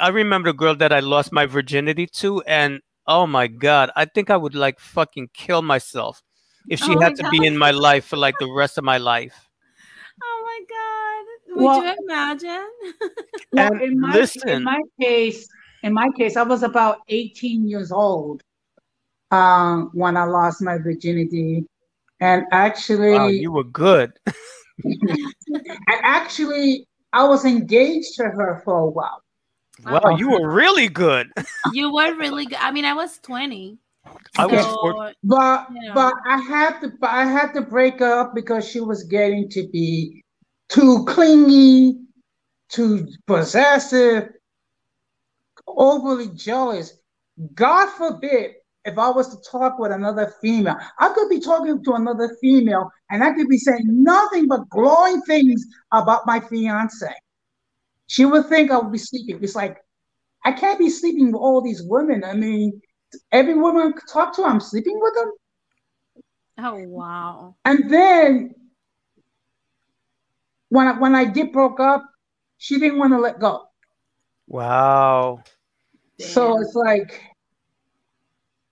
a girl that I lost my virginity to, and oh my God, I think I would like fucking kill myself if she had to be in my life for like the rest of my life. Oh my God! Would you imagine? Well, in my case, I was about 18 years old when I lost my virginity, and actually, wow, you were good. And actually, I was engaged to her for a while. Wow, oh. You were really good. You were really good. I mean, I was 20. I was 40. But you know. But I had to break up because she was getting to be too clingy, too possessive, overly jealous. God forbid if I was to talk with another female, I could be talking to another female and I could be saying nothing but glowing things about my fiance. She would think I would be sleeping. It's like, I can't be sleeping with all these women. I mean, every woman I talk to, I'm sleeping with them. Oh, wow. And then when I did broke up, she didn't want to let go. Wow. So damn. It's like.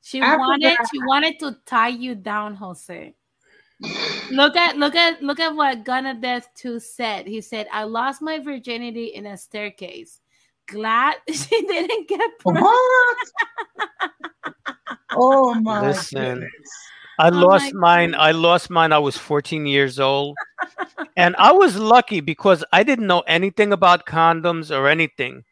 She wanted to tie you down, Jose. Look at what Gun of Death 2 said. He said, "I lost my virginity in a staircase. Glad she didn't get pregnant." What? Oh my! Listen, goodness. I lost mine. I was 14 years old, and I was lucky because I didn't know anything about condoms or anything.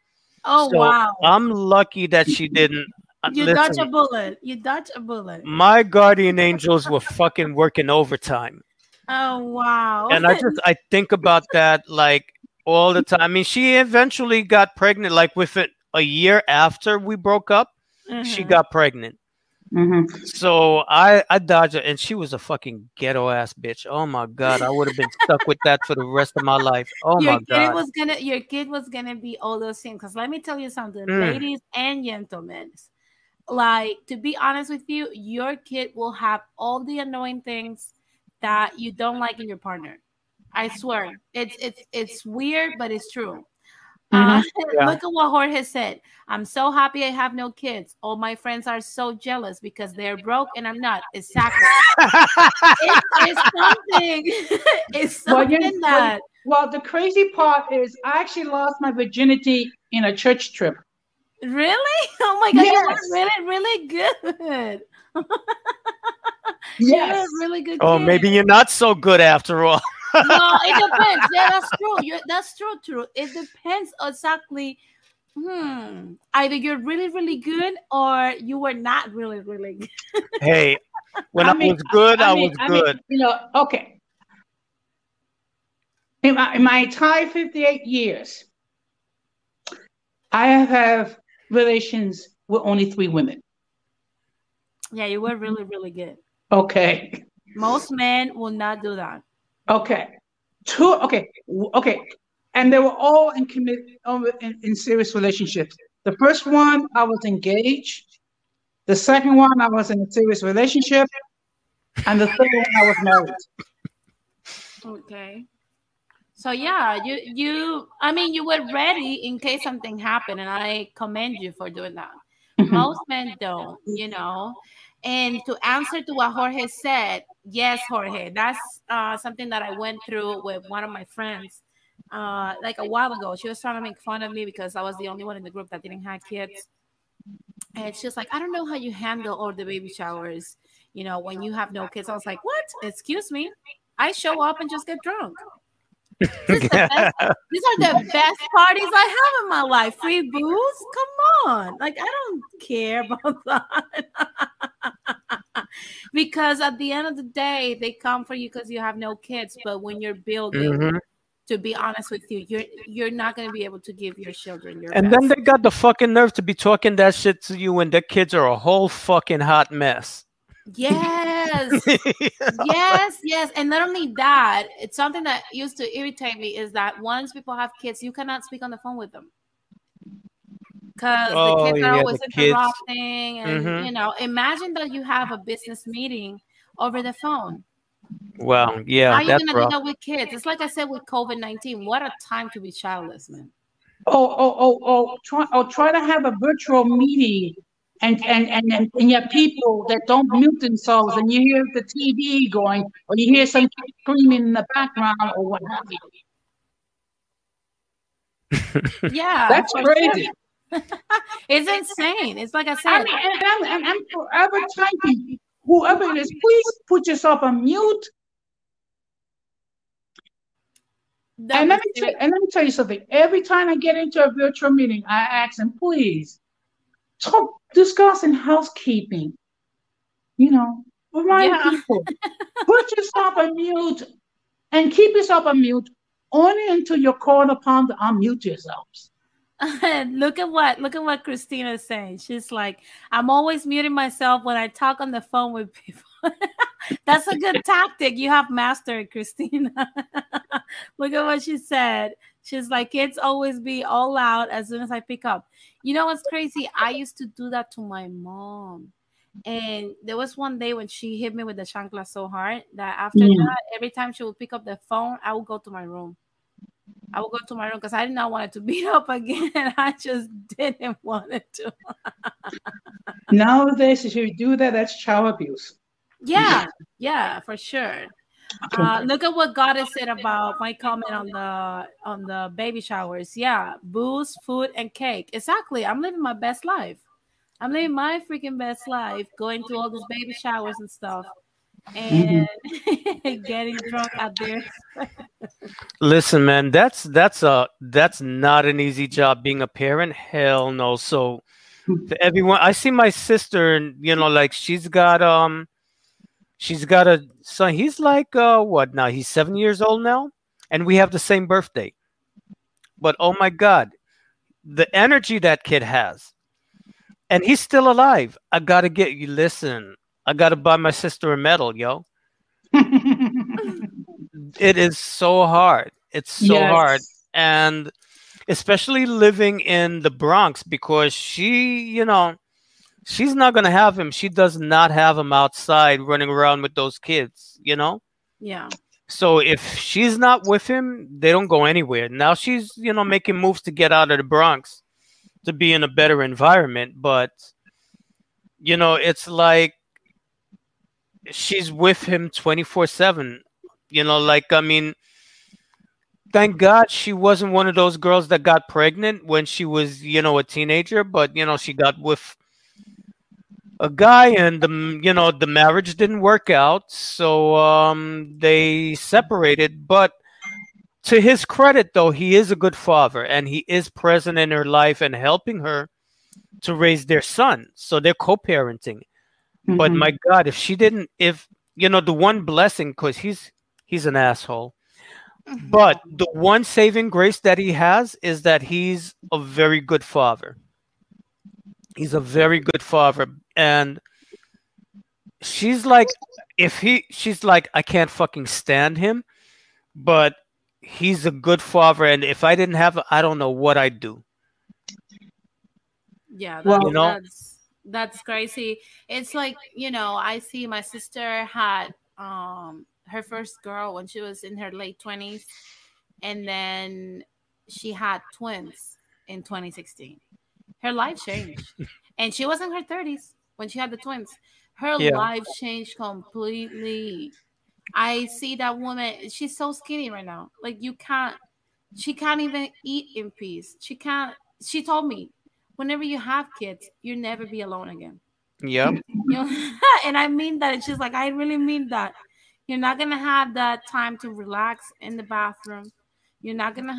Oh so wow! I'm lucky that she didn't. You dodge a bullet. You dodge a bullet. My guardian angels were fucking working overtime. Oh, wow. And I think about that like all the time. I mean, she eventually got pregnant like within a year after we broke up. Mm-hmm. She got pregnant. Mm-hmm. So I dodged her, and she was a fucking ghetto ass bitch. Oh my God, I would have been stuck with that for the rest of my life. Oh my God, your kid was gonna be all those things. Because let me tell you something, ladies and gentlemen. Like, to be honest with you, your kid will have all the annoying things that you don't like in your partner. I swear. It's weird, but it's true. Yeah. Look at what Jorge said. I'm so happy I have no kids. All my friends are so jealous because they're broke and I'm not. Exactly. it's something that... Well, the crazy part is I actually lost my virginity in a church trip. Really? Oh my God! Yes. You were really good. Yes, really good. Oh, kid. Maybe you're not so good after all. No, it depends. Yeah, that's true. That's true. It depends exactly. Either you're really, really good, or you were not really, really good. Hey, when I was good. I mean, you know, okay. In my entire 58 years, I have relations with only 3 women. Yeah, you were really, really good. Okay. Most men will not do that. Okay. 2. Okay. And they were all in serious relationships. The first one, I was engaged. The second one, I was in a serious relationship. And the third one, I was married. Okay. So yeah, you were ready in case something happened, and I commend you for doing that. Most men don't, you know. And to answer to what Jorge said, yes, Jorge, that's something that I went through with one of my friends like a while ago. She was trying to make fun of me because I was the only one in the group that didn't have kids. And she was like, I don't know how you handle all the baby showers, you know, when you have no kids. I was like, what? Excuse me? I show up and just get drunk. These are the best parties I have in my life. Free booze? Come on. Like, I don't care about that. Because at the end of the day, they come for you because you have no kids. But when you're building, to be honest with you, you're not going to be able to give your children your and best. Then they got the fucking nerve to be talking that shit to you when their kids are a whole fucking hot mess. Yes. yes. And not only that, it's something that used to irritate me is that once people have kids, you cannot speak on the phone with them because the kids are always interrupting. And you know, imagine that you have a business meeting over the phone. Well, yeah, how are you gonna deal with kids? It's like I said with COVID-19. What a time to be childless, man. Try to have a virtual meeting. And you have people that don't mute themselves, and you hear the TV going, or you hear some screaming in the background, or what have you. Yeah, that's crazy. It's insane. It's like I said. I mean, and forever typing, whoever it is, please put yourself on mute. And let me tell you something. Every time I get into a virtual meeting, I ask them, please, discuss in housekeeping. You know, remind people, put yourself on mute and keep yourself on mute only until you're called upon to unmute yourselves. Look at what Christina is saying. She's like, I'm always muting myself when I talk on the phone with people. That's a good tactic. You have mastered, Christina. Look at what she said. She's like, kids always be all loud as soon as I pick up. You know what's crazy? I used to do that to my mom. And there was one day when she hit me with the chancla so hard that after that, every time she would pick up the phone, I would go to my room. I would go to my room because I did not want it to beat up again. I just didn't want it to. Nowadays, if you do that, that's child abuse. Yeah, for sure. Look at what Goddess said about my comment on the baby showers. Yeah, booze, food, and cake. Exactly. I'm living my best life. I'm living my freaking best life, going to all these baby showers and stuff, and getting drunk out there. Listen, man, that's not an easy job being a parent. Hell no. So to everyone, I see my sister, and you know, like she's got a son. He's like what now? He's 7 years old now, and we have the same birthday. But oh my God, the energy that kid has. And he's still alive. I got to get you. Listen, I got to buy my sister a medal, yo. It is so hard. It's so hard. And especially living in the Bronx, because she's not going to have him. She does not have him outside running around with those kids, you know? Yeah. So if she's not with him, they don't go anywhere. Now she's, making moves to get out of the Bronx, to be in a better environment, but it's like she's with him 24/7. I mean, thank God she wasn't one of those girls that got pregnant when she was, a teenager, but she got with a guy and the marriage didn't work out. So they separated, but to his credit, though, he is a good father and he is present in her life and helping her to raise their son. So they're co-parenting. Mm-hmm. But my God, if she didn't, the one blessing, because he's an asshole. Mm-hmm. But the one saving grace that he has is that he's a very good father. He's a very good father. And she's like, I can't fucking stand him. But he's a good father, and if I didn't have it, I don't know what I'd do. Yeah, that's crazy. It's like, I see my sister had her first girl when she was in her late 20s, and then she had twins in 2016. Her life changed. And she was in her 30s when she had the twins. Her life changed completely. I see that woman, she's so skinny right now. Like she can't even eat in peace. She told me, whenever you have kids, you'll never be alone again. Yep. And I mean that. And she's like, I really mean that. You're not going to have that time to relax in the bathroom. You're not going to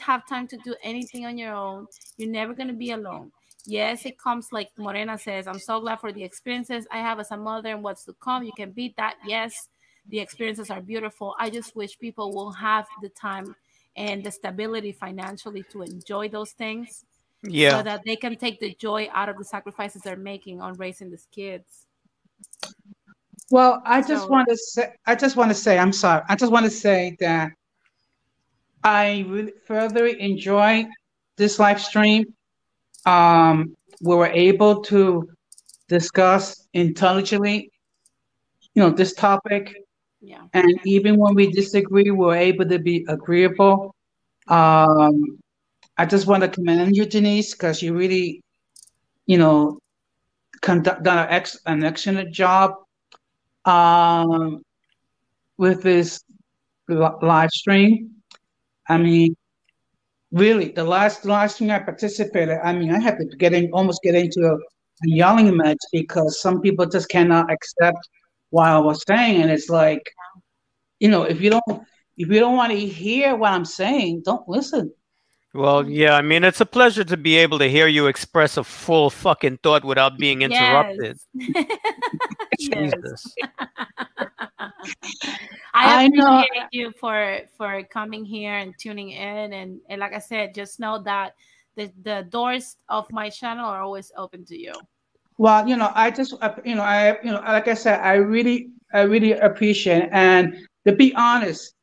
have time to do anything on your own. You're never going to be alone. Yes, it comes, like Morena says, I'm so glad for the experiences I have as a mother and what's to come. You can beat that. Yes. The experiences are beautiful. I just wish people will have the time and the stability financially to enjoy those things, so that they can take the joy out of the sacrifices they're making on raising these kids. Well, I just want to say that I really further enjoy this live stream. We were able to discuss intelligently, this topic. Yeah. And even when we disagree, we're able to be agreeable. I just want to commend you, Denise, because you really, done an excellent job with this live stream. I mean, really, the last thing I participated, I mean, I had to almost get into a yelling match because some people just cannot accept what I was saying. And it's like, if you don't, If you don't want to hear what I'm saying, don't listen. Well, yeah, I mean, it's a pleasure to be able to hear you express a full fucking thought without being interrupted. Yes. Jesus. I appreciate you for coming here and tuning in. And like I said, just know that the doors of my channel are always open to you. Well, you know, I just, you know, like I said, I really appreciate it. And to be honest,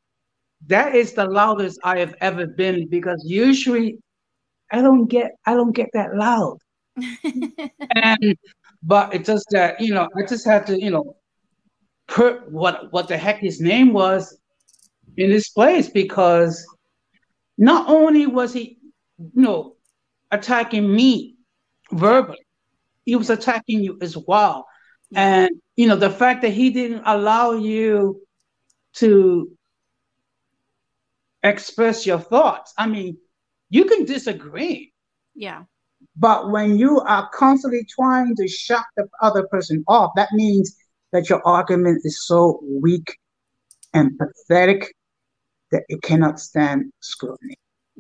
that is the loudest I have ever been, because usually I don't get that loud. But it's just that, you know, I just had to, you know, put what the heck his name was in this place, because not only was he, you know, attacking me verbally, he was attacking you as well. And, you know, the fact that he didn't allow you to express your thoughts. I mean, you can disagree. Yeah. But when you are constantly trying to shut the other person off, that means that your argument is so weak and pathetic that it cannot stand scrutiny.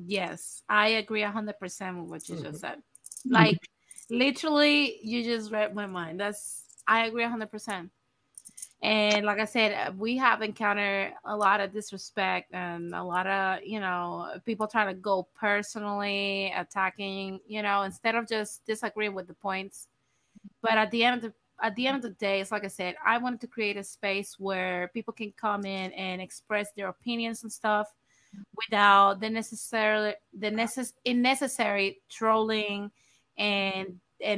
Yes, I agree 100% with what you just said. Like, literally, you just read my mind. I agree 100%. And like I said, we have encountered a lot of disrespect and a lot of, you know, people trying to go personally, attacking, you know, instead of just disagreeing with the points. But at the end of the day, it's like I said, I wanted to create a space where people can come in and express their opinions and stuff without the necessary trolling and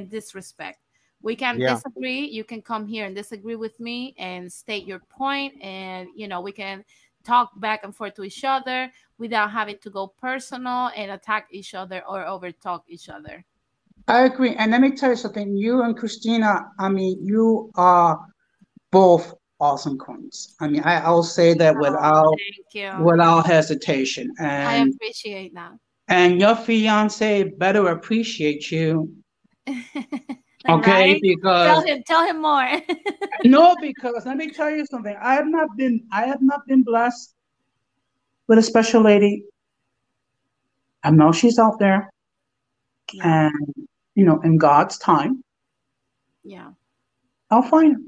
disrespect. We can disagree. You can come here and disagree with me and state your point. And, you know, we can talk back and forth to each other without having to go personal and attack each other or overtalk each other. I agree. And let me tell you something. You and Christina, I mean, you are both awesome queens. I mean, I'll say that without hesitation. And I appreciate that. And your fiance better appreciate you. Okay, right? Because tell him more. No, because let me tell you something. I have not been blessed with a special lady. I know she's out there, and you know, in God's time, I'll find her.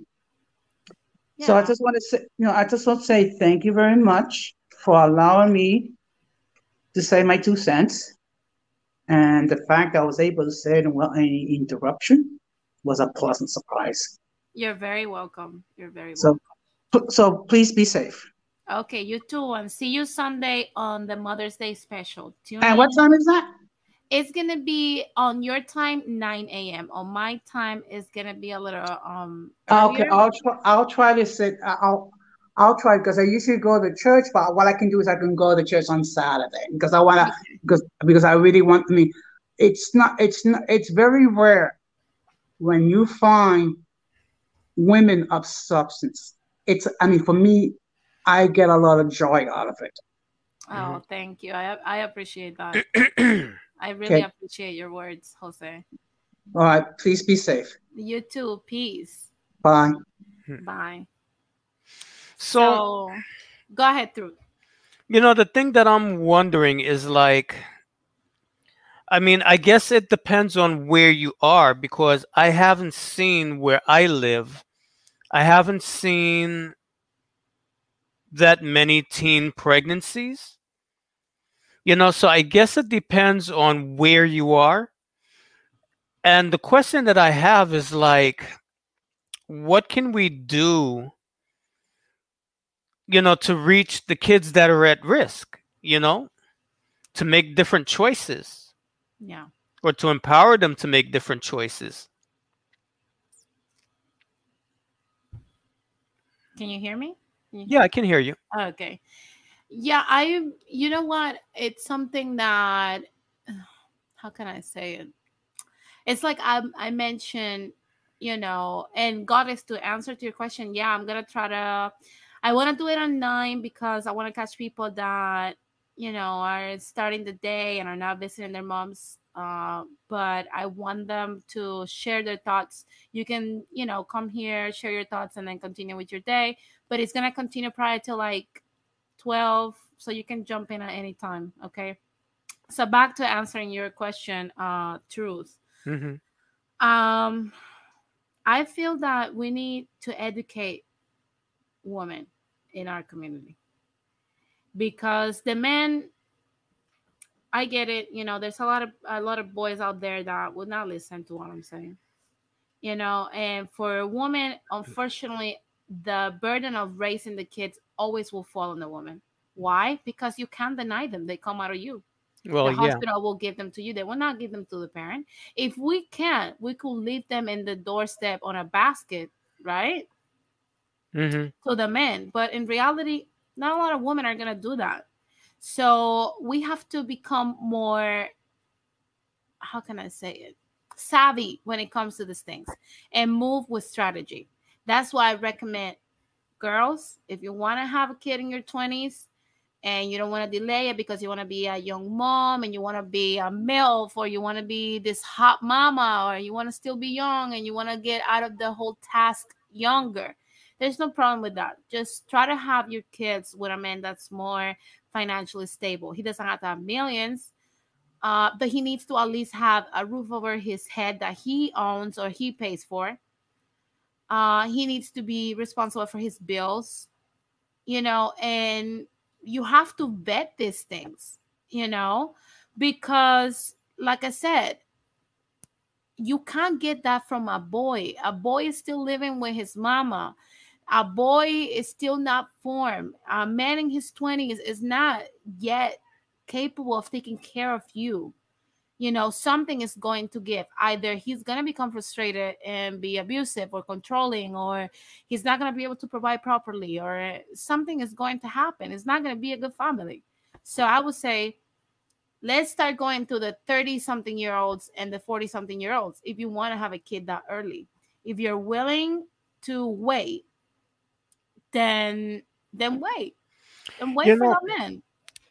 Yeah. So I just want to say, you know, thank you very much for allowing me to say my 2 cents, and the fact that I was able to say it without any interruption was a pleasant surprise. You're very welcome. So please be safe. Okay, you too. And see you Sunday on the Mother's Day special. And what time is that? It's going to be on your time, 9 a.m. On my time, it's going to be a little earlier. Okay, I'll try because I usually go to church, but what I can do is I can go to church on Saturday because I want to, because I really want, I mean, it's very rare when you find women of substance. For me, I get a lot of joy out of it. Oh, thank you. I appreciate that. I really appreciate your words, Jose. All right. Please be safe. You too. Peace. Bye. Bye. So go ahead through. You know, the thing that I'm wondering is, like, I mean, I guess it depends on where you are, because I haven't seen where I live. I haven't seen that many teen pregnancies. You know, so I guess it depends on where you are. And the question that I have is, like, what can we do, you know, to reach the kids that are at risk, you know, to make different choices. Yeah. Or to empower them to make different choices. Can you hear me? Yeah, I can hear you. Okay. Yeah, you know what? It's something that, how can I say it? It's like I mentioned, you know, and God is to answer to your question. Yeah, I'm going to try to, I want to do it on 9 because I want to catch people that, you know, are starting the day and are not visiting their moms. But I want them to share their thoughts. You can, you know, come here, share your thoughts, and then continue with your day. But it's going to continue prior to like 12. So you can jump in at any time. Okay. So back to answering your question, Truth. Mm-hmm. I feel that we need to educate women in our community, because the men, I get it. You know, there's a lot of boys out there that would not listen to what I'm saying. You know, and for a woman, unfortunately, the burden of raising the kids always will fall on the woman. Why? Because you can't deny them. They come out of you. Well, the hospital will give them to you. They will not give them to the parent. If we can, we could leave them in the doorstep on a basket, right? Mm-hmm. To the men. But in reality, not a lot of women are going to do that. So we have to become more, how can I say it, savvy when it comes to these things and move with strategy. That's why I recommend girls, if you want to have a kid in your 20s, and you don't want to delay it because you want to be a young mom and you want to be a MILF, or you want to be this hot mama, or you want to still be young and you want to get out of the whole task younger. There's no problem with that. Just try to have your kids with a man that's more financially stable. He doesn't have to have millions, but he needs to at least have a roof over his head that he owns or he pays for. He needs to be responsible for his bills, you know, and you have to vet these things, you know, because like I said, you can't get that from a boy. A boy is still living with his mama. A boy is still not formed. A man in his 20s is not yet capable of taking care of you. You know, something is going to give. Either he's going to become frustrated and be abusive or controlling, or he's not going to be able to provide properly, or something is going to happen. It's not going to be a good family. So I would say, let's start going to the 30-something-year-olds and the 40-something-year-olds if you want to have a kid that early. If you're willing to wait, then wait. And wait for the men.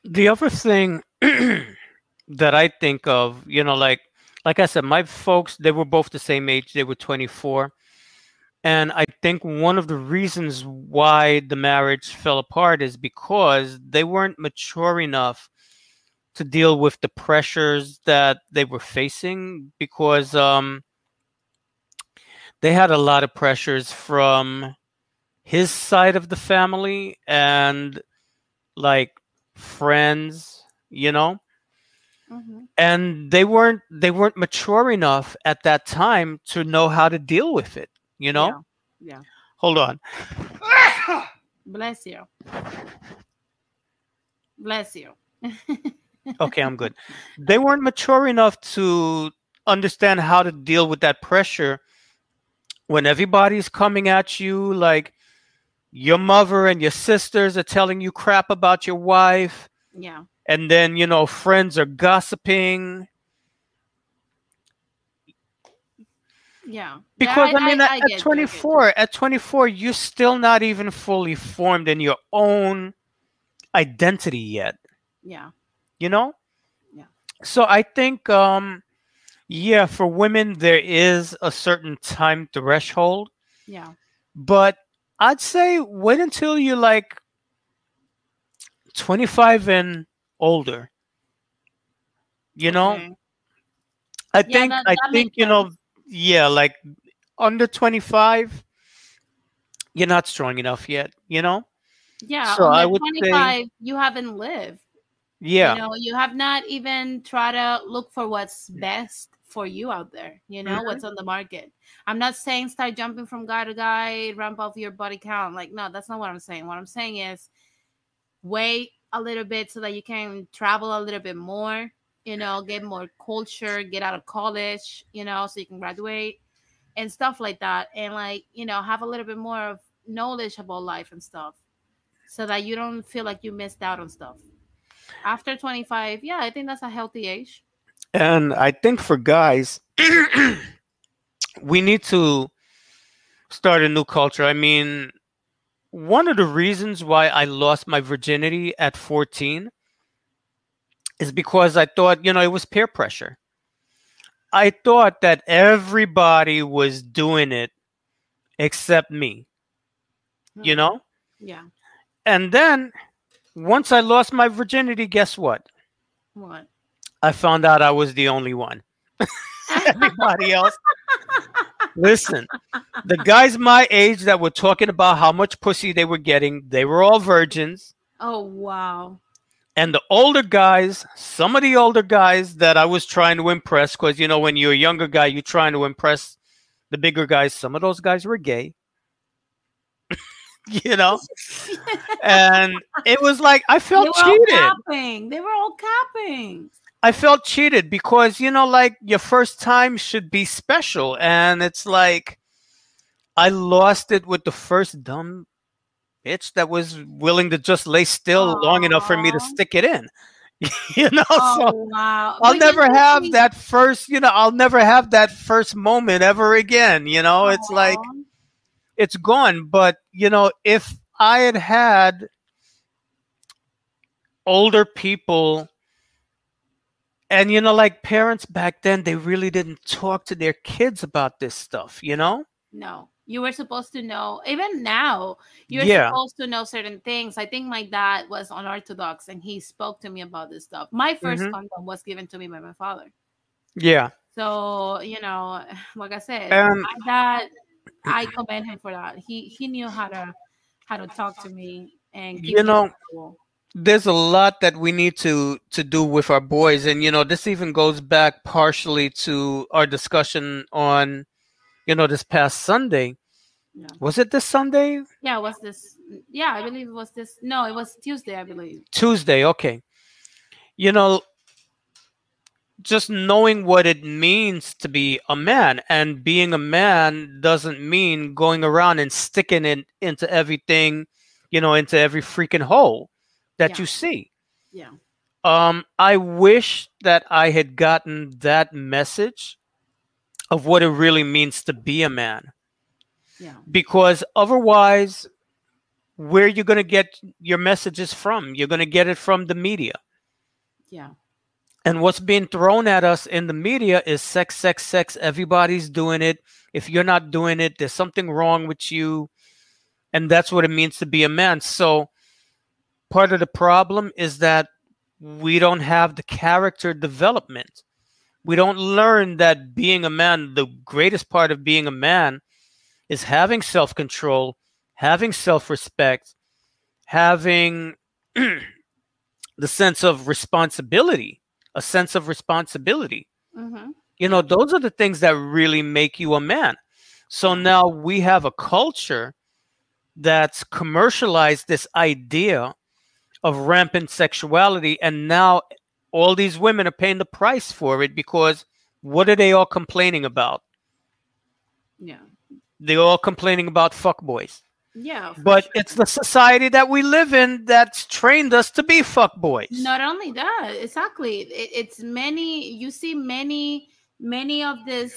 The other thing... that I think of, you know, like I said, my folks, they were both the same age. They were 24. And I think one of the reasons why the marriage fell apart is because they weren't mature enough to deal with the pressures that they were facing, because they had a lot of pressures from his side of the family and like friends, you know. Mm-hmm. And they weren't mature enough at that time to know how to deal with it, you know? Yeah. Hold on. Bless you. Bless you. Okay, I'm good. They weren't mature enough to understand how to deal with that pressure when everybody's coming at you, like your mother and your sisters are telling you crap about your wife. Yeah. And then, you know, friends are gossiping. Yeah. Because, yeah, I mean, at 24, you're still not even fully formed in your own identity yet. Yeah. You know? Yeah. So I think, yeah, for women, there is a certain time threshold. Yeah. But I'd say wait until you're like 25 and... older, you know. Okay. I think you know, yeah, like under 25 you're not strong enough yet, you know. Yeah, so I would say you haven't lived. Yeah, you know, you have not even tried to look for what's best for you out there, you know. Mm-hmm. What's on the market. I'm not saying start jumping from guy to guy, ramp up your body count, like, no, that's not what I'm saying. What I'm saying is wait a little bit so that you can travel a little bit more, you know, get more culture, get out of college, you know, so you can graduate and stuff like that. And like, you know, have a little bit more of knowledge about life and stuff so that you don't feel like you missed out on stuff. After 25, yeah, I think that's a healthy age. And I think for guys, we need to start a new culture. I mean, one of the reasons why I lost my virginity at 14 is because I thought, you know, it was peer pressure. I thought that everybody was doing it except me, you know? Yeah. And then Once I lost my virginity, guess what? What? I found out I was the only one. Everybody else. Listen, the guys my age that were talking about how much pussy they were getting, they were all virgins. Oh, wow. And the older guys, some of the older guys that I was trying to impress, because, you know, when you're a younger guy, you're trying to impress the bigger guys. Some of those guys were gay. You know, and it was like I felt cheated. They were all copying. I felt cheated because, you know, like your first time should be special. And it's like I lost it with the first dumb bitch that was willing to just lay still long enough for me to stick it in. You know, wow. I'll never have that first, you know, I'll never have that first moment ever again. You know, it's like it's gone. But, you know, if I had had older people. And, you know, like parents back then, they really didn't talk to their kids about this stuff, you know? No, you were supposed to know. Even now, you're supposed to know certain things. I think my dad was unorthodox and he spoke to me about this stuff. My first condom was given to me by my father. Yeah. So, you know, like I said, my dad, I commend him for that. He knew how to talk to me and keep, you know, there's a lot that we need to do with our boys. And, you know, this even goes back partially to our discussion on, you know, this past Sunday. Yeah. Was it this Sunday? Yeah, it was this. Yeah, I believe it was this. No, it was Tuesday, I believe. Tuesday. Okay. You know, just knowing what it means to be a man, and being a man doesn't mean going around and sticking it into everything, you know, into every freaking hole that you see. Yeah. I wish that I had gotten that message of what it really means to be a man. Yeah. Because otherwise, where you're going to get your messages from? You're going to get it from the media. Yeah. And what's being thrown at us in the media is sex, sex, sex. Everybody's doing it. If you're not doing it, there's something wrong with you. And that's what it means to be a man. So part of the problem is that we don't have the character development. We don't learn that being a man, the greatest part of being a man is having self-control, having self-respect, having the sense of responsibility, a sense of responsibility. Mm-hmm. You know, those are the things that really make you a man. So now we have a culture that's commercialized this idea of rampant sexuality. And now all these women are paying the price for it, because what are they all complaining about? Yeah. They're all complaining about fuckboys. Yeah. But it's the society that we live in that's trained us to be fuckboys. Not only that, exactly. It's many, you see many of these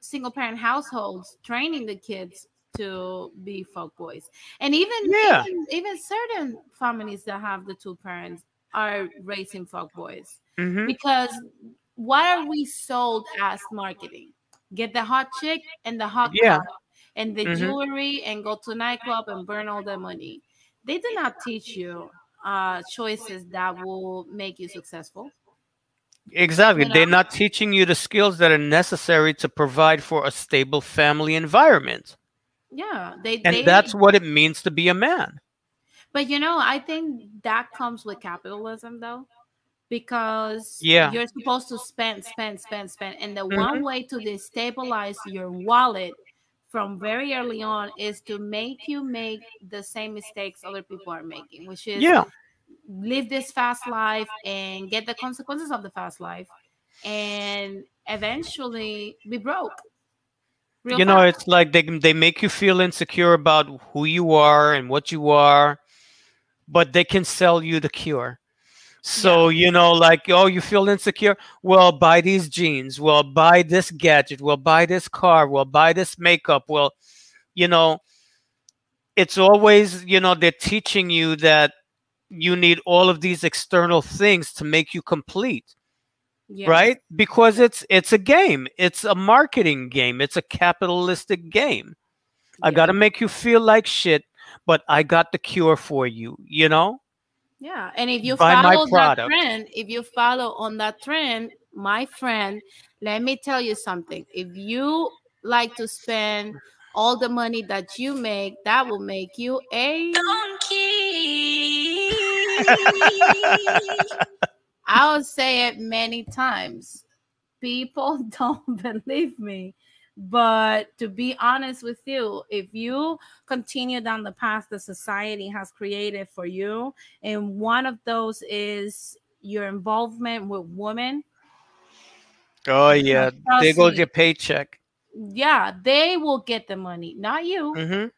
single parent households training the kids to be fuckboys, and even certain families that have the two parents are raising fuckboys. Mm-hmm. Because what are we sold as marketing? Get the hot chick and the hot club and the jewelry and go to nightclub and burn all the money. They do not teach you choices that will make you successful. Exactly. You know? They're not teaching you the skills that are necessary to provide for a stable family environment. Yeah, and that's what it means to be a man. But, you know, I think that comes with capitalism, though, because you're supposed to spend. And the one way to destabilize your wallet from very early on is to make you make the same mistakes other people are making, which is live this fast life and get the consequences of the fast life and eventually be broke. You know, it's like they make you feel insecure about who you are and what you are, but they can sell you the cure. So, you know, like, oh, you feel insecure? Well, buy these jeans. Well, buy this gadget. Well, buy this car. Well, buy this makeup. Well, you know, it's always, you know, they're teaching you that you need all of these external things to make you complete. Yeah. Right? Because it's a game. It's a marketing game. It's a capitalistic game. Yeah. I got to make you feel like shit, but I got the cure for you, you know? Yeah. And if you follow that trend, if you follow on that trend, my friend, let me tell you something. If you like to spend all the money that you make, that will make you a donkey. I'll say it many times. People don't believe me. But to be honest with you, if you continue down the path that society has created for you, and one of those is your involvement with women. Oh, yeah. There goes your paycheck. Yeah, they will get the money, not you. Mm-hmm.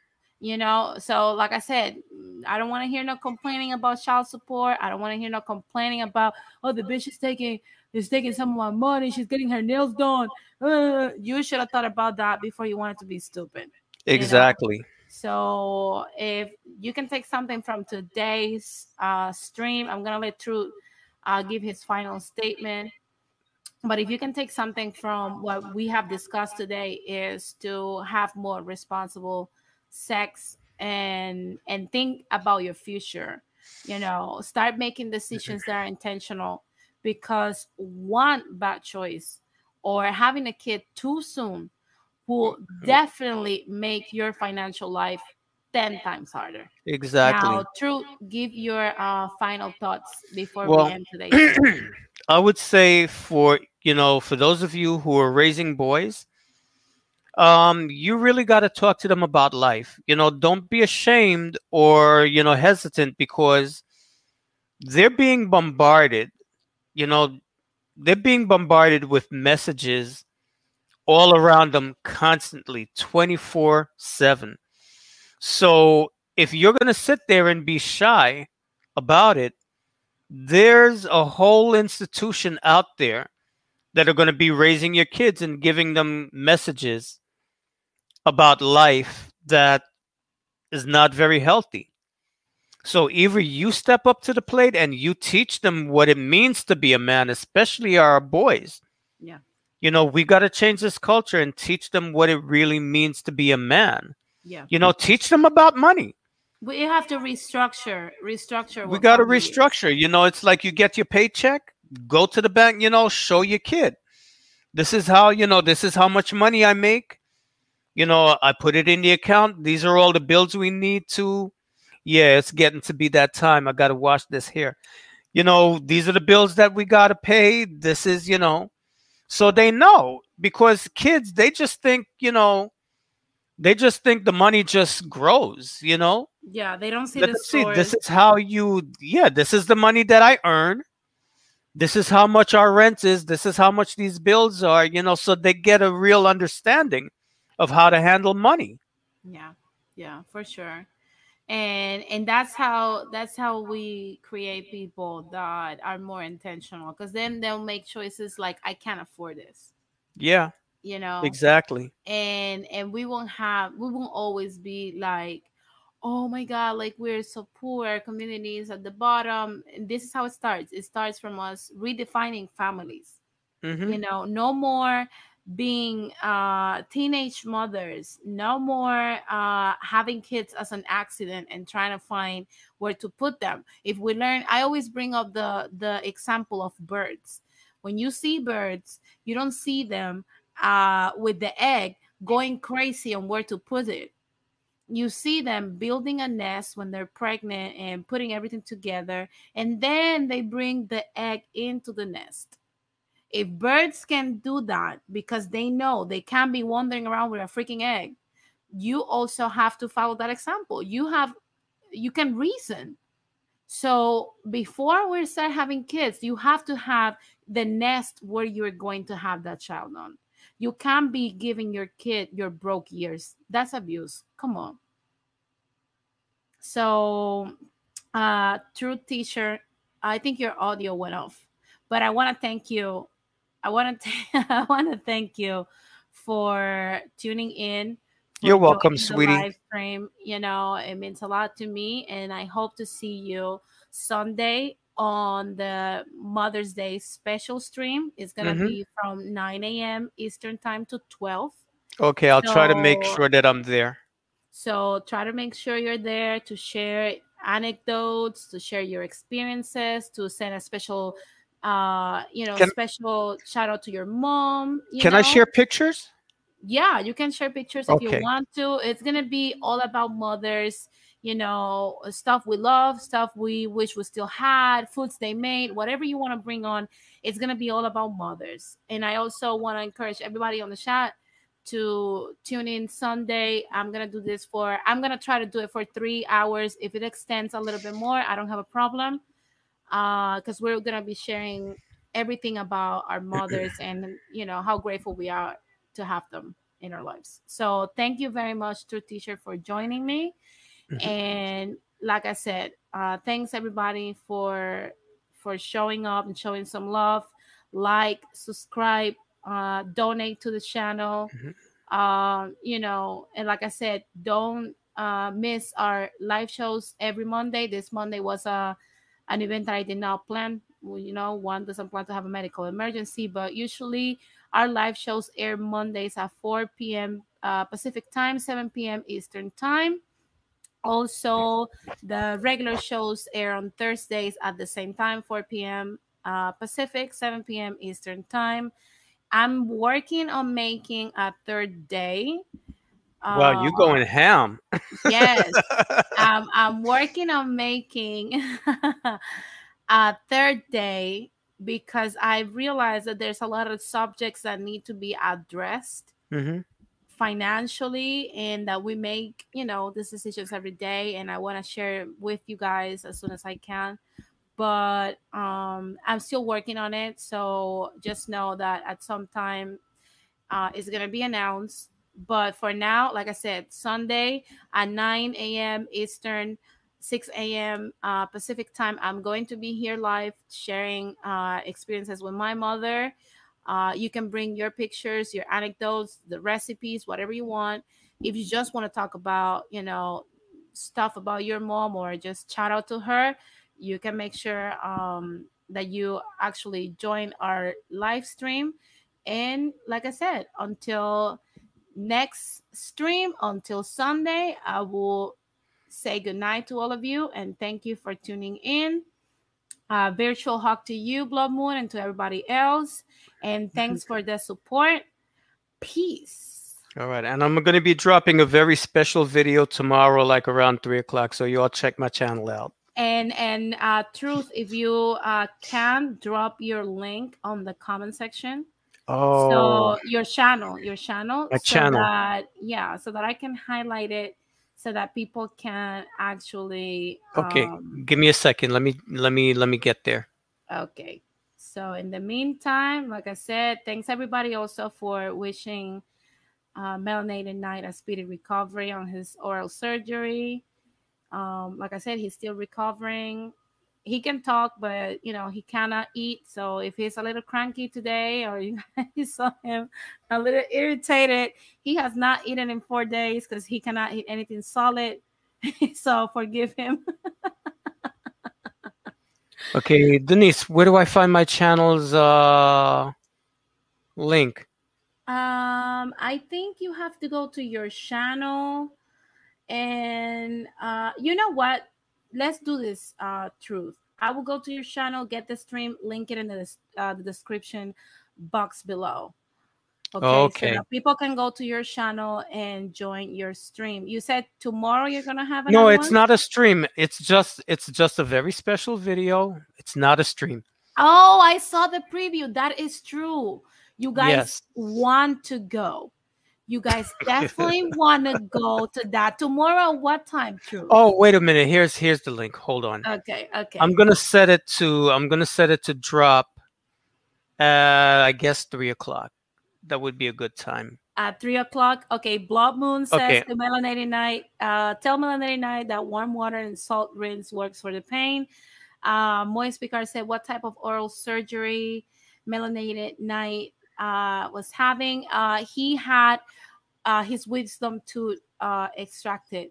You know, so like I said, I don't want to hear no complaining about child support. I don't want to hear no complaining about, oh, the bitch is taking some of my money. She's getting her nails done. You should have thought about that before you wanted to be stupid. Exactly. You know? So if you can take something from today's stream, I'm going to let Truth give his final statement. But if you can take something from what we have discussed today is to have more responsible sex and think about your future. You know, start making decisions that are intentional, because one bad choice or having a kid too soon will definitely make your financial life 10 times harder. Exactly. Now, True, give your final thoughts before we end today. I would say for those of you who are raising boys, you really got to talk to them about life. You know, don't be ashamed or, you know, hesitant, because they're being bombarded. You know, they're being bombarded with messages all around them constantly, 24/7. So if you're going to sit there and be shy about it, there's a whole institution out there that are going to be raising your kids and giving them messages about life that is not very healthy. So either you step up to the plate and you teach them what it means to be a man, especially our boys. Yeah. You know, we got to change this culture and teach them what it really means to be a man. Yeah. You know, teach them about money. We have to restructure. We got to restructure. You know, it's like you get your paycheck, go to the bank, you know, show your kid. This is how, you know, this is how much money I make. You know, I put it in the account. These are all the bills we need to. Yeah, it's getting to be that time. I got to wash this hair. You know, these are the bills that we got to pay. This is, you know, so they know, because kids, they just think, you know, they just think the money just grows, you know? Yeah, they don't see the source. This is how you, yeah, this is the money that I earn. This is how much our rent is. This is how much these bills are, you know, so they get a real understanding of how to handle money. Yeah, yeah, for sure. And that's how we create people that are more intentional, because then they'll make choices like, I can't afford this. Yeah, you know, exactly. And we won't always be like, oh my God, like we're so poor, our community is at the bottom. And this is how it starts. It starts from us redefining families. Mm-hmm. You know, no more being teenage mothers, no more having kids as an accident and trying to find where to put them. If we learn, I always bring up the example of birds. When you see birds, you don't see them with the egg going crazy on where to put it. You see them building a nest when they're pregnant and putting everything together, and then they bring the egg into the nest. If birds can do that, because they know they can't be wandering around with a freaking egg, you also have to follow that example. You can reason. So before we start having kids, you have to have the nest where you're going to have that child on. You can't be giving your kid your broke years. That's abuse. Come on. So, True Teacher, I think your audio went off, but I want to thank you. I want to thank you for tuning in. You're welcome, sweetie. Live stream. You know, it means a lot to me, and I hope to see you Sunday on the Mother's Day special stream. It's gonna be from 9 a.m. Eastern time to 12. Okay, I'll try to make sure that I'm there. So try to make sure you're there to share anecdotes, to share your experiences, to send a special, special shout out to your mom. Can I share pictures? Yeah, you can share pictures if you want to. It's going to be all about mothers, stuff we love, stuff we wish we still had, foods they made, whatever you want to bring on. It's going to be all about mothers. And I also want to encourage everybody on the chat to tune in Sunday. I'm going to try to do it for 3 hours. If it extends a little bit more, I don't have a problem, because we're going to be sharing everything about our mothers and, how grateful we are to have them in our lives. So thank you very much, True Teacher, for joining me. Mm-hmm. And like I said, thanks everybody for showing up and showing some love. Like, subscribe, donate to the channel. Mm-hmm. And like I said, don't miss our live shows every Monday. This Monday was an event that I did not plan. One doesn't plan to have a medical emergency, but usually our live shows air Mondays at 4 p.m. Pacific time, 7 p.m. Eastern time. Also, the regular shows air on Thursdays at the same time, 4 p.m. Pacific, 7 p.m. Eastern time. I'm working on making a third day. Well, you're going ham. Yes. I'm working on making a third day, because I realized that there's a lot of subjects that need to be addressed financially, and that we make, these decisions every day. And I want to share with you guys as soon as I can, but I'm still working on it. So just know that at some time it's going to be announced. But for now, like I said, Sunday at 9 a.m. Eastern, 6 a.m. Pacific time, I'm going to be here live sharing experiences with my mother. You can bring your pictures, your anecdotes, the recipes, whatever you want. If you just want to talk about, stuff about your mom or just shout out to her, you can make sure that you actually join our live stream. And like I said, until next stream, until Sunday, I will say good night to all of you, and thank you for tuning in. Virtual hug to you, Blood Moon, and to everybody else. And thanks for the support. Peace. All right. And I'm going to be dropping a very special video tomorrow, like around 3 o'clock. So you all check my channel out. And Truth, if you can, drop your link on the comment section. Oh. So your channel. So that I can highlight it, so that people can actually. Okay, give me a second. Let me get there. Okay. So in the meantime, like I said, thanks everybody also for wishing Melanity Knight a speedy recovery on his oral surgery. Like I said, he's still recovering. He can talk, but he cannot eat. So if he's a little cranky today, or you saw him a little irritated, he has not eaten in 4 days because he cannot eat anything solid. So forgive him. Okay, Denise, where do I find my channel's link? I think you have to go to your channel, and you know what? Let's do this, Truth. I will go to your channel, get the stream, link it in the description box below. Okay. So that people can go to your channel and join your stream. You said tomorrow you're gonna have another. No, it's not a stream. It's just a very special video. It's not a stream. Oh, I saw the preview. That is true. You guys want to go. You guys definitely want to go to that tomorrow. What time, True? Oh, wait a minute. Here's the link. Hold on. Okay. I'm gonna set it to drop at, I guess, 3 o'clock. That would be a good time. At 3 o'clock. Okay. Blood Moon says to Melanity Knight, tell Melanity Knight that warm water and salt rinse works for the pain. Moist Picard said, what type of oral surgery Melanity Knight was having? He had his wisdom tooth extracted,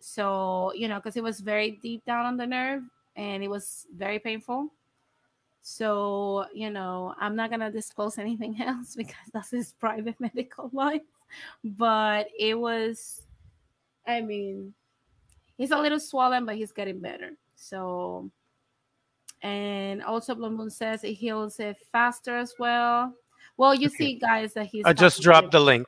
so because it was very deep down on the nerve and it was very painful. So I'm not gonna disclose anything else because that's his private medical life, but it was, He's a little swollen, but he's getting better. So, and also Blum Blum says it heals it faster as well. Well, you see, guys, that he's... I just dropped the link.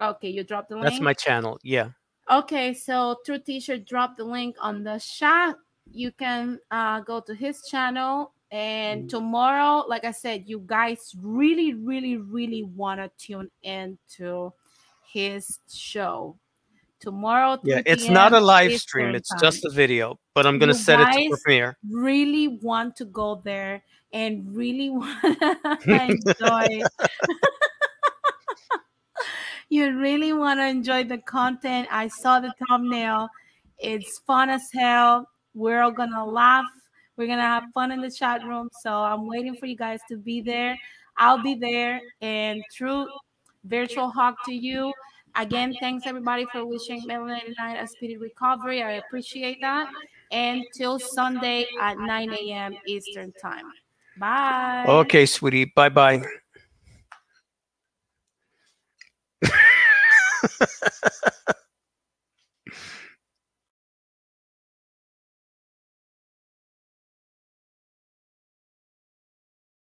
Okay, you dropped the link? That's my channel, yeah. Okay, so True Teacher dropped the link on the chat. You can go to his channel. And tomorrow, like I said, you guys really, really, really want to tune in to his show. Tomorrow, yeah, it's not a live stream. It's just a video, but I'm going to set it to premiere. Really want to go there and really want to enjoy. You really want to enjoy the content. I saw the thumbnail. It's fun as hell. We're all going to laugh. We're going to have fun in the chat room. So I'm waiting for you guys to be there. I'll be there. And True, virtual hug to you. Again, thanks everybody for wishing Melanity Knight a speedy recovery. I appreciate that. And till Sunday at 9 a.m. Eastern time. Bye. Okay, sweetie. Bye-bye.